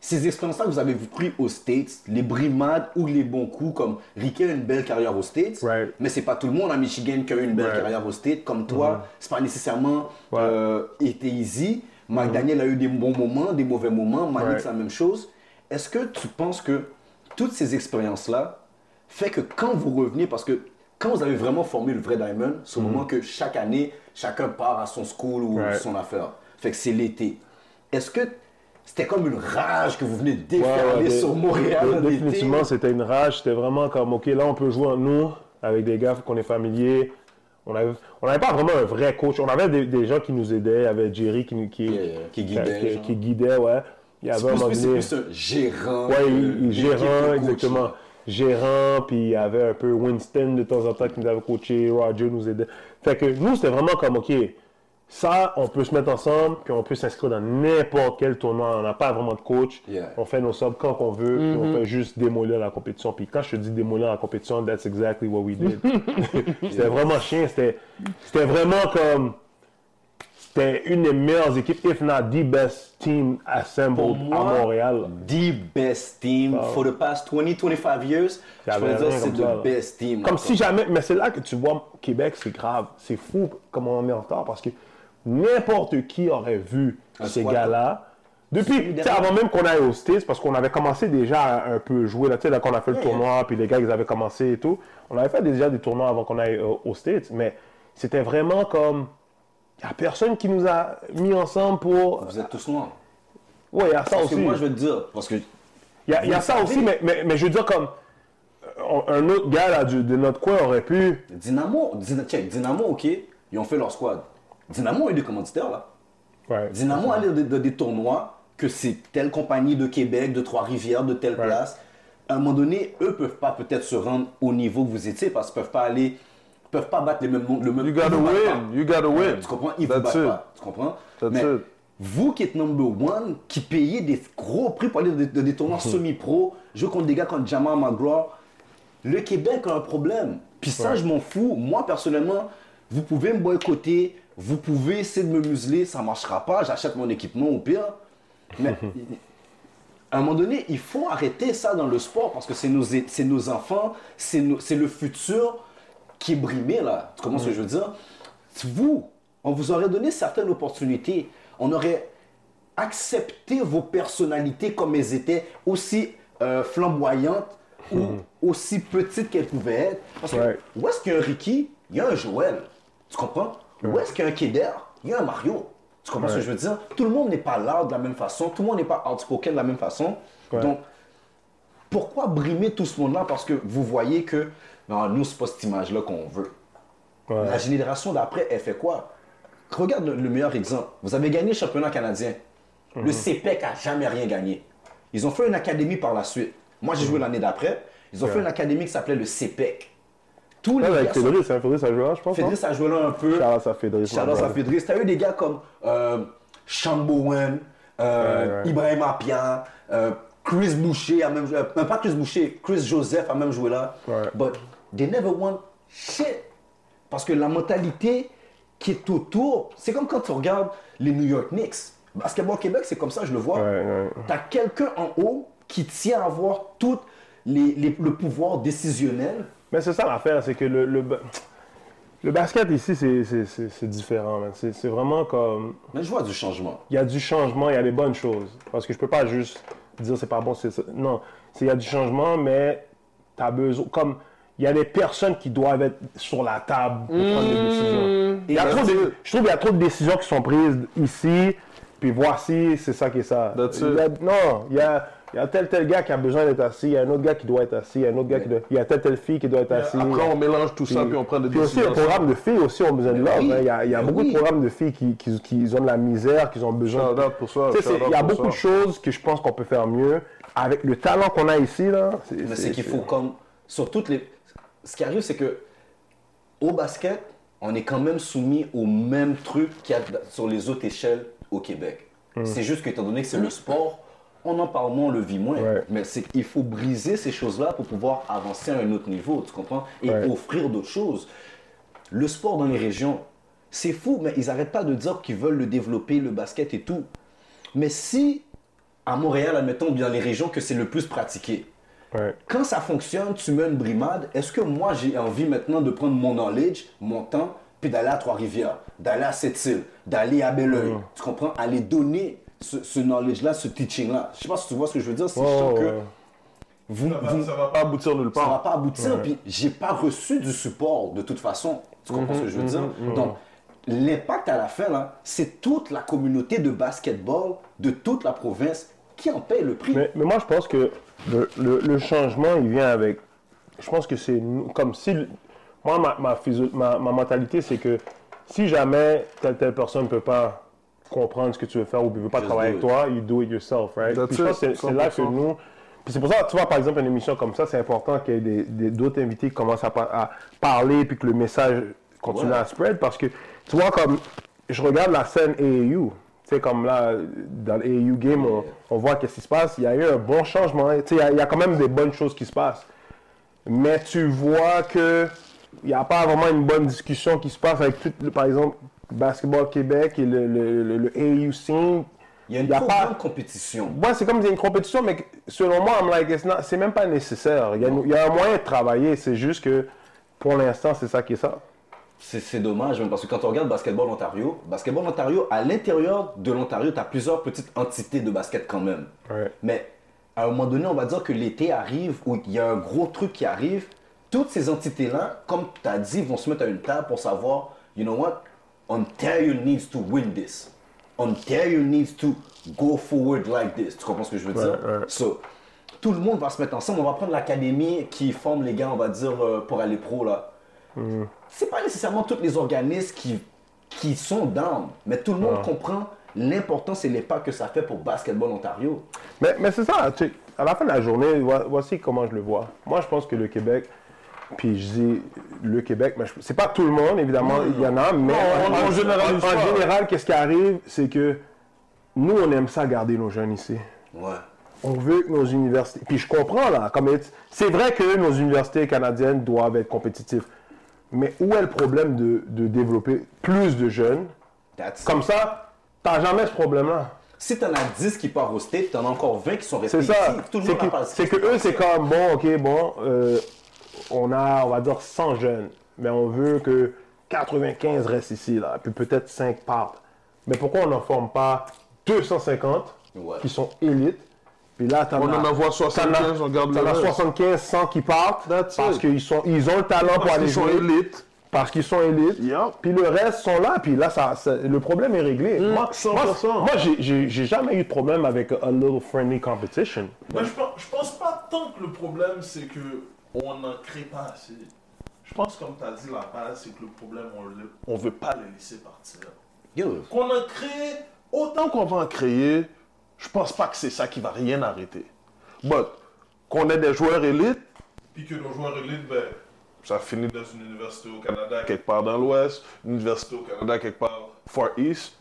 ces expériences-là que vous avez pris aux States, les brimades ou les bons coups, comme Ricky a une belle carrière aux States, right. mais c'est pas tout le monde à Michigan qui a eu une belle right. carrière aux States, comme toi, mm-hmm. c'est pas nécessairement ouais. euh, été easy. Mike mm-hmm. Daniel a eu des bons moments, des mauvais moments. Mannix, c'est right. la même chose. Est-ce que tu penses que toutes ces expériences-là fait que quand vous revenez, parce que quand vous avez vraiment formé le vrai Diamond, c'est au mm-hmm. moment que chaque année, chacun part à son school ou right. son affaire. Fait que c'est l'été. Est-ce que c'était comme une rage que vous venez déferler ouais, sur Montréal de, de, l'été? Définitivement, c'était une rage. C'était vraiment comme, OK, là, on peut jouer en nous avec des gars qu'on est familier. On n'avait on avait pas vraiment un vrai coach. On avait des, des gens qui nous aidaient. Il y avait Jerry qui, qui, yeah, yeah. qui guidait. Qui, qui guidait, ouais. Il y avait c'est, plus, donné... c'est plus un gérant. Ouais, il, il, gérant, exactement. Gérant, puis il y avait un peu Winston de temps en temps qui nous avait coaché. Roger nous aidait. Fait que nous, c'était vraiment comme, OK, ça, on peut se mettre ensemble, puis on peut s'inscrire dans n'importe quel tournoi. On n'a pas vraiment de coach. Yeah. On fait nos subs quand on veut, mm-hmm. puis on fait juste démolir la compétition. Puis quand je te dis démolir la compétition, that's exactly what we did. C'était yeah. vraiment chien. C'était, c'était vraiment comme... C'était une des meilleures équipes, if not the best team assembled moi, à Montréal. The best team oh. for the past twenty to twenty-five years. Ça je pourrais dire c'est the best team. Comme si jamais, mais c'est là que tu vois Québec, c'est grave. C'est fou comme on est en retard parce que n'importe qui aurait vu un ces gars-là. Depuis, avant même qu'on aille au States, parce qu'on avait commencé déjà à un peu jouer, là, là, quand on a fait le yeah, tournoi, yeah. puis les gars, ils avaient commencé et tout. On avait fait déjà des tournois avant qu'on aille euh, au States, mais c'était vraiment comme... Il n'y a personne qui nous a mis ensemble pour... Vous êtes tous noirs. Oui, il y a ça parce aussi. Parce que moi, je veux te dire, parce que... Il y a, y a ça aussi, mais, mais, mais je veux dire comme... Un autre gars là, du, de notre coin aurait pu... Dynamo, check, Dynamo, OK, ils ont fait leur squad. Dynamo a eu des commanditaires, là. Ouais, Dynamo allait dans de, de, des tournois que c'est telle compagnie de Québec, de Trois-Rivières, de telle ouais. place. À un moment donné, eux ne peuvent pas peut-être se rendre au niveau que vous étiez parce qu'ils ne peuvent pas aller... peuvent pas battre les mêmes le même you gotta win you gotta win tu comprends ils ne battent pas tu comprends That's mais it. Vous qui êtes number one qui payez des gros prix pour aller dans des, dans des tournois mm-hmm. semi-pro jouer contre des gars comme Jamal McGraw, le Québec a un problème puis ça ouais. je m'en fous moi personnellement. Vous pouvez me boycotter, vous pouvez essayer de me museler, ça marchera pas, j'achète mon équipement au pire, mais à un moment donné il faut arrêter ça dans le sport parce que c'est nos, c'est nos enfants, c'est, nos, c'est le futur qui est brimé là, tu comprends mmh. ce que je veux dire? Vous, on vous aurait donné certaines opportunités, on aurait accepté vos personnalités comme elles étaient, aussi euh, flamboyantes mmh. ou aussi petites qu'elles pouvaient être. Parce que ouais. où est-ce qu'il y a un Ricky? Il y a un Joel, tu comprends? Ouais. Où est-ce qu'il y a un Keder? Il y a un Mario, tu comprends ouais. ce que je veux dire? Tout le monde n'est pas loud de la même façon, tout le monde n'est pas outspoken de la même façon. Ouais. Donc, pourquoi brimer tout ce monde-là? Parce que vous voyez que non, nous, c'est pas cette image-là qu'on veut. Ouais. La génération d'après, elle fait quoi? Regarde le, le meilleur exemple. Vous avez gagné le championnat canadien. Mm-hmm. Le C P E C n'a jamais rien gagné. Ils ont fait une académie par la suite. Moi, j'ai mm-hmm. joué l'année d'après. Ils ont ouais. fait une académie qui s'appelait le C P E C. Tous ouais, les avec gars Fédric, sont... Fédric, ça jouait là, je pense. Fédric, ça jouait là un peu. Charles, à Fédric. Charles, à Fédric. C'était eu des gars comme euh, Chambowen, euh, ouais, ouais. Ibrahim Appian, euh, Chris Boucher a même joué. Euh, pas Chris Boucher, Chris Joseph a même joué là. Ouais. But, they never won shit. Parce que la mentalité qui est autour, c'est comme quand tu regardes les New York Knicks. Basketball Québec, c'est comme ça, je le vois. Ouais, ouais. T'as quelqu'un en haut qui tient à avoir tout les, les, le pouvoir décisionnel. Mais c'est ça l'affaire, c'est que le, le, le basket ici, c'est, c'est, c'est, c'est différent. C'est, c'est vraiment comme... Mais je vois du changement. Il y a du changement, il y a des bonnes choses. Parce que je peux pas juste dire c'est pas bon, c'est ça. Non, il y a du changement, mais t'as besoin... Comme... Il y a des personnes qui doivent être sur la table pour mmh. prendre des décisions. Il y a trop de, je trouve qu'il y a trop de décisions qui sont prises ici, puis voici, c'est ça qui est ça. Il y a, non, il y a, il y a tel tel gars qui a besoin d'être assis, il y a un autre gars qui doit être assis, il y a un autre gars qui doit, il y a telle telle fille qui doit être assise. Après, on mélange tout puis, ça, puis on prend des puis décisions. Puis aussi, il y a un programme de filles aussi, on a besoin de l'ordre. Oui. Hein. Il y a, il y a beaucoup oui. de programmes de filles qui, qui, qui, qui ont de la misère, qui ont besoin... De... Pour ça, il y a beaucoup ça. De choses que je pense qu'on peut faire mieux. Avec le talent qu'on a ici, là... C'est, Mais c'est, c'est qu'il faut comme... Sur toutes les... Ce qui arrive, c'est que au basket, on est quand même soumis au même truc qu'il y a sur les autres échelles au Québec. Mmh. C'est juste que, étant donné que c'est le sport, on en parle moins, on le vit moins. Ouais. Mais c'est qu'il faut briser ces choses-là pour pouvoir avancer à un autre niveau, tu comprends? Et ouais. offrir d'autres choses. Le sport dans les régions, c'est fou, mais ils n'arrêtent pas de dire qu'ils veulent le développer, le basket et tout. Mais si, à Montréal, admettons, dans les régions, que c'est le plus pratiqué, ouais. Quand ça fonctionne, tu mets une brimade, est-ce que moi j'ai envie maintenant de prendre mon knowledge, mon temps, puis d'aller à Trois-Rivières, d'aller à Sept-Îles, d'aller à Belleuil, mmh. tu comprends, aller donner ce, ce knowledge-là, ce teaching-là. Je sais pas si tu vois ce que je veux dire, c'est oh, que ouais. vous, ça, va, vous, ça va pas aboutir nulle part. Ça va pas aboutir, ouais. puis j'ai pas reçu du support de toute façon, tu comprends mmh, ce que je veux mmh, dire mmh. Donc, l'impact à la fin, là, c'est toute la communauté de basketball de toute la province qui en paye le prix. Mais, mais moi, je pense que le, le, le changement, il vient avec... Je pense que c'est comme si... Moi, ma, ma, physio, ma, ma mentalité, c'est que si jamais telle telle personne ne peut pas comprendre ce que tu veux faire ou ne veut pas Just travailler avec toi, you do it yourself, right? Puis je pense que c'est, c'est là que nous... Puis c'est pour ça, tu vois, par exemple, une émission comme ça, c'est important qu'il y ait des, des, d'autres invités qui commencent à, à parler puis que le message continue ouais. à spread parce que, tu vois, comme... Je regarde la scène A A U. Tu sais, comme là, dans les A A U Games, on, on voit qu'est-ce qui se passe. Il y a eu un bon changement. Tu sais, il y a, il y a quand même des bonnes choses qui se passent. Mais tu vois que il n'y a pas vraiment une bonne discussion qui se passe avec, tout, par exemple, Basketball Québec et le, le, le, le A U C. Il y a une grande compétition. Moi, ouais, c'est comme il y a une compétition, mais selon moi, I'm like, it's not, c'est même pas nécessaire. Il y, a, il y a un moyen de travailler, c'est juste que pour l'instant, c'est ça qui est ça. C'est, c'est dommage, parce que quand on regarde Basketball Ontario, Basketball Ontario, à l'intérieur de l'Ontario, tu as plusieurs petites entités de basket quand même. Ouais. Mais à un moment donné, on va dire que l'été arrive ou il y a un gros truc qui arrive. Toutes ces entités-là, comme tu as dit, vont se mettre à une table pour savoir, you know what, Ontario needs to win this. Ontario needs to go forward like this. Tu comprends ce que je veux dire? Ouais, ouais. So, tout le monde va se mettre ensemble. On va prendre l'académie qui forme les gars, on va dire, pour aller pro, là. Mm. C'est pas nécessairement tous les organismes qui, qui sont down, mais tout le monde ouais. comprend l'importance et l'impact que ça fait pour Basketball Ontario. Mais, mais c'est ça. Tu sais, à la fin de la journée, voici comment je le vois. Moi, je pense que le Québec... Puis je dis le Québec, mais je, c'est pas tout le monde, évidemment, il y en a, mais non, en, en, en, général, en général, qu'est-ce qui arrive, c'est que nous, on aime ça garder nos jeunes ici. Ouais. On veut que nos universités... Puis je comprends, là, comme c'est vrai que nos universités canadiennes doivent être compétitives, mais où est le problème de, de développer plus de jeunes? That's comme it. Ça, t'as jamais ce problème-là. Si t'en as dix qui partent au state, t'en as encore vingt qui sont restés ici. Tout le monde en parle. C'est que eux, c'est comme, bon, OK, bon... Euh, on a, on va dire, cent jeunes, mais on veut que quatre-vingt-quinze restent ici, là, puis peut-être cinq partent. Mais pourquoi on n'en forme pas deux cent cinquante ouais. qui sont élites, puis là, t'en on a, en envoie soixante-quinze, on garde le soixante-quinze, cent qui partent, that's parce it. qu'ils sont, ils ont le talent parce pour aller jouer. Parce qu'ils sont élites. Parce qu'ils sont élites. Yeah. Puis le reste sont là, puis là, ça, ça, le problème est réglé. Mm, moi, cent pour cent. moi, moi j'ai, j'ai, j'ai jamais eu de problème avec a little friendly competition. Mais ouais. je, pense, je pense pas tant que le problème, c'est que on n'en crée pas assez. Je pense, comme tu as dit, la base, c'est que le problème, on ne veut pas le laisser partir. Yo. Qu'on en crée, autant qu'on va en créer, je pense pas que c'est ça qui va rien arrêter. But, qu'on ait des joueurs élites, puis que nos joueurs élites, ben, ça finit dans une université au Canada, quelque part dans l'Ouest, une université au Canada, quelque part Far East.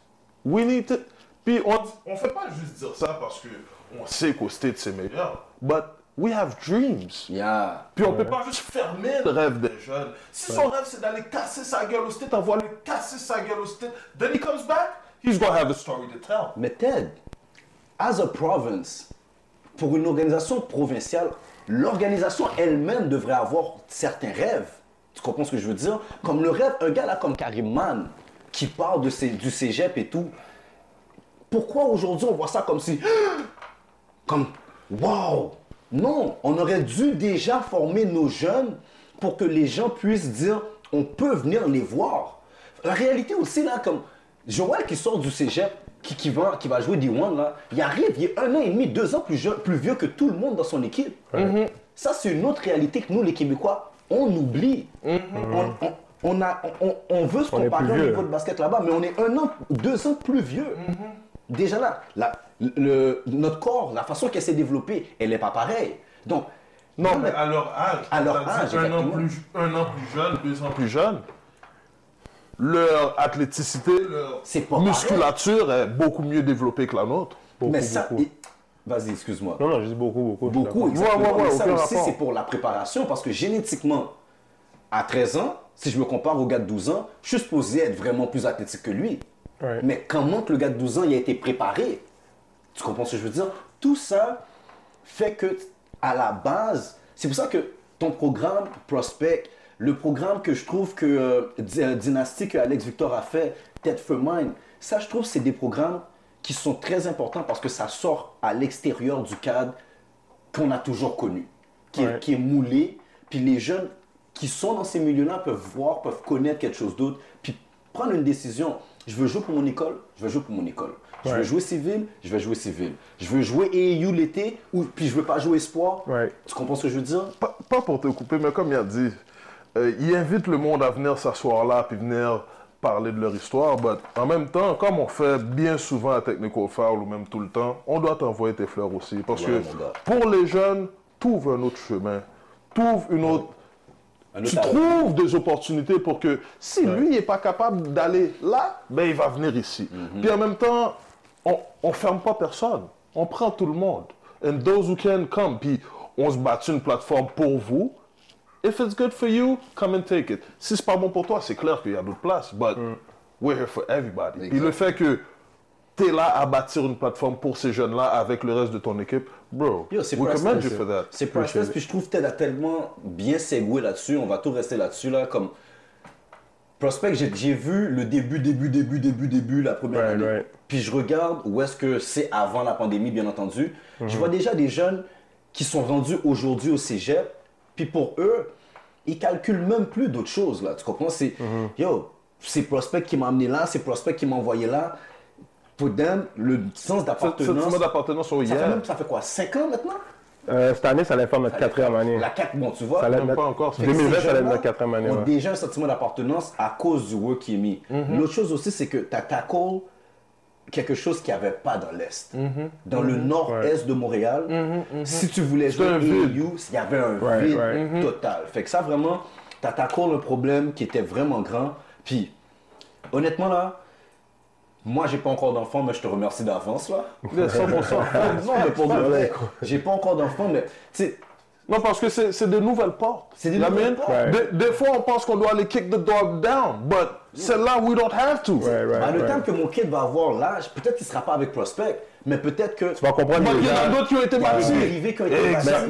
We need it. Puis on ne fait pas juste dire ça parce qu'on sait qu'au States, c'est meilleur. But, we have dreams. Yeah. Puis on ouais. peut pas juste fermer le rêve des jeunes. Si ouais. son rêve c'est d'aller casser sa gueule au state, envoie-le casser sa gueule au state, then he comes back, he's gonna have a story to tell. Mais Ted, as a province, pour une organisation provinciale, l'organisation elle-même devrait avoir certains rêves. Tu comprends ce que je veux dire? Comme le rêve, un gars là comme Karim Mann, qui parle de ses, du cégep et tout. Pourquoi aujourd'hui on voit ça comme si... Comme, wow! Non, on aurait dû déjà former nos jeunes pour que les gens puissent dire on peut venir les voir. La réalité aussi, là, comme Joël qui sort du cégep, qui, qui, va, qui va jouer D un, là, il arrive, il est un an et demi, deux ans plus, jeune, plus vieux que tout le monde dans son équipe. Ouais. Mm-hmm. Ça, c'est une autre réalité que nous, les Québécois, on oublie. Mm-hmm. On, on, on, a, on, on veut se comparer au niveau de basket là-bas, mais on est un an, deux ans plus vieux. Mm-hmm. Déjà là, la, le, notre corps, la façon qu'elle s'est développée, elle n'est pas pareille. Donc, non, non mais, mais à leur âge, à leur âge un, an plus, un an plus jeune, deux ans plus jeune, leur athléticité, leur musculature pareil. Est beaucoup mieux développée que la nôtre. Beaucoup, mais ça, beaucoup. Et... vas-y, excuse-moi. Non, non, je dis beaucoup, beaucoup. Beaucoup, exactement. Ouais, ouais, ouais, ça aussi, rapport. C'est pour la préparation parce que génétiquement, à treize ans, si je me compare au gars de douze ans, je suis supposé être vraiment plus athlétique que lui. Right. Mais comment que le gars de douze ans, il a été préparé? Tu comprends ce que je veux dire? Tout ça fait que, à la base, c'est pour ça que ton programme Prospect, le programme que je trouve que euh, Dynasty, que Alex Victor a fait, Ted for Mine, ça, je trouve, c'est des programmes qui sont très importants parce que ça sort à l'extérieur du cadre qu'on a toujours connu, qui, right. est, qui est moulé. Puis les jeunes qui sont dans ces milieux-là peuvent voir, peuvent connaître quelque chose d'autre, puis prendre une décision. Je veux jouer pour mon école, je veux jouer pour mon école. Je right. veux jouer civil, je vais jouer civil. Je veux jouer A A U l'été, ou, puis je veux pas jouer espoir. Right. Tu comprends ce que je veux dire? Pas, pas pour te couper, mais comme il a dit, euh, il invite le monde à venir s'asseoir là puis venir parler de leur histoire. Mais en même temps, comme on fait bien souvent à Technical Foul ou même tout le temps, on doit t'envoyer tes fleurs aussi. Parce ouais, que pour les jeunes, t'ouvres un autre chemin, t'ouvres une autre... Ouais. Tu trouves des opportunités pour que si ouais. lui n'est pas capable d'aller là, ben il va venir ici. Mm-hmm. Puis en même temps, on ne ferme pas personne. On prend tout le monde. And those who can come. Puis on se bat sur une plateforme pour vous. If it's good for you, come and take it. Si c'est pas bon pour toi, c'est clair qu'il y a d'autres places. But mm. we're here for everybody. Exactly. Et le fait que t'es là à bâtir une plateforme pour ces jeunes-là avec le reste de ton équipe, bro, yo, c'est we commend you for that. C'est priceless, puis je trouve que Ted a tellement bien segoué là-dessus, on va tout rester là-dessus, là, comme... Prospect, j'ai, j'ai vu le début, début, début, début, début, la première right, année, right. Puis je regarde où est-ce que c'est avant la pandémie, bien entendu. Mm-hmm. Je vois déjà des jeunes qui sont rendus aujourd'hui au cégep, puis pour eux, ils calculent même plus d'autres choses, là, tu comprends? C'est, mm-hmm. yo, c'est Prospect qui m'a amené là, c'est Prospect qui m'a envoyé là. Pour them, le sens d'appartenance... Ce sens d'appartenance au hier. Ça fait, même, ça fait quoi, cinq ans maintenant? Euh, cette année, ça allait faire notre quatrième année. La quatre, bon, tu vois. Ça allait même pas encore. deux mille vingt, ça allait être notre quatrième année. On a ouais. déjà un sentiment d'appartenance à cause du work qui est mis. Mm-hmm. L'autre chose aussi, c'est que tu as tackle quelque chose qu'il n'y avait pas dans l'Est. Mm-hmm. Dans mm-hmm. le nord-est ouais. de Montréal, mm-hmm. Mm-hmm. si tu voulais jouer à E U, il y avait un right, vide right. total. Mm-hmm. Fait que ça, vraiment, tu as tackle un problème qui était vraiment grand. Puis, honnêtement, là, moi, j'ai pas encore d'enfant, mais je te remercie d'avance, là. cent pour cent. Non, mais pour de vrai, j'ai pas encore d'enfant, mais... T'sais... Non, parce que c'est, c'est de nouvelles portes. C'est des nouvelles portes. Right. Des de fois, on pense qu'on doit aller kick the dog down, but celle-là, we don't have to. Right, right, à le right. temps que mon kid va avoir l'âge, peut-être qu'il sera pas avec Prospect, mais peut-être que... Tu vas comprendre. Il y en a d'autres qui ont été bâtis. Exactement.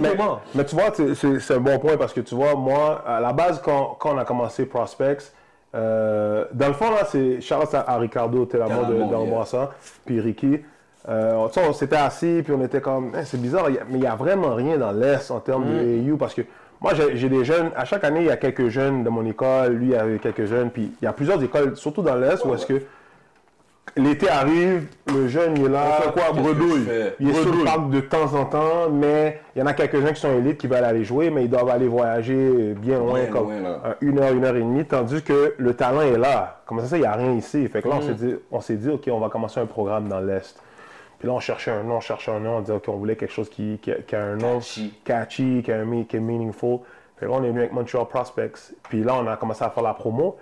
Mais, mais tu vois, c'est, c'est un bon point, parce que tu vois, moi, à la base, quand, quand on a commencé Prospects, Euh, dans le fond, là, c'est Charles à Ricardo, t'es la mort d'Omar, ça, puis Ricky. Euh, on, on s'était assis, puis on était comme, hey, c'est bizarre, y a, mais il n'y a vraiment rien dans l'Est en termes mm. de E U, parce que moi, j'ai, j'ai des jeunes, à chaque année, il y a quelques jeunes de mon école, lui, il y avait quelques jeunes, puis il y a plusieurs écoles, surtout dans l'Est, ouais, où est-ce ouais. que l'été arrive, le jeune, il est là, on fait quoi, bredouille, il est sur le parc de temps en temps, mais il y en a quelques-uns qui sont élites qui veulent aller jouer, mais ils doivent aller voyager bien loin, bien comme loin, une heure, une heure et demie, tandis que le talent est là. Comment ça, ça, il n'y a rien ici. Fait que là, mm. on s'est dit, on s'est dit, OK, on va commencer un programme dans l'Est. Puis là, on cherchait un nom, on cherchait un nom, on disait, OK, on voulait quelque chose qui, qui, a, qui a un nom catchy, catchy qui, a un, qui est meaningful. Fait que là, on est venu avec Montreal Prospects. Puis là, on a commencé à faire la promo.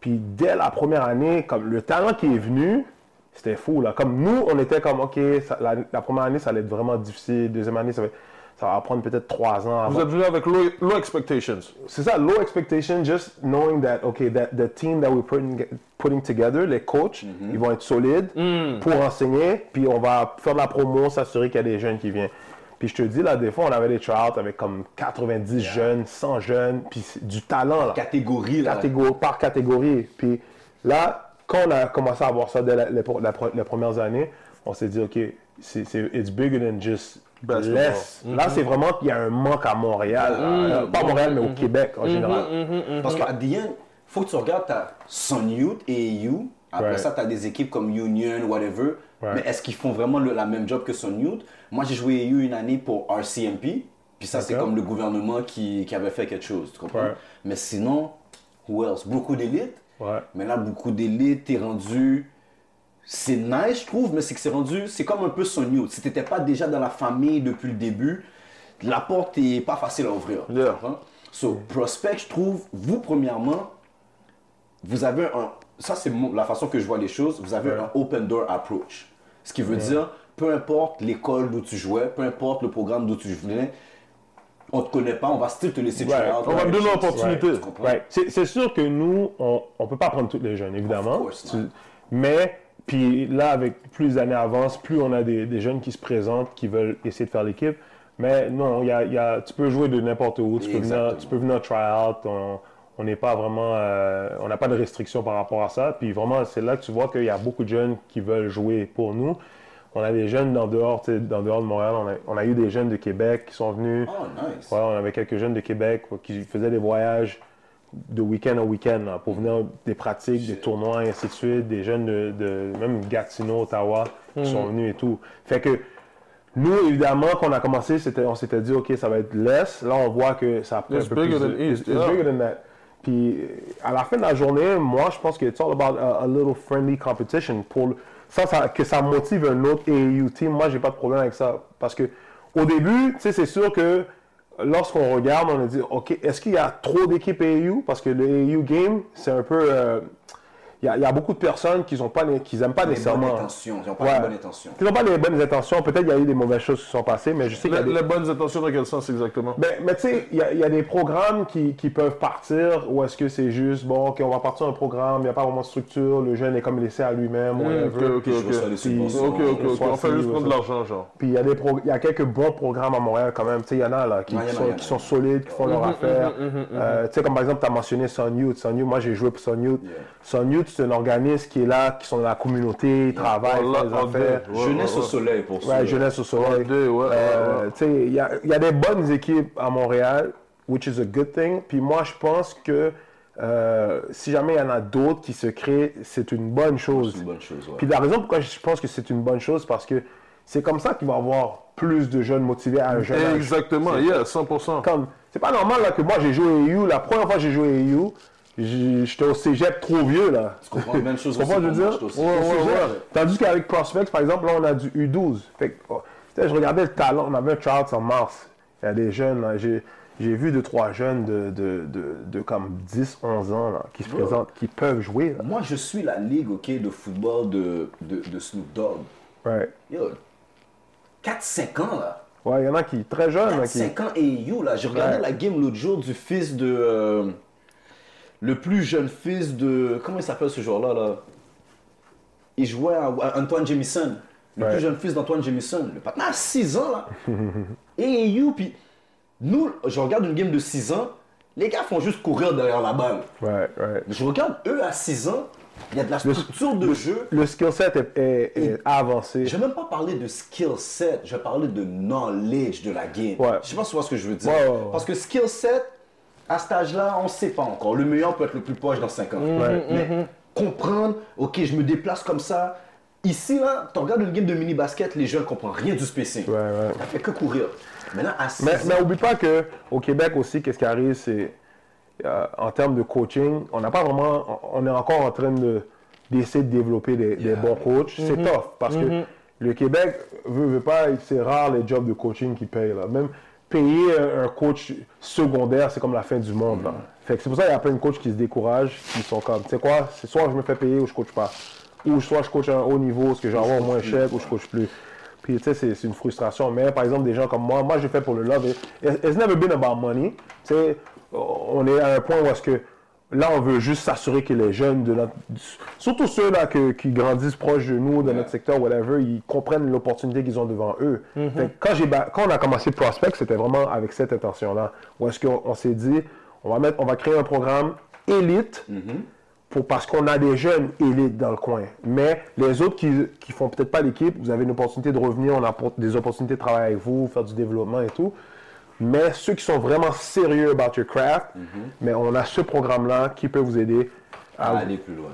Puis dès la première année, comme le talent qui est venu, c'était fou, là. Comme nous, on était comme, OK, ça, la, la première année, ça allait être vraiment difficile. Deuxième année, ça va, ça va prendre peut-être trois ans. Avant. Vous êtes venu avec low, low expectations. C'est ça, low expectations, just knowing that, OK, that the team that we're putting, putting together, les coachs, mm-hmm. ils vont être solides mm. pour enseigner. Puis on va faire de la promo, s'assurer qu'il y a des jeunes qui viennent. Puis je te dis, là, des fois, on avait des tryouts avec comme quatre-vingt-dix yeah. jeunes, cent jeunes, puis du talent, là. Catégorie, là. Catégorie, par catégorie. Puis là, quand on a commencé à avoir ça dès la, les, la, les premières années, on s'est dit, OK, c'est, c'est, it's bigger than just best less. Mm-hmm. Là, c'est vraiment qu'il y a un manque à Montréal. Mm-hmm. Là, pas à Montréal, mais au mm-hmm. Québec, en mm-hmm. général. Mm-hmm. Parce qu'à the end, faut que tu regardes ta Sun Youth et E U. Après right. ça, tu as des équipes comme Union, whatever. Right. Mais est-ce qu'ils font vraiment le, la même job que Sun Youth? Moi, j'ai joué E U une année pour R C M P. Puis ça, okay. c'est comme le gouvernement qui, qui avait fait quelque chose. Tu comprends? Right. Mais sinon, who else? Beaucoup d'élites. Right. Mais là, beaucoup d'élites, t'es rendu... C'est nice, je trouve, mais c'est que c'est rendu... C'est comme un peu Sun Youth. Si t'étais pas déjà dans la famille depuis le début, la porte est pas facile à ouvrir. Yeah. Tu comprends? So, Prospect, je trouve, vous, premièrement, vous avez un... Ça, c'est la façon que je vois les choses. Vous avez ouais. un open door approach. Ce qui veut ouais. dire, peu importe l'école d'où tu jouais, peu importe le programme d'où tu venais, on ne te connaît pas, on va still te laisser jouer. Right. On va te donner l'opportunité. Right. Right. C'est, c'est sûr que nous, on ne peut pas prendre tous les jeunes, évidemment. Course, tu, mais, puis là, avec plus d'années avance, plus on a des, des jeunes qui se présentent, qui veulent essayer de faire l'équipe. Mais non, y a, y a, tu peux jouer de n'importe où. Tu peux venir, tu peux venir try out. On, On n'est pas vraiment, euh, on n'a pas de restrictions par rapport à ça. Puis vraiment, c'est là que tu vois qu'il y a beaucoup de jeunes qui veulent jouer pour nous. On a des jeunes d'en dehors, tu sais, d'en dehors de Montréal. On a, on a eu des jeunes de Québec qui sont venus. Oh, nice. Ouais, on avait quelques jeunes de Québec quoi, qui faisaient des voyages de week-end en week-end là, pour venir des pratiques, Shit. des tournois et ainsi de suite. Des jeunes de, de même Gatineau, Ottawa qui mm. sont venus et tout. Fait que nous, évidemment, quand on a commencé, c'était, on s'était dit, OK, ça va être l'Est. Là, on voit que ça a pris un peu plus. It's bigger than East. It's bigger than that. Puis, à la fin de la journée, moi, je pense que it's all about a, a little friendly competition. Pour le, ça, ça, que ça motive un autre A A U team, moi, j'ai pas de problème avec ça. Parce que au début, tu sais, c'est sûr que lorsqu'on regarde, on a dit, OK, est-ce qu'il y a trop d'équipes A A U? Parce que le A A U game, c'est un peu... Euh, il y, y a beaucoup de personnes qui n'ont pas, qui n'aiment pas nécessairement. Ils n'ont pas ouais. les bonnes intentions. Ils n'ont pas les bonnes intentions. Peut-être qu'il y a eu des mauvaises choses qui sont passées, mais je sais les, que. Des... Les bonnes intentions dans quel sens exactement? Ben, mais tu sais, il y, y a des programmes qui, qui peuvent partir ou est-ce que c'est juste, bon, OK, on va partir d'un programme, il n'y a pas vraiment de structure, le jeune est comme laissé à lui-même. Mmh, on veut, OK, OK, OK. Puis, OK, OK, OK. On fait juste prendre de l'argent, genre. Puis il y a des pro... y a quelques bons programmes à Montréal quand même. Tu sais, il y en a là qui, ouais, qui, sont, qui sont solides, qui font leur affaire. Tu sais, comme par exemple, tu as mentionné Sun Youth. Sun Youth, moi j'ai joué pour Sun Youth. Sun Youth, c'est un organisme qui est là, qui sont dans la communauté, ils travaillent, font les affaires. Jeunesse au soleil pour ça. Ouais, jeunesse au soleil. Tu sais, il y a des bonnes équipes à Montréal, which is a good thing. Puis moi, je pense que euh, si jamais il y en a d'autres qui se créent, c'est une bonne chose. C'est une bonne chose, ouais. Puis la raison pourquoi je pense que c'est une bonne chose, parce que c'est comme ça qu'il va y avoir plus de jeunes motivés à un jeune âge. Exactement, yeah, cent pour cent. Comme, c'est pas normal là, que moi, j'ai joué à E U, la première fois que j'ai joué à E U, j'étais au cégep trop vieux, là. Tu comprends la même chose. Tu comprends ce que je veux dire? Ouais, ouais, ouais. Tandis qu'avec Prospects, par exemple, là, on a du U douze. Fait que, oh, je regardais le talent. On avait un Charles en mars. Il y a des jeunes, là. J'ai, j'ai vu deux, trois jeunes de, de, de, de comme dix, onze ans, là, qui se ouais. présentent, qui peuvent jouer, là. Moi, je suis la ligue, OK, de football de, de, de Snoop Dogg. Ouais. Yo, quatre cinq ans, là. Ouais, il y en a qui sont très jeunes. quatre cinq qui... ans et you, là. J'ai regardé ouais. la game l'autre jour du fils de... Euh... Le plus jeune fils de... Comment il s'appelle ce joueur-là là? Il jouait à Antoine Jamison. Le ouais. plus jeune fils d'Antoine Jamison. Le patin a six ans, là. Et you, puis... Nous, je regarde une game de six ans. Les gars font juste courir derrière la balle. Ouais, ouais. Je regarde, eux, à six ans, il y a de la structure le, de le, jeu. Le skill set est, est, est avancé. Je ne vais même pas parler de skill set. Je vais parler de knowledge de la game. Ouais. Je ne sais pas si tu vois ce que je veux dire. Ouais, ouais, ouais. Parce que skill set... À cet âge-là, on ne sait pas encore. Le meilleur peut être le plus proche dans cinq ans. Mmh, ouais. Mais mmh. comprendre, OK, je me déplace comme ça. Ici, là, tu regardes une game de mini-basket, les jeunes ne comprennent rien du spacing. Ouais, ouais. Ça ne fait que courir. Mais là, à six ans... Mais n'oublie pas qu'au Québec aussi, qu'est-ce qui arrive, c'est... Euh, en termes de coaching, on n'a pas vraiment... On est encore en train de, d'essayer de développer des, yeah. des bons coachs. Mmh. C'est tough parce mmh. que le Québec, veut, veut pas, c'est rare les jobs de coaching qui payent. Là. Même... Payer un coach secondaire, c'est comme la fin du monde. Là. Fait que c'est pour ça qu'il y a plein de coachs qui se découragent, qui sont comme, tu sais quoi, c'est soit je me fais payer ou je coach pas. Ou soit je coach à un haut niveau, parce que j'ai au moins un chèque, ou je coach plus. Puis tu sais, c'est, c'est une frustration. Mais par exemple, des gens comme moi, moi je fais pour le love. It's never been about money. Tu sais, on est à un point où est-ce que là, on veut juste s'assurer que les jeunes, de notre... surtout ceux là que, qui grandissent proche de nous, de yeah. notre secteur, whatever, ils comprennent l'opportunité qu'ils ont devant eux. Mm-hmm. Fait que quand, j'ai... quand on a commencé Prospect, c'était vraiment avec cette intention-là. Où est-ce qu'on on s'est dit, on va, mettre... on va créer un programme élite mm-hmm. pour... parce qu'on a des jeunes élites dans le coin. Mais les autres qui ne font peut-être pas l'équipe, vous avez une opportunité de revenir, on a des opportunités de travailler avec vous, faire du développement et tout. Mais ceux qui sont vraiment sérieux about your craft, mm-hmm. mais on a ce programme-là qui peut vous aider à, à aller plus loin.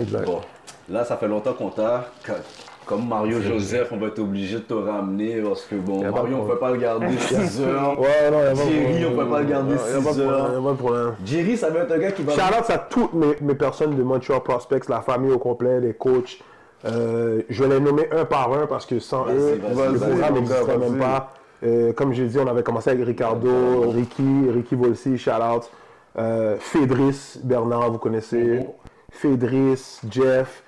Exact. Bon, là, ça fait longtemps qu'on t'a... Comme Mario Joseph, on va être obligé de te ramener parce que, bon, Mario, problème. On ne peut pas le garder six heures. Ouais, non, il n'y a pas de problème. Jerry, on ne peut pas le garder six heures. Il n'y a pas de problème. Jerry, ça va être un gars qui va... Shout-out à toutes mes, mes personnes de Montreal Prospects, la famille au complet, les coachs. Euh, je vais les nommer un par un parce que sans vas-y, eux, vas-y, le programme n'existerait même pas. Euh, comme j'ai dit, on avait commencé avec Ricardo, Ricky, Ricky Volsi, shout out. Euh, Fédris, Bernard, vous connaissez. Oh. Fédris, Jeff,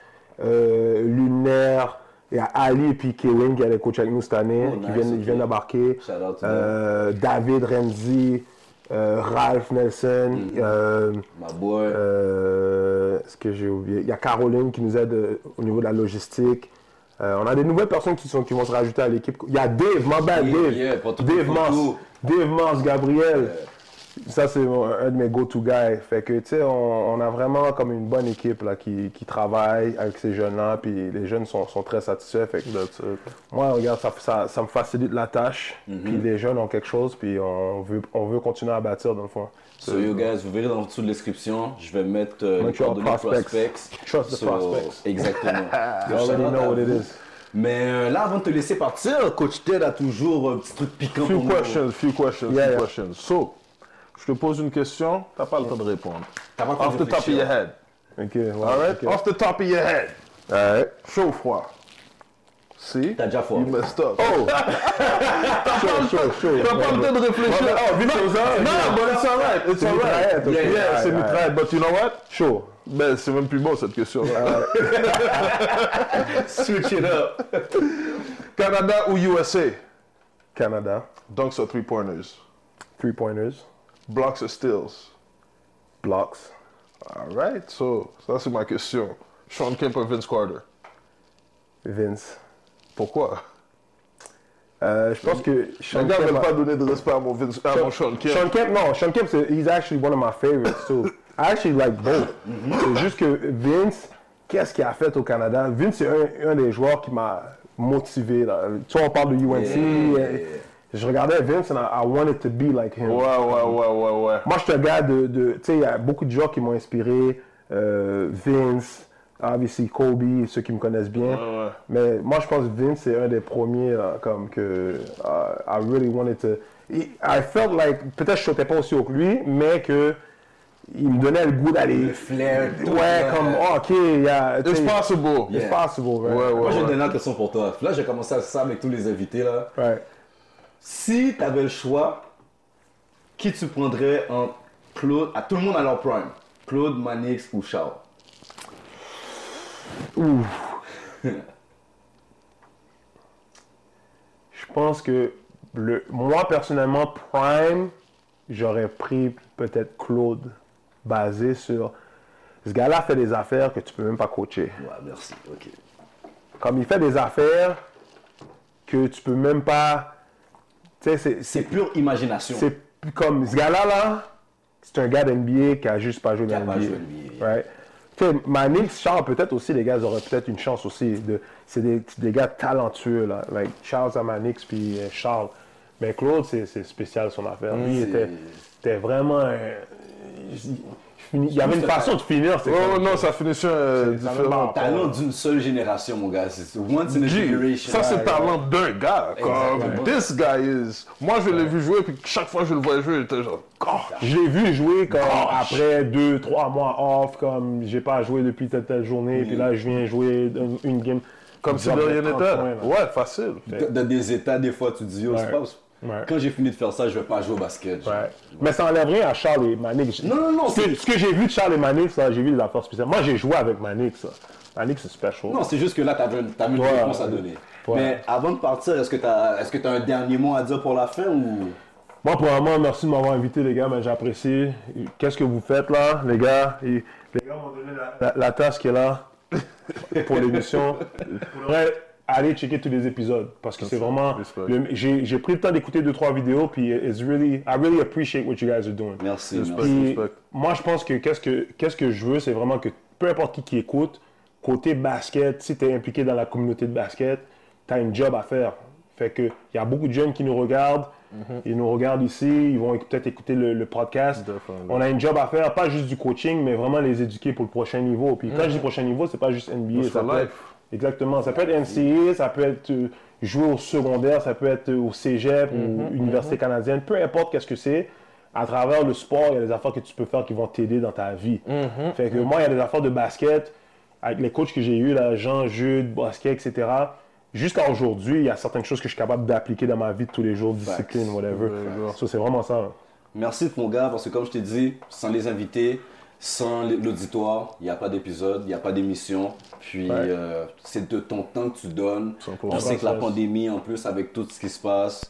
euh, Lunaire. Il y a Ali et puis Kevin qui allaient coacher avec nous cette année, oh, qui nice, viennent, okay. viennent embarquer. Euh, David, Renzi, euh, Ralph, Nelson. Mm. Euh, My boy. Euh, ce que j'ai oublié. Il y a Caroline qui nous aide euh, au niveau de la logistique. Euh, on a des nouvelles personnes qui, sont, qui vont se rajouter à l'équipe. Il y a Dave, ma bad, Dave. Yeah, Dave Mans, Dave Mans, Gabriel. Yeah. Ça, c'est un de mes go-to guys. Fait que, tu sais, on, on a vraiment comme une bonne équipe là, qui, qui travaille avec ces jeunes-là. Puis les jeunes sont, sont très satisfaits. Fait que, là, moi, regarde, ça, ça, ça me facilite la tâche. Mm-hmm. Puis les jeunes ont quelque chose. Puis on veut, on veut continuer à bâtir, dans le fond. So, yo guys, vous verrez dans le dessous de la description, je vais mettre euh, les coordonnées prospects. prospects. Trust the so, prospects. Exactement. You already know what it is. Mais euh, là, avant de te laisser partir, Coach Ted a toujours un petit truc piquant few pour nous. Questions, few questions, yeah, few yeah. questions. So, je te pose une question, t'as pas le temps de répondre. T'as pas le temps Off de the top of your head. OK. All right? Okay. Off the top of your head. All right. Chaud ou froid? c'est... T'as déjà fort. Il me stop. Oh! Chaud, chaud, chaud. T'as pas le temps de réfléchir. Oh, vite, c'est ça. Non, but it's alright. It's alright. Yeah, yeah, c'est mitraille. But you know what? Chaud. Ben, c'est même plus beau, cette question-là. Switch it up. Canada ou U S A? Canada. Dunks or three-pointers? Three-pointers. Blocks or steals? Blocks. Alright, so, ça c'est ma question. Sean Kemp ou Vince Carter? Vince. Pourquoi? Euh, je pense que Sean Kemp... Les gars pas donné de respect à mon, Vince, à Sean, mon Sean Kemp. Sean Kemp, non. Sean Kemp, he's actually one of my favorites, too. I actually like both. C'est juste que Vince, qu'est-ce qu'il a fait au Canada? Vince, c'est un, un des joueurs qui m'a motivé. Là. Tu vois, on parle de U N C. Yeah. Et je regardais Vince and I, I wanted to be like him. Ouais, ouais, ouais, ouais, ouais. Moi, je suis un gars de... de tu sais, il y a beaucoup de joueurs qui m'ont inspiré. Euh, Vince... Obviously, Kobe, ceux qui me connaissent bien. Ouais, ouais. Mais moi, je pense que Vince, c'est un des premiers, là, comme que... Uh, I really wanted to... I felt like... Peut-être que je ne sautais pas aussi haut que lui, mais que... Il me donnait le goût d'aller... Le flair. Ouais, ouais, comme... Oh, OK, yeah... It's possible. Yeah. It's possible, right? Ouais, ouais, moi, ouais. J'ai une dernière question pour toi. Là, j'ai commencé à ça avec tous les invités, là. Right. Si tu avais le choix, qui tu prendrais entre Claude... À tout le monde à leur prime. Claude, Mannix ou Charles? Ouh. Je pense que le, moi personnellement, prime, j'aurais pris peut-être Claude, basé sur ce gars-là fait des affaires que tu peux même pas coacher. Ouais, merci. Ok. Comme il fait des affaires que tu peux même pas, tu sais, c'est, c'est pure imagination. C'est comme ce gars-là là, c'est un gars d'N B A qui a juste pas joué dans N B A. N B A. Right? Mannix, Charles, peut-être aussi, les gars auraient peut-être une chance aussi. De, c'est des, des gars talentueux, là. Like Charles à Mannix, puis Charles. Mais Claude, c'est, c'est spécial son affaire. Lui, il était, était vraiment. Il y avait une façon de finir. C'est oh, non, ça finissait euh, différemment. Talent d'une seule génération, mon gars. C'est once in a generation. Ça, c'est le talent d'un gars. Comme, this guy is. Moi, je l'ai vu jouer, puis chaque fois que je le voyais jouer, il était genre. Gosh. Je l'ai vu jouer comme Gosh. Après deux trois mois off, comme j'ai pas joué depuis telle, telle journée, mm. Puis là, je viens jouer une, une game. Comme si de rien n'était. Ouais, facile. Dans des états, des fois, tu te dis, oh, c'est pas. Ouais. Quand j'ai fini de faire ça, je ne vais pas jouer au basket. Ouais. Ouais. Mais ça n'enlève rien à Charles et Mannix. Non, non, non. C'est... Ce que j'ai vu de Charles et Mannix, là, j'ai vu des affaires spéciales. Moi, j'ai joué avec Mannix. Mannix, c'est special. Non, c'est juste que là, tu as une ouais, réponse à donner. Ouais. Mais avant de partir, est-ce que tu as un dernier mot à dire pour la fin ou... Moi, premièrement, merci de m'avoir invité, les gars. Mais j'apprécie. Qu'est-ce que vous faites, là, les gars? Et... Les gars m'ont donné la, la, la tasse qui est là pour l'émission. Ouais. Allez checker tous les épisodes parce que That's c'est right. vraiment le, j'ai, j'ai pris le temps d'écouter deux trois vidéos puis it's really I really appreciate what you guys are doing. Merci. Respect, puis, respect. Moi je pense que qu'est-ce que qu'est-ce que je veux c'est vraiment que peu importe qui qui écoute côté basket si tu es impliqué dans la communauté de basket, tu as une job à faire. Fait que il y a beaucoup de jeunes qui nous regardent, mm-hmm. Ils nous regardent ici, ils vont peut-être écouter le, le podcast. Definitely. On a une job à faire, pas juste du coaching mais vraiment les éduquer pour le prochain niveau. Puis mm-hmm. Quand je dis prochain niveau, c'est pas juste N B A, ça peut être exactement. Ça peut être N C A A, ça peut être jouer au secondaire, ça peut être au cégep mm-hmm, ou université mm-hmm. canadienne. Peu importe qu'est-ce que c'est, à travers le sport, il y a des affaires que tu peux faire qui vont t'aider dans ta vie. Mm-hmm, fait que mm-hmm. Moi, il y a des affaires de basket, avec les coachs que j'ai eus, là, Jean, Jude, Basquet, et cetera. Jusqu'à aujourd'hui, il y a certaines choses que je suis capable d'appliquer dans ma vie de tous les jours, discipline, Facts. Whatever. Facts. So, c'est vraiment ça. Hein. Merci, mon gars, parce que comme je t'ai dit, sans les invités, sans l'auditoire, il n'y a pas d'épisode, il n'y a pas d'émission. Puis, ouais. euh, c'est de ton temps que tu donnes. On sait que la pandémie, en plus, avec tout ce qui se passe.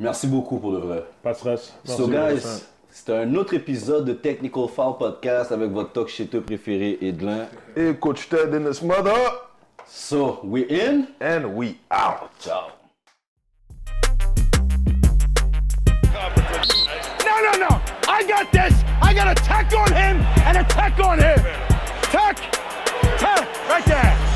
Merci beaucoup pour le vrai. Pas de stress. Merci so, guys, c'était un autre épisode de Technical Foul Podcast avec votre talk chez toi préféré, Edlin. Et Coach Ted in this mother. So, we in and we out. Ciao. No, no, no. I got this. I got a tech on him and a tech on him. Tech. Tech. Right there.